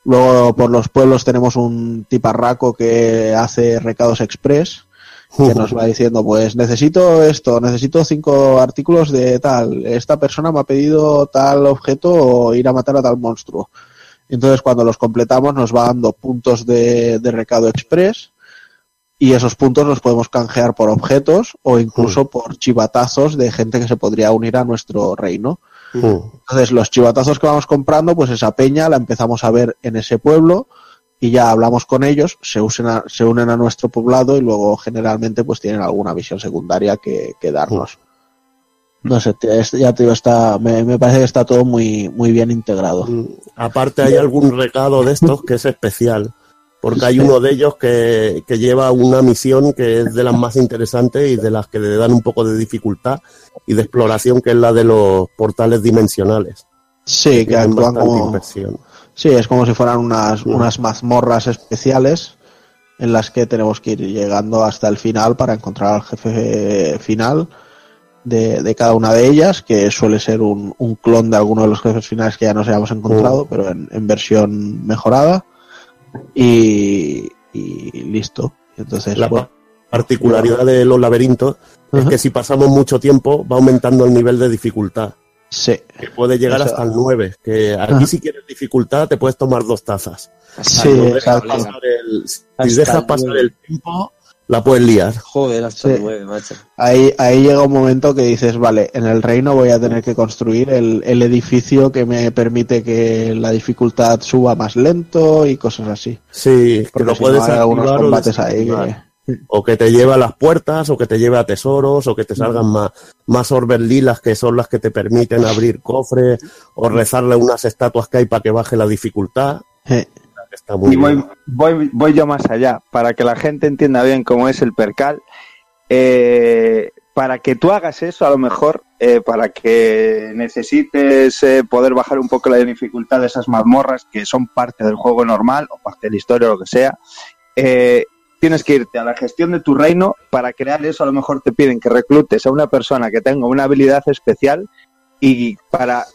Luego por los pueblos tenemos un tiparraco que hace recados express, que nos va diciendo, pues necesito esto, necesito 5 artículos de tal, esta persona me ha pedido tal objeto o ir a matar a tal monstruo. Entonces cuando los completamos nos va dando puntos de recado express y esos puntos los podemos canjear por objetos o incluso por chivatazos de gente que se podría unir a nuestro reino. Entonces los chivatazos que vamos comprando, pues esa peña la empezamos a ver en ese pueblo y ya hablamos con ellos, se unen a nuestro poblado y luego generalmente pues tienen alguna misión secundaria que darnos. No sé, ya te digo, me parece que está todo muy, muy bien integrado. Aparte hay algún recado de estos que es especial, porque hay uno de ellos que lleva una misión que es de las más interesantes y de las que le dan un poco de dificultad y de exploración, que es la de los portales dimensionales. Sí, que actúan como... Impresión. Sí, es como si fueran unas mazmorras especiales en las que tenemos que ir llegando hasta el final para encontrar al jefe final de cada una de ellas, que suele ser un clon de alguno de los jefes finales que ya nos hayamos encontrado, pero en versión mejorada y listo. Entonces, particularidad de los laberintos es que si pasamos mucho tiempo va aumentando el nivel de dificultad. Sí. Que puede llegar hasta el 9. Que aquí, si quieres dificultad, te puedes tomar 2 tazas. Sí, exacto. Si dejas pasar el tiempo, la puedes liar. Joder, hasta el 9, macho. Ahí llega un momento que dices, vale, en el reino voy a tener que construir el edificio que me permite que la dificultad suba más lento y cosas así. Sí, porque lo puedes hacer. Algunos combates ahí que... O que te lleve a las puertas, o que te lleve a tesoros, o que te salgan más orbes lilas, que son las que te permiten abrir cofres, o rezarle unas estatuas que hay para que baje la dificultad. Está muy voy yo más allá, para que la gente entienda bien cómo es el percal. Para que tú hagas eso, a lo mejor, para que necesites poder bajar un poco la dificultad de esas mazmorras, que son parte del juego normal, o parte de la historia, o lo que sea, tienes que irte a la gestión de tu reino. Para crear eso, a lo mejor te piden que reclutes a una persona que tenga una habilidad especial, y para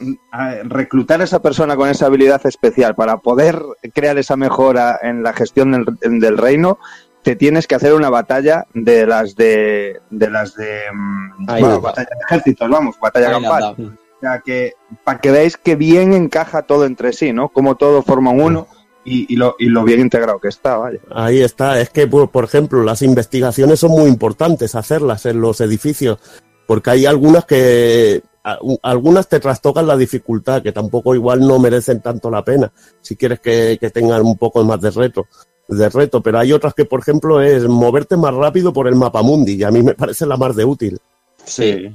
reclutar a esa persona con esa habilidad especial, para poder crear esa mejora en la gestión del reino, te tienes que hacer una batalla batalla de ejércitos, batalla campal. O sea, que para que veáis que bien encaja todo entre sí, ¿no? Como todo forma uno. Y lo bien integrado que está, vaya. Ahí está, es que por ejemplo las investigaciones son muy importantes hacerlas en los edificios, porque hay algunas que te trastocan la dificultad, que tampoco igual no merecen tanto la pena, si quieres que tengan un poco más de reto, pero hay otras que por ejemplo es moverte más rápido por el mapamundi, y a mí me parece la más de útil. Sí.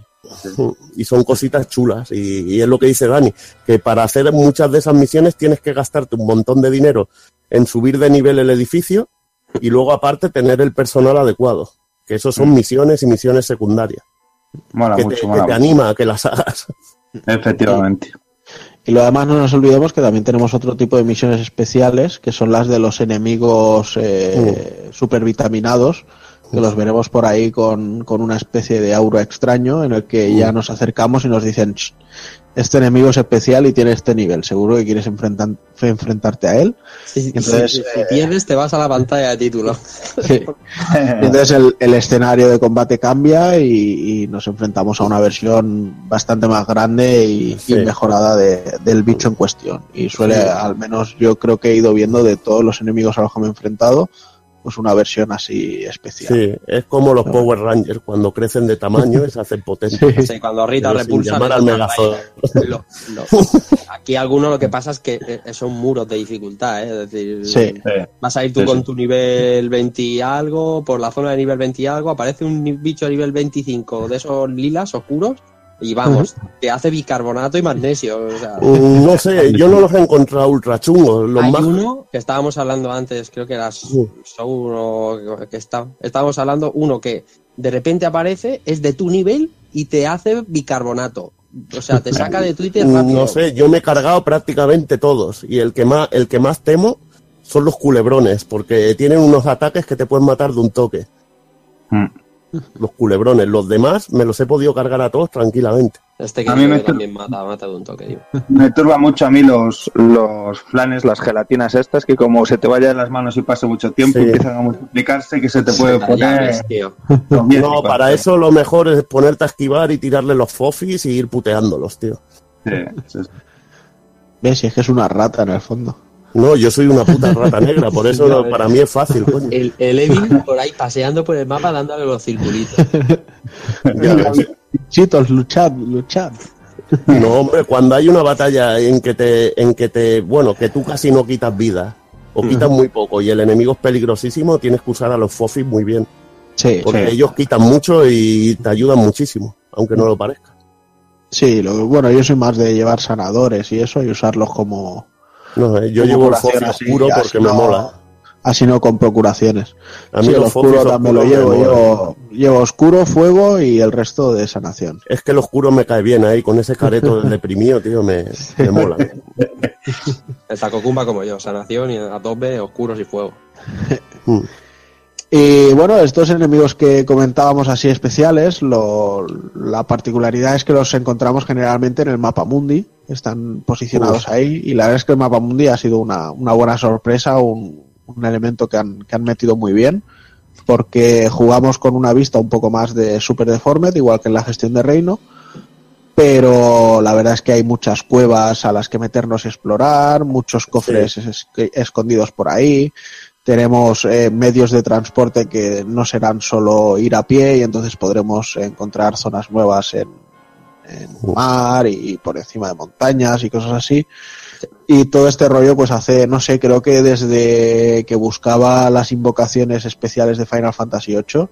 Y son cositas chulas, y es lo que dice Dani, que para hacer muchas de esas misiones tienes que gastarte un montón de dinero en subir de nivel el edificio, Y luego, aparte, tener el personal adecuado. Que eso son misiones y misiones secundarias. Mola que mucho, que te anima a que las hagas. Efectivamente. Y lo demás, no nos olvidemos que también tenemos otro tipo de misiones especiales, que son las de los enemigos supervitaminados, que los veremos por ahí con una especie de aura extraño, en el que ya nos acercamos y nos dicen, este enemigo es especial y tiene este nivel, seguro que quieres enfrentarte a él. Sí, entonces, si tienes, te vas a la pantalla de título. Sí. Entonces el escenario de combate cambia y nos enfrentamos a una versión bastante más grande y mejorada del bicho en cuestión. Y suele, al menos yo creo que he ido viendo de todos los enemigos a los que me he enfrentado, pues una versión así especial. Sí, es como los Power Rangers, cuando crecen de tamaño y se hacen potentes. Sí, cuando Rita repulsa al Megazord. Aquí algunos, lo que pasa es que son muros de dificultad, ¿eh? Es decir, vas a ir tú con tu nivel 20 y algo, por la zona de nivel 20 y algo, aparece un bicho de nivel 25 de esos lilas oscuros, y vamos, te hace bicarbonato y magnesio. O sea, no sé, yo no los he encontrado ultra chungos. Hay más... uno que estábamos hablando antes, creo que era estábamos hablando, uno que de repente aparece, es de tu nivel y te hace bicarbonato. O sea, te saca de Twitter rápido. No sé, yo me he cargado prácticamente todos, y el que más temo son los culebrones, porque tienen unos ataques que te pueden matar de un toque. Los culebrones, los demás me los he podido cargar a todos tranquilamente. Este que a mí también mata de un toque. Me turba mucho a mí los flanes, las gelatinas estas, que como se te vaya de las manos y pase mucho tiempo, empiezan a multiplicarse, que se te puede poner... No, para eso lo mejor es ponerte a esquivar y tirarle los fofis y ir puteándolos, tío. Sí. ¿Ves? Es que es una rata en el fondo. No, yo soy una puta rata negra, por eso para mí es fácil, coño. El Evil por ahí paseando por el mapa dándole los circulitos. Chicos, luchad. No, hombre, cuando hay una batalla en que tú casi no quitas vida, o quitas muy poco, y el enemigo es peligrosísimo, tienes que usar a los fofis muy bien. Sí. Porque ellos quitan mucho y te ayudan muchísimo, aunque no lo parezca. Sí, yo soy más de llevar sanadores y eso, y usarlos como... No, yo llevo el fofi oscuro porque me mola. Así no, con procuraciones. A mí el oscuro también lo llevo. Llevo oscuro, fuego y el resto de sanación. Es que el oscuro me cae bien ahí, con ese careto del deprimido, tío, me mola. El Takocumba como yo, sanación y a tope, oscuros y fuego. Y bueno, estos enemigos que comentábamos así especiales, la particularidad es que los encontramos generalmente en el mapa mundi, están posicionados ahí, y la verdad es que el mapa mundi ha sido una buena sorpresa, un elemento que han metido muy bien, porque jugamos con una vista un poco más de Super Deformed, igual que en la gestión de reino, pero la verdad es que hay muchas cuevas a las que meternos y explorar, muchos cofres escondidos por ahí. Tenemos medios de transporte que no serán solo ir a pie, y entonces podremos encontrar zonas nuevas en mar y por encima de montañas y cosas así. Y todo este rollo pues hace, no sé, creo que desde que buscaba las invocaciones especiales de Final Fantasy VIII,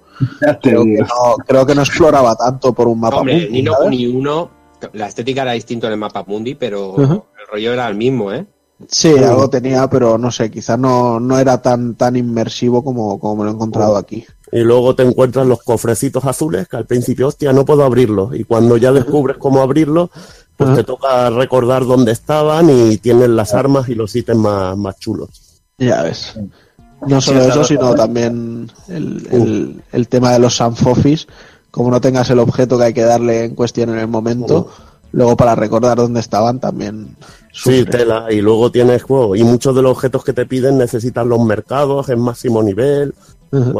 creo que no exploraba tanto por un mapa mundi. Ni no Kuni uno, la estética era distinta en el mapa mundi, pero el rollo era el mismo, ¿eh? Sí, algo tenía, pero no sé, quizás no era tan inmersivo como lo he encontrado aquí. Y luego te encuentras los cofrecitos azules, que al principio, hostia, no puedo abrirlos. Y cuando ya descubres cómo abrirlos, pues te toca recordar dónde estaban y tienes las armas y los ítems más chulos. Ya ves. No solo eso, sino también el tema de los sanfofis. Como no tengas el objeto que hay que darle en cuestión en el momento... Luego, para recordar dónde estaban, también... sufre. Sí, tela. Y luego tienes juego. Y muchos de los objetos que te piden necesitan los mercados en máximo nivel.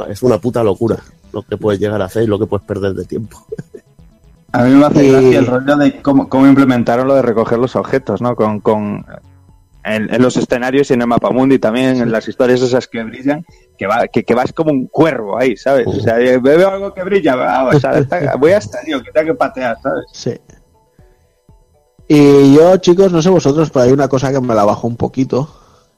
Es una puta locura lo que puedes llegar a hacer y lo que puedes perder de tiempo. A mí me hace gracia el rollo de cómo implementaron lo de recoger los objetos, ¿no? En los escenarios y en el mapamundi también, en las historias esas que brillan, que vas como un cuervo ahí, ¿sabes? O sea, veo algo que brilla, voy hasta yo, que tengo que patear, ¿sabes? Sí. Y yo, chicos, no sé vosotros, pero hay una cosa que me la bajó un poquito,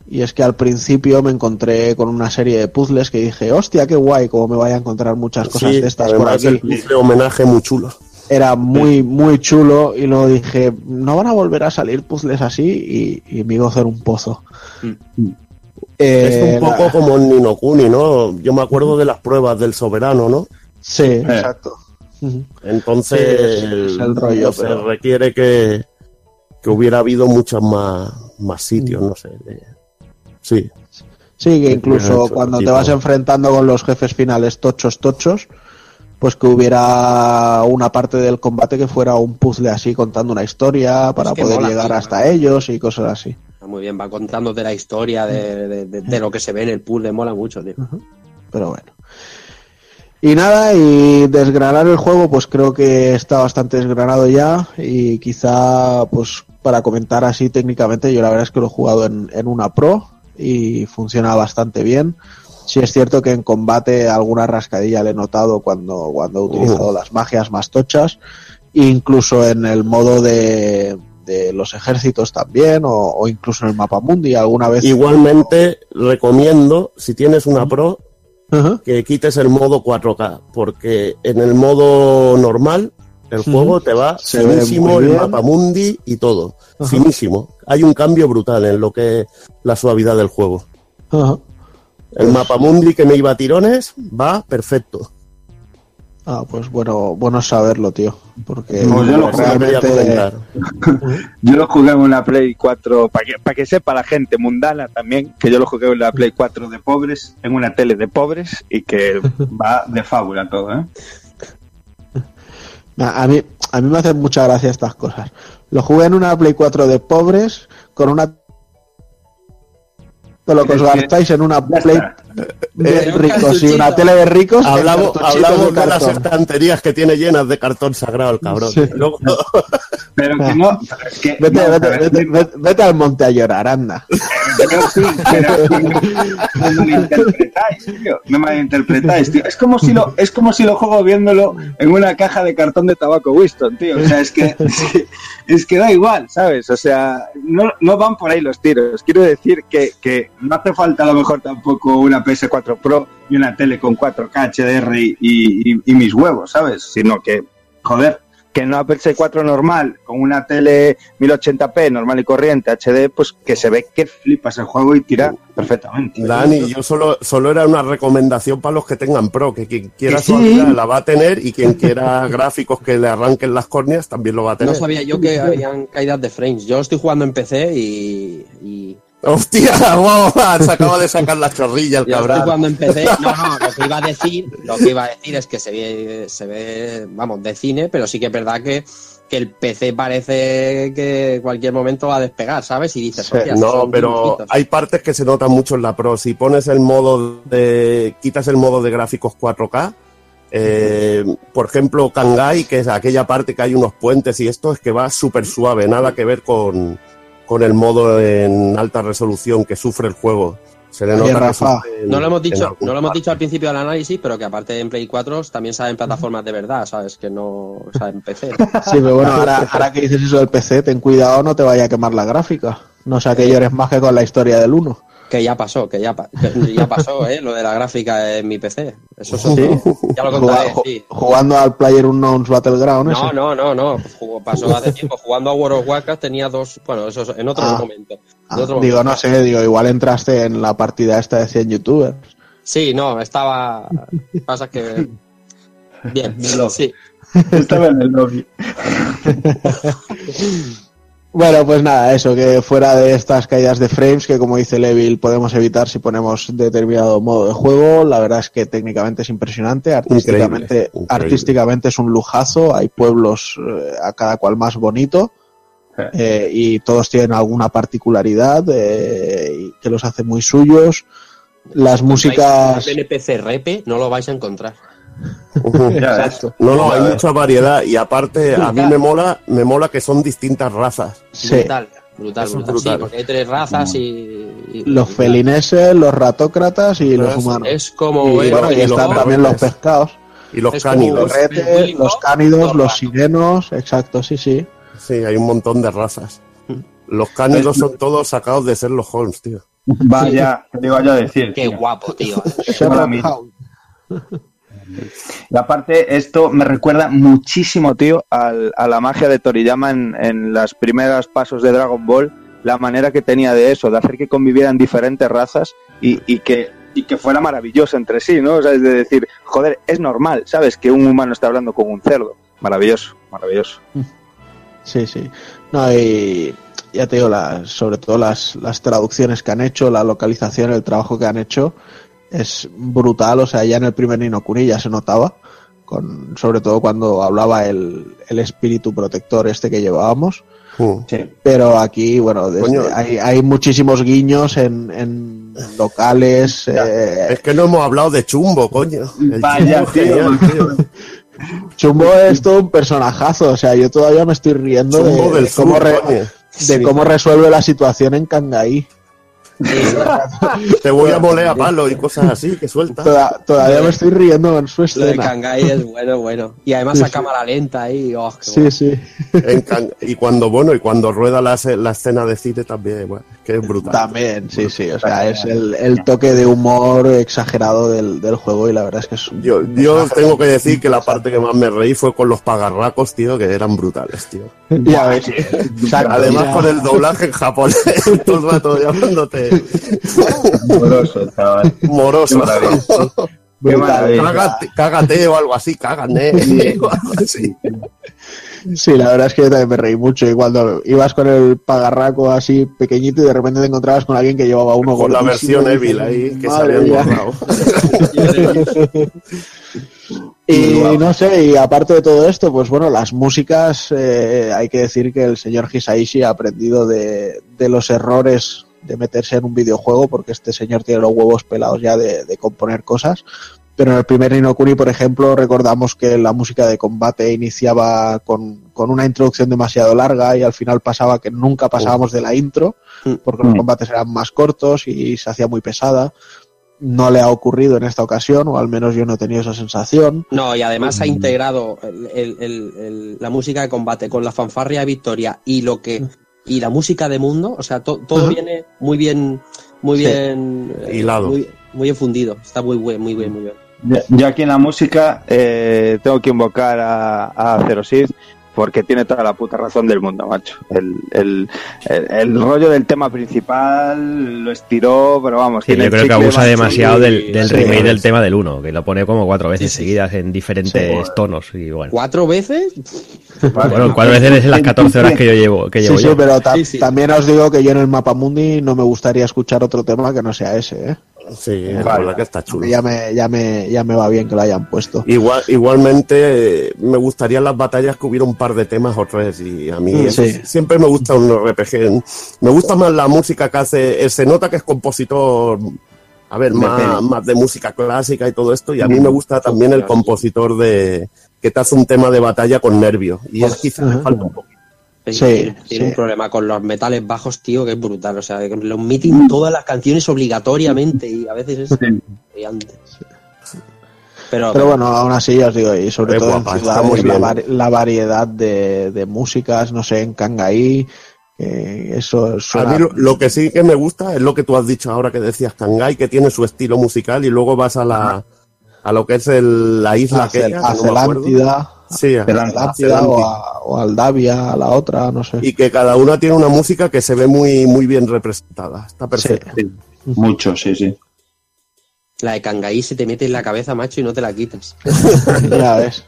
y es que al principio me encontré con una serie de puzzles que dije, hostia, qué guay, como me vaya a encontrar muchas cosas de estas por aquí. El puzzle homenaje muy chulo. Era muy, muy chulo, y luego dije, no van a volver a salir puzzles así, y me iba a hacer un pozo. Es un poco como el Ni no Kuni, ¿no? Yo me acuerdo de las pruebas del soberano, ¿no? Sí, exacto. Entonces, sí, el rollo, se requiere que hubiera habido muchos más sitios, no sé. Sí. Sí, que incluso cuando te vas enfrentando con los jefes finales tochos, pues que hubiera una parte del combate que fuera un puzzle así contando una historia para poder llegar hasta ellos y cosas así. Muy bien, va contándote la historia de lo que se ve en el puzzle, mola mucho, tío. Pero bueno. Y nada, y desgranar el juego, pues creo que está bastante desgranado ya, y quizá, pues para comentar así técnicamente, yo la verdad es que lo he jugado en una Pro y funciona bastante bien. Sí es cierto que en combate alguna rascadilla le he notado cuando he utilizado las magias más tochas, incluso en el modo de los ejércitos también, o incluso en el mapa mundi alguna vez. Igualmente recomiendo, si tienes una Pro, que quites el modo 4K, porque en el modo normal el juego te va finísimo, el mapamundi y todo, finísimo. Hay un cambio brutal en lo que es la suavidad del juego. El mapamundi que me iba a tirones va perfecto. Ah, pues bueno saberlo, tío, porque no, yo lo jugué en la Play 4, para que sepa la gente mundana también, que yo lo jugué en la Play 4 de pobres, en una tele de pobres, y que va de fábula todo, ¿eh? A mí me hacen mucha gracia estas cosas. Lo jugué en una Play 4 de pobres, con una... Lo que os gastáis en una Play de ricos y una tele de ricos. Hablamos de las estanterías que tiene llenas de cartón sagrado el cabrón. Sí. Luego... Pero que no... Que... Vete al monte a llorar, anda. No me interpretáis, tío. No me interpretáis, tío. Es como si lo juego viéndolo en una caja de cartón de tabaco Winston, tío. O sea, es que da igual, ¿sabes? O sea, no van por ahí los tiros. Quiero decir que no hace falta a lo mejor tampoco una PS4 Pro y una tele con 4K HDR y mis huevos, ¿sabes? Sino que, joder, que una PS4 normal con una tele 1080p normal y corriente HD, pues que se ve que flipas el juego y tira perfectamente. Dani, yo solo era una recomendación para los que tengan Pro, que quien quiera suavidad la va a tener, y quien quiera gráficos que le arranquen las córneas también lo va a tener. No sabía yo que habían caídas de frames. Yo estoy jugando en PC y... ¡Hostia! Wow, se acaba de sacar la chorrilla el cabrón. Cuando empecé, lo que iba a decir es que se ve, vamos, de cine, pero sí que es verdad que el PC parece que cualquier momento va a despegar, ¿sabes? Y dices, hostia, no, pero dibujitos. Hay partes que se notan mucho en la Pro. Si pones el modo de... quitas el modo de gráficos 4K, por ejemplo, Kangai, que es aquella parte que hay unos puentes y esto, es que va súper suave, nada que ver con el modo en alta resolución que sufre el juego. Se le nota. Rafa, no lo hemos dicho al principio del análisis, pero que aparte en Play 4 también salen plataformas de verdad, ¿sabes? Que no salen PC. Sí, pero bueno, ahora que dices eso del PC, ten cuidado, no te vaya a quemar la gráfica. No sea que llores más que con la historia del 1. Que ya pasó, lo de la gráfica en mi PC. Eso sí. Ya lo contaré, sí. Jugando al PlayerUnknown's Battleground, ¿eso? No. Pasó hace tiempo. Jugando a World of Warcraft tenía dos... Bueno, eso en otro momento. Igual entraste en la partida esta de 100 youtubers. Sí, no, estaba... Pasa que... Bien, sí. Estaba en el lobby. Bueno, pues nada, eso, que fuera de estas caídas de frames, que como dice Levil podemos evitar si ponemos determinado modo de juego, la verdad es que técnicamente es impresionante, artísticamente es un lujazo, hay pueblos a cada cual más bonito, y todos tienen alguna particularidad que los hace muy suyos. Las músicas... El NPC repe no lo vais a encontrar. No, hay mucha variedad, y aparte a mí me mola que son distintas razas. Sí. Brutal. Sí, porque hay tres razas y los felineses, los ratócratas y los humanos. Es como y están también los pescados y los cánidos, los sirenos, exacto, sí. Sí, hay un montón de razas. Los cánidos son todos sacados de Sherlock Holmes, tío. Vaya, te iba yo a decir. Qué guapo, tío. Sherlock Holmes. Y aparte, esto me recuerda muchísimo, tío, a la magia de Toriyama en las primeras pasos de Dragon Ball, la manera que tenía de hacer que convivieran diferentes razas y que fuera maravilloso entre sí, ¿no? O sea, es de decir, joder, es normal, ¿sabes? Que un humano está hablando con un cerdo. Maravilloso, maravilloso. Sí, sí. No, y ya te digo, sobre todo las traducciones que han hecho, la localización, el trabajo que han hecho es brutal. O sea, ya en el primer Ni no Kuni ya se notaba, sobre todo cuando hablaba el espíritu protector este que llevábamos. Sí. Pero aquí, bueno, hay muchísimos guiños en locales. Es que no hemos hablado de Chumbo, coño. Vaya, tío. Chumbo es todo un personajazo, o sea, yo todavía me estoy riendo de cómo resuelve la situación en Kangaí. Te voy a moler a palo y cosas así que suelta. Todavía me estoy riendo con su escena. Lo de Kangaí es bueno. Y además a cámara lenta ahí. Oh, sí. Y cuando rueda la escena de cine también, bueno, que es brutal. También, sí. O sea, es el toque de humor exagerado del juego y la verdad es que es... Yo tengo que decir que la parte que más me reí fue con los pagarracos, tío, que eran brutales, tío. Ya ves. Además con el doblaje en japonés, todo el rato llamándote... Moroso, chaval. Moroso. Qué maravilla. Cágate o algo así, o algo así. Sí, la verdad es que yo también me reí mucho. Y cuando ibas con el pagarraco así pequeñito y de repente te encontrabas con alguien que llevaba uno con la versión Evil ahí, que salía borrado. Y no sé, y aparte de todo esto, pues bueno, las músicas, hay que decir que el señor Hisaishi ha aprendido de los errores de meterse en un videojuego, porque este señor tiene los huevos pelados ya de componer cosas. Pero en el primer Ni no Kuni, por ejemplo, recordamos que la música de combate iniciaba con una introducción demasiado larga y al final pasaba que nunca pasábamos de la intro, porque los combates eran más cortos y se hacía muy pesada. No le ha ocurrido en esta ocasión, o al menos yo no he tenido esa sensación. No, y además ha integrado la música de combate con la fanfarria de victoria y lo que... y la música de mundo, o sea, todo viene muy bien hilado, muy enfundido, está muy bien. Yo aquí en la música tengo que invocar a Zero Sith, porque tiene toda la puta razón del mundo, macho. El rollo del tema principal lo estiró, pero vamos... Sí, yo creo que abusa demasiado del remake del tema del 1, que lo pone como 4 veces seguidas en diferentes tonos. Y bueno. ¿4 veces? Bueno, 4 veces es en las 14 horas que yo llevo. Sí, pero también os digo que yo en el Mapamundi no me gustaría escuchar otro tema que no sea ese, ¿eh? Sí, la verdad que está chulo. Ya me va bien que lo hayan puesto. Igualmente, me gustaría en las batallas que hubiera un par de temas o 3, y a mí siempre me gusta un RPG. Me gusta más la música que hace, se nota que es compositor, a ver, más de música clásica y todo esto, y a mí me gusta también el compositor que te hace un tema de batalla con nervios, y es quizás me falta un poquito. Tiene un problema con los metales bajos, tío, que es brutal. O sea, los meten todas las canciones obligatoriamente y a veces es brillante. Pero bueno, aún así ya os digo, y sobre todo guapa, en ciudades, la variedad de músicas, no sé, en Kangaí, eso suena... A mí lo que sí que me gusta es lo que tú has dicho ahora, que decías Kangaí, que tiene su estilo musical, y luego vas a lo que es la isla a Zelántida... Sí, a Atlántida o a Aldavia, a la otra, no sé. Y que cada una tiene una música que se ve muy, muy bien representada. Está perfecta. Sí. Mucho, sí. La de Kangaí se te mete en la cabeza, macho, y no te la quitas. Ya ves.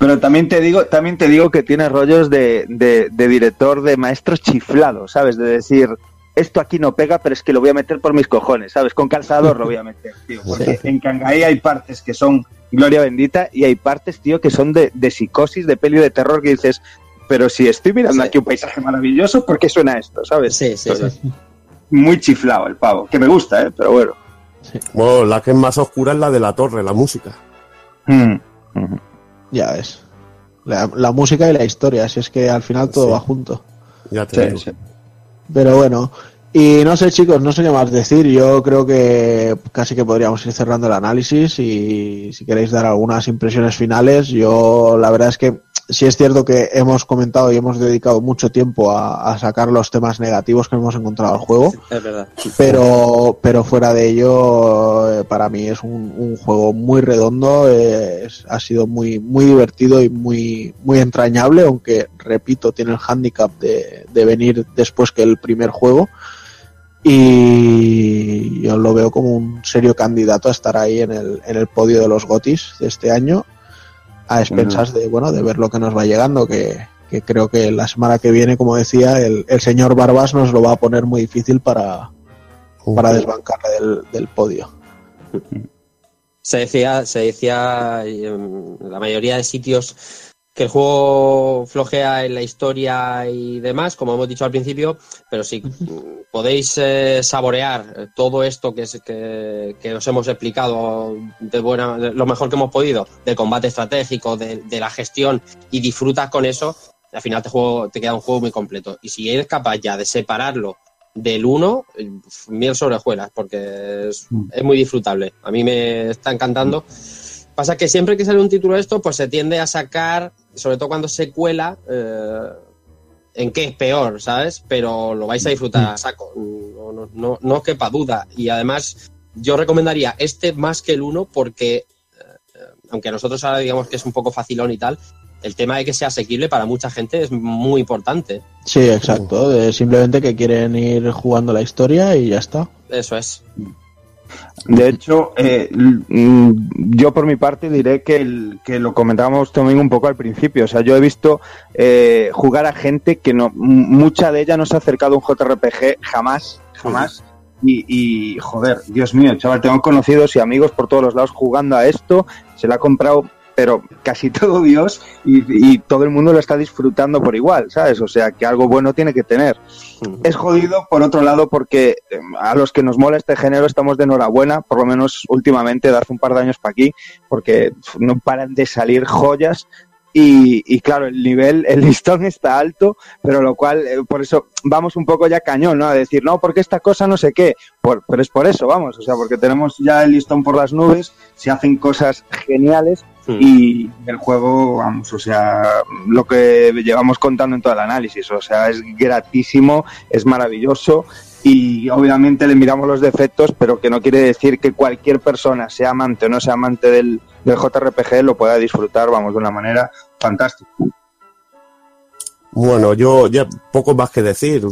Pero también te digo que tiene rollos de director, de maestros chiflados, ¿sabes? De decir... Esto aquí no pega, pero es que lo voy a meter por mis cojones, ¿sabes? Con calzador lo voy a meter, tío. Porque en Kangaí hay partes que son gloria bendita y hay partes, tío, que son de psicosis, de peli de terror, que dices, pero si estoy mirando aquí un paisaje maravilloso, ¿por qué suena esto, sabes? Sí. Muy chiflado el pavo, que me gusta, pero bueno. Sí. Bueno, la que es más oscura es la de la torre, la música. Mm-hmm. Ya ves. La música y la historia, si es que al final todo va junto. Ya te digo. Sí. Pero bueno, y no sé, chicos, no sé qué más decir. Yo creo que casi que podríamos ir cerrando el análisis, y si queréis dar algunas impresiones finales. Yo la verdad es que sí es cierto que hemos comentado y hemos dedicado mucho tiempo a sacar los temas negativos que hemos encontrado al juego. Es verdad. Pero fuera de ello, para mí es un juego muy redondo, ha sido muy, muy divertido y muy, muy entrañable, aunque, repito, tiene el hándicap de venir después que el primer juego. y yo lo veo como un serio candidato a estar ahí en el podio de los GOTYs de este año, a expensas de ver lo que nos va llegando, que creo que la semana que viene, como decía, el señor Barbas nos lo va a poner muy difícil para desbancarle del podio. Se decía en la mayoría de sitios que el juego flojea en la historia y demás, como hemos dicho al principio, pero si podéis saborear todo esto que os hemos explicado de lo mejor que hemos podido, del combate estratégico, de la gestión, y disfrutas con eso, al final te queda un juego muy completo. Y si eres capaz ya de separarlo del 1, miel sobre hojuelas, porque es muy disfrutable. A mí me está encantando. Pasa que siempre que sale un título de esto, pues se tiende a sacar, sobre todo cuando se cuela, en qué es peor, ¿sabes? Pero lo vais a disfrutar a saco, no os quepa duda. Y además, yo recomendaría este más que el 1 porque, aunque nosotros ahora digamos que es un poco facilón y tal, el tema de que sea asequible para mucha gente es muy importante. Sí, exacto. Simplemente que quieren ir jugando la historia y ya está. Eso es. De hecho, yo por mi parte diré que lo comentábamos también un poco al principio. O sea, yo he visto jugar a gente que mucha de ella no se ha acercado a un JRPG jamás. Y joder, Dios mío, chaval, tengo conocidos y amigos por todos los lados jugando a esto. Se la ha comprado, pero casi todo Dios, y todo el mundo lo está disfrutando por igual, ¿sabes? O sea, que algo bueno tiene que tener. Es jodido, por otro lado, porque a los que nos mola este género estamos de enhorabuena, por lo menos últimamente, de hace un par de años para aquí, porque no paran de salir joyas, y claro, el listón está alto, pero lo cual, por eso vamos un poco ya cañón, ¿no? A decir, no, porque esta cosa no sé qué, pero es por eso, vamos, o sea, porque tenemos ya el listón por las nubes, se hacen cosas geniales, y el juego, vamos, o sea, lo que llevamos contando en todo el análisis, o sea, es gratísimo, es maravilloso, y obviamente le miramos los defectos, pero que no quiere decir que cualquier persona, sea amante o no sea amante del JRPG, lo pueda disfrutar, vamos, de una manera fantástica. Bueno, yo ya poco más que decir,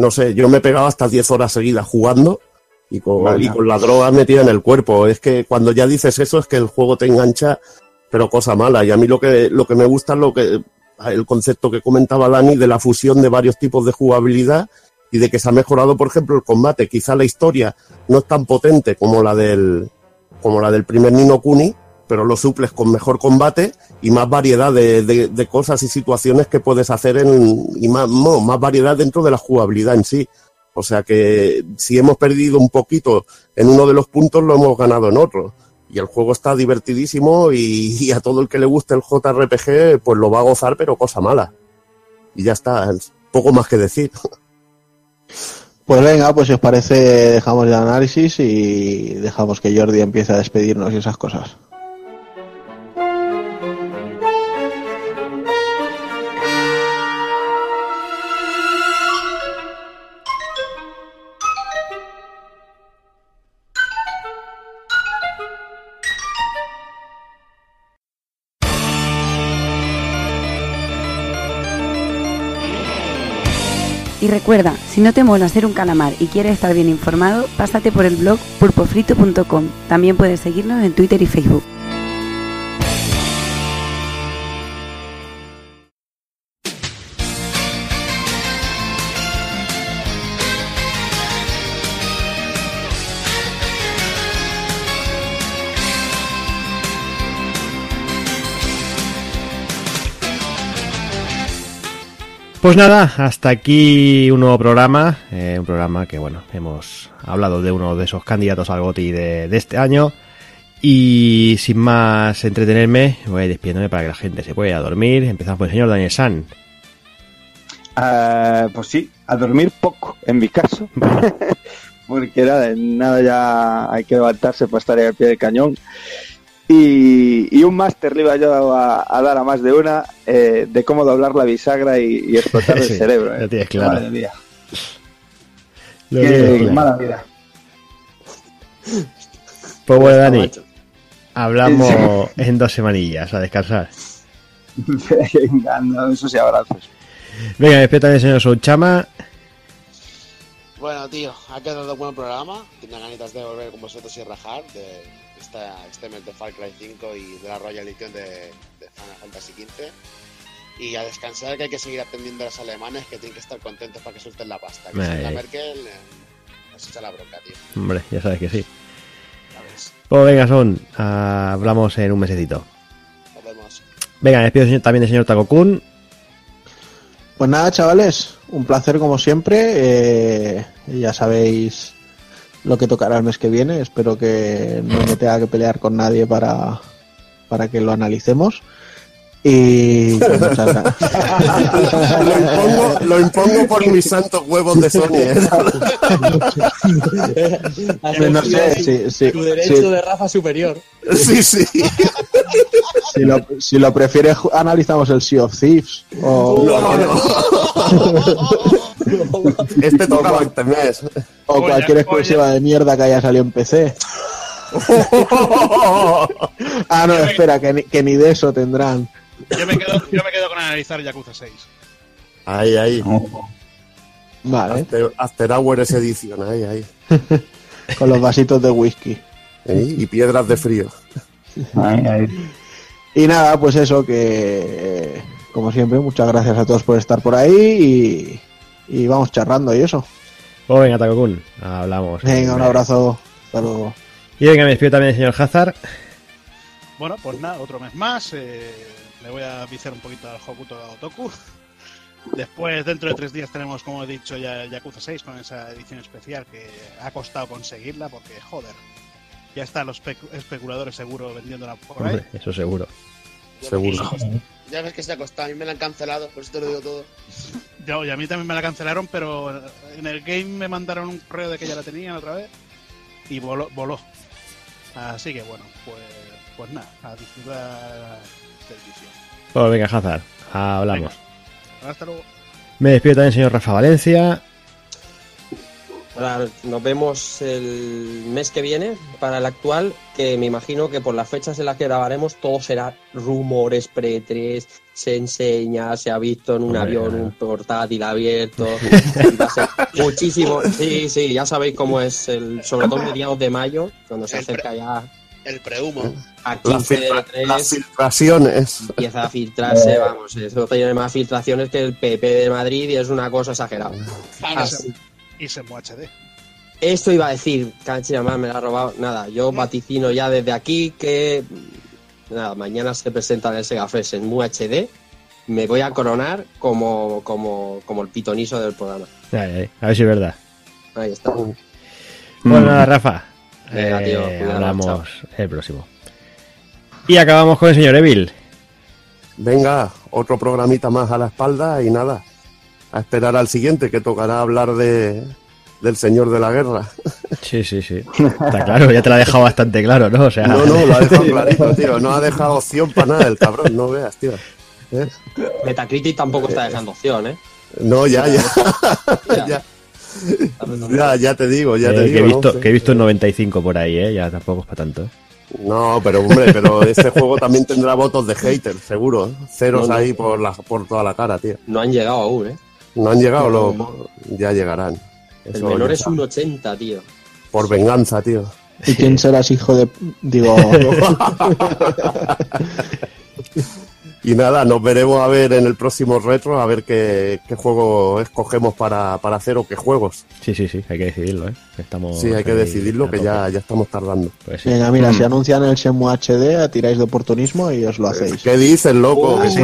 no sé, yo me pegaba hasta 10 horas seguidas jugando y con la droga metida en el cuerpo. Es que cuando ya dices eso es que el juego te engancha, pero cosa mala. Y a mí lo que me gusta es el concepto que comentaba Lani de la fusión de varios tipos de jugabilidad, y de que se ha mejorado, por ejemplo, el combate. Quizá la historia no es tan potente como la del primer Ni no Kuni, pero lo suples con mejor combate y más variedad de cosas y situaciones que puedes hacer, más variedad dentro de la jugabilidad en sí. O sea que si hemos perdido un poquito en uno de los puntos, lo hemos ganado en otro. Y el juego está divertidísimo y a todo el que le guste el JRPG, pues lo va a gozar, pero cosa mala. Y ya está, poco más que decir. Pues venga, pues si os parece dejamos el análisis y dejamos que Jordi empiece a despedirnos y esas cosas. Y recuerda, si no te mola hacer un calamar y quieres estar bien informado, pásate por el blog pulpofrito.com. También puedes seguirnos en Twitter y Facebook. Pues nada, hasta aquí un nuevo programa, un programa que bueno, hemos hablado de uno de esos candidatos al GOTY de este año, y sin más entretenerme voy despidiéndome para que la gente se pueda dormir. Empezamos por el señor Daniel San. Pues sí, a dormir poco en mi caso, porque nada, ya hay que levantarse para estar ahí al pie del cañón. Y un máster le iba yo a dar a más de una, de cómo doblar la bisagra y explotar el cerebro. Lo tienes claro. Madre mía. Qué mala vida. Pues bueno, Dani, hablamos en 2 semanillas, a descansar. Venga, no, eso sí, abrazos. Venga, despierta el señor Souchama. Bueno, tío, ha quedado buen programa. Tenía ganitas de volver con vosotros y rajar de este mes de Far Cry 5 y de la Royal Edition de Final Fantasy XV. Y a descansar, que hay que seguir atendiendo a los alemanes, que tienen que estar contentos para que suelten la pasta. Que si la Merkel nos echa la bronca, tío. Hombre, ya sabes que sí. Pues venga, Son, hablamos en un mesecito. Nos vemos. Venga, despido también del señor Takokun. Pues nada, chavales, un placer como siempre. Ya sabéis lo que tocará el mes que viene. Espero que no me tenga que pelear con nadie para que lo analicemos. Y pues, muchas gracias. Lo impongo por mis santos huevos de Sony. No sé, tu derecho de raza superior. Sí, sí. Si lo prefieres, analizamos el Sea of Thieves. O... No. Este tocaba este mes. O cualquier exclusiva de mierda que haya salido en PC. Ah, no, espera, que ni de eso tendrán. Yo me quedo con analizar Yakuza 6. Ahí. Oh. Vale. After Hours edición, ahí. Con los vasitos de whisky. Y piedras de frío. Ahí. Y nada, pues eso, que como siempre, muchas gracias a todos por estar por ahí y vamos charlando y eso. Pues venga, Takokun, hablamos. Venga, un abrazo. Hasta luego. Y venga, me despido también el señor Hazard. Bueno, pues nada, otro mes más. Le voy a viciar un poquito al Hokuto ga Gotoku. Después, dentro de 3 días, tenemos, como he dicho, ya Yakuza 6 con esa edición especial que ha costado conseguirla porque, joder, ya están los especuladores seguro vendiéndola por ahí. Hombre, eso seguro. Ya ves que se ha costado, a mí me la han cancelado, por eso te lo digo todo. Y a mí también me la cancelaron, pero en el game me mandaron un correo de que ya la tenían otra vez y voló. Así que bueno, pues nada, a disfrutar. Pues venga, Hazard, hablamos. Venga. Hasta luego. Me despido también, señor Rafa Valencia. Hola, nos vemos el mes que viene para el actual, que me imagino que por las fechas en las que grabaremos todo será rumores pre-3, se enseña, se ha visto en un avión, un portátil abierto, va a ser muchísimo. Sí, ya sabéis cómo es, sobre todo el día de mayo, cuando se acerca ya... El prehumo. Las filtraciones. Empieza a filtrarse, vamos. Eso tiene más filtraciones que el PP de Madrid y es una cosa exagerada. Y se HD. Esto iba a decir, cancha, además me la ha robado. Nada, yo vaticino ya desde aquí que. Nada, mañana se presenta en el Sega Fest en HD. Me voy a coronar como el pitonizo del programa. A ver si es verdad. Ahí está. Bueno, nada, Rafa. Hablamos el próximo. Y acabamos con el señor Evil. Venga, otro programita más a la espalda y nada, a esperar al siguiente, que tocará hablar del señor de la guerra. Sí, está claro, ya te lo ha dejado bastante claro, ¿no? O sea... No, lo ha dejado clarito, tío, no ha dejado opción para nada el cabrón, no veas, tío. Metacritic tampoco está dejando opción, ¿eh? No, ya. Ya te digo. Que he visto el 95 por ahí, ya tampoco es para tanto. No, pero hombre, este juego también tendrá votos de haters, seguro. Ceros no. Ahí por toda la cara, tío. No han llegado aún, No han llegado, ya llegarán. Eso, el menor es un 80, tío. Por venganza, tío. ¿Y quién serás, hijo de...? Digo... Y nada, nos veremos a ver en el próximo retro, a ver qué juego escogemos para hacer o qué juegos. Sí, hay que decidirlo, Sí, hay que decidirlo, que ya estamos tardando. Pues sí. Venga, mira, si anuncian el Shenmue HD, tiráis de oportunismo y os lo hacéis. ¿Qué dices, loco? Sí,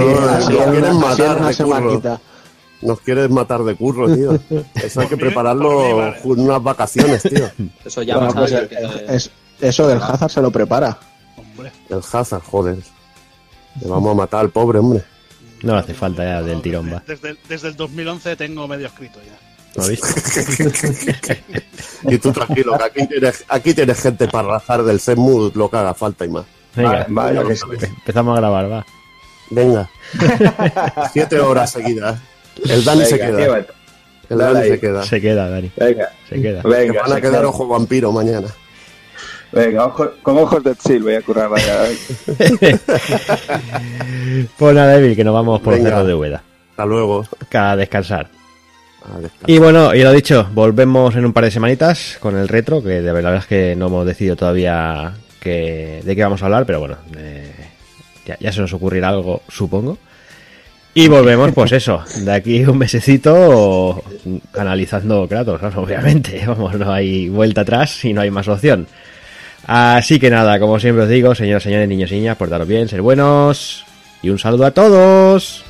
nos quieren matar de curro, tío. Eso hay que prepararlo con unas vacaciones, tío. Eso ya va a ser. Eso del Hazard se lo prepara. Hombre. El Hazard, joder. Le vamos a matar al pobre, hombre. No hace falta ya del tirón, va. Desde el 2011 tengo medio escrito ya. ¿Lo has visto? Y tú tranquilo, que aquí tienes gente para rajar del Shenmue, lo que haga falta y más. Venga, empezamos a grabar, va. Venga. 7 horas seguidas. El Dani se queda. El Dani se queda. Se queda, Dani. Venga. Venga, van a quedar ojo vampiro mañana. Venga, con ojos de chill voy a currar la cara. Pues nada, Evil, que nos vamos por el cerro de Úbeda. Hasta luego. A descansar. Y bueno, ya lo dicho, volvemos en un par de semanitas con el retro, que la verdad es que no hemos decidido todavía de qué vamos a hablar, pero bueno, ya se nos ocurrirá algo, supongo. Y volvemos, pues eso, de aquí un mesecito analizando Kratos, ¿no? Obviamente, vamos, no hay vuelta atrás y no hay más opción. Así que nada, como siempre os digo, señoras, señores, niños y niñas, portaros bien, ser buenos y un saludo a todos.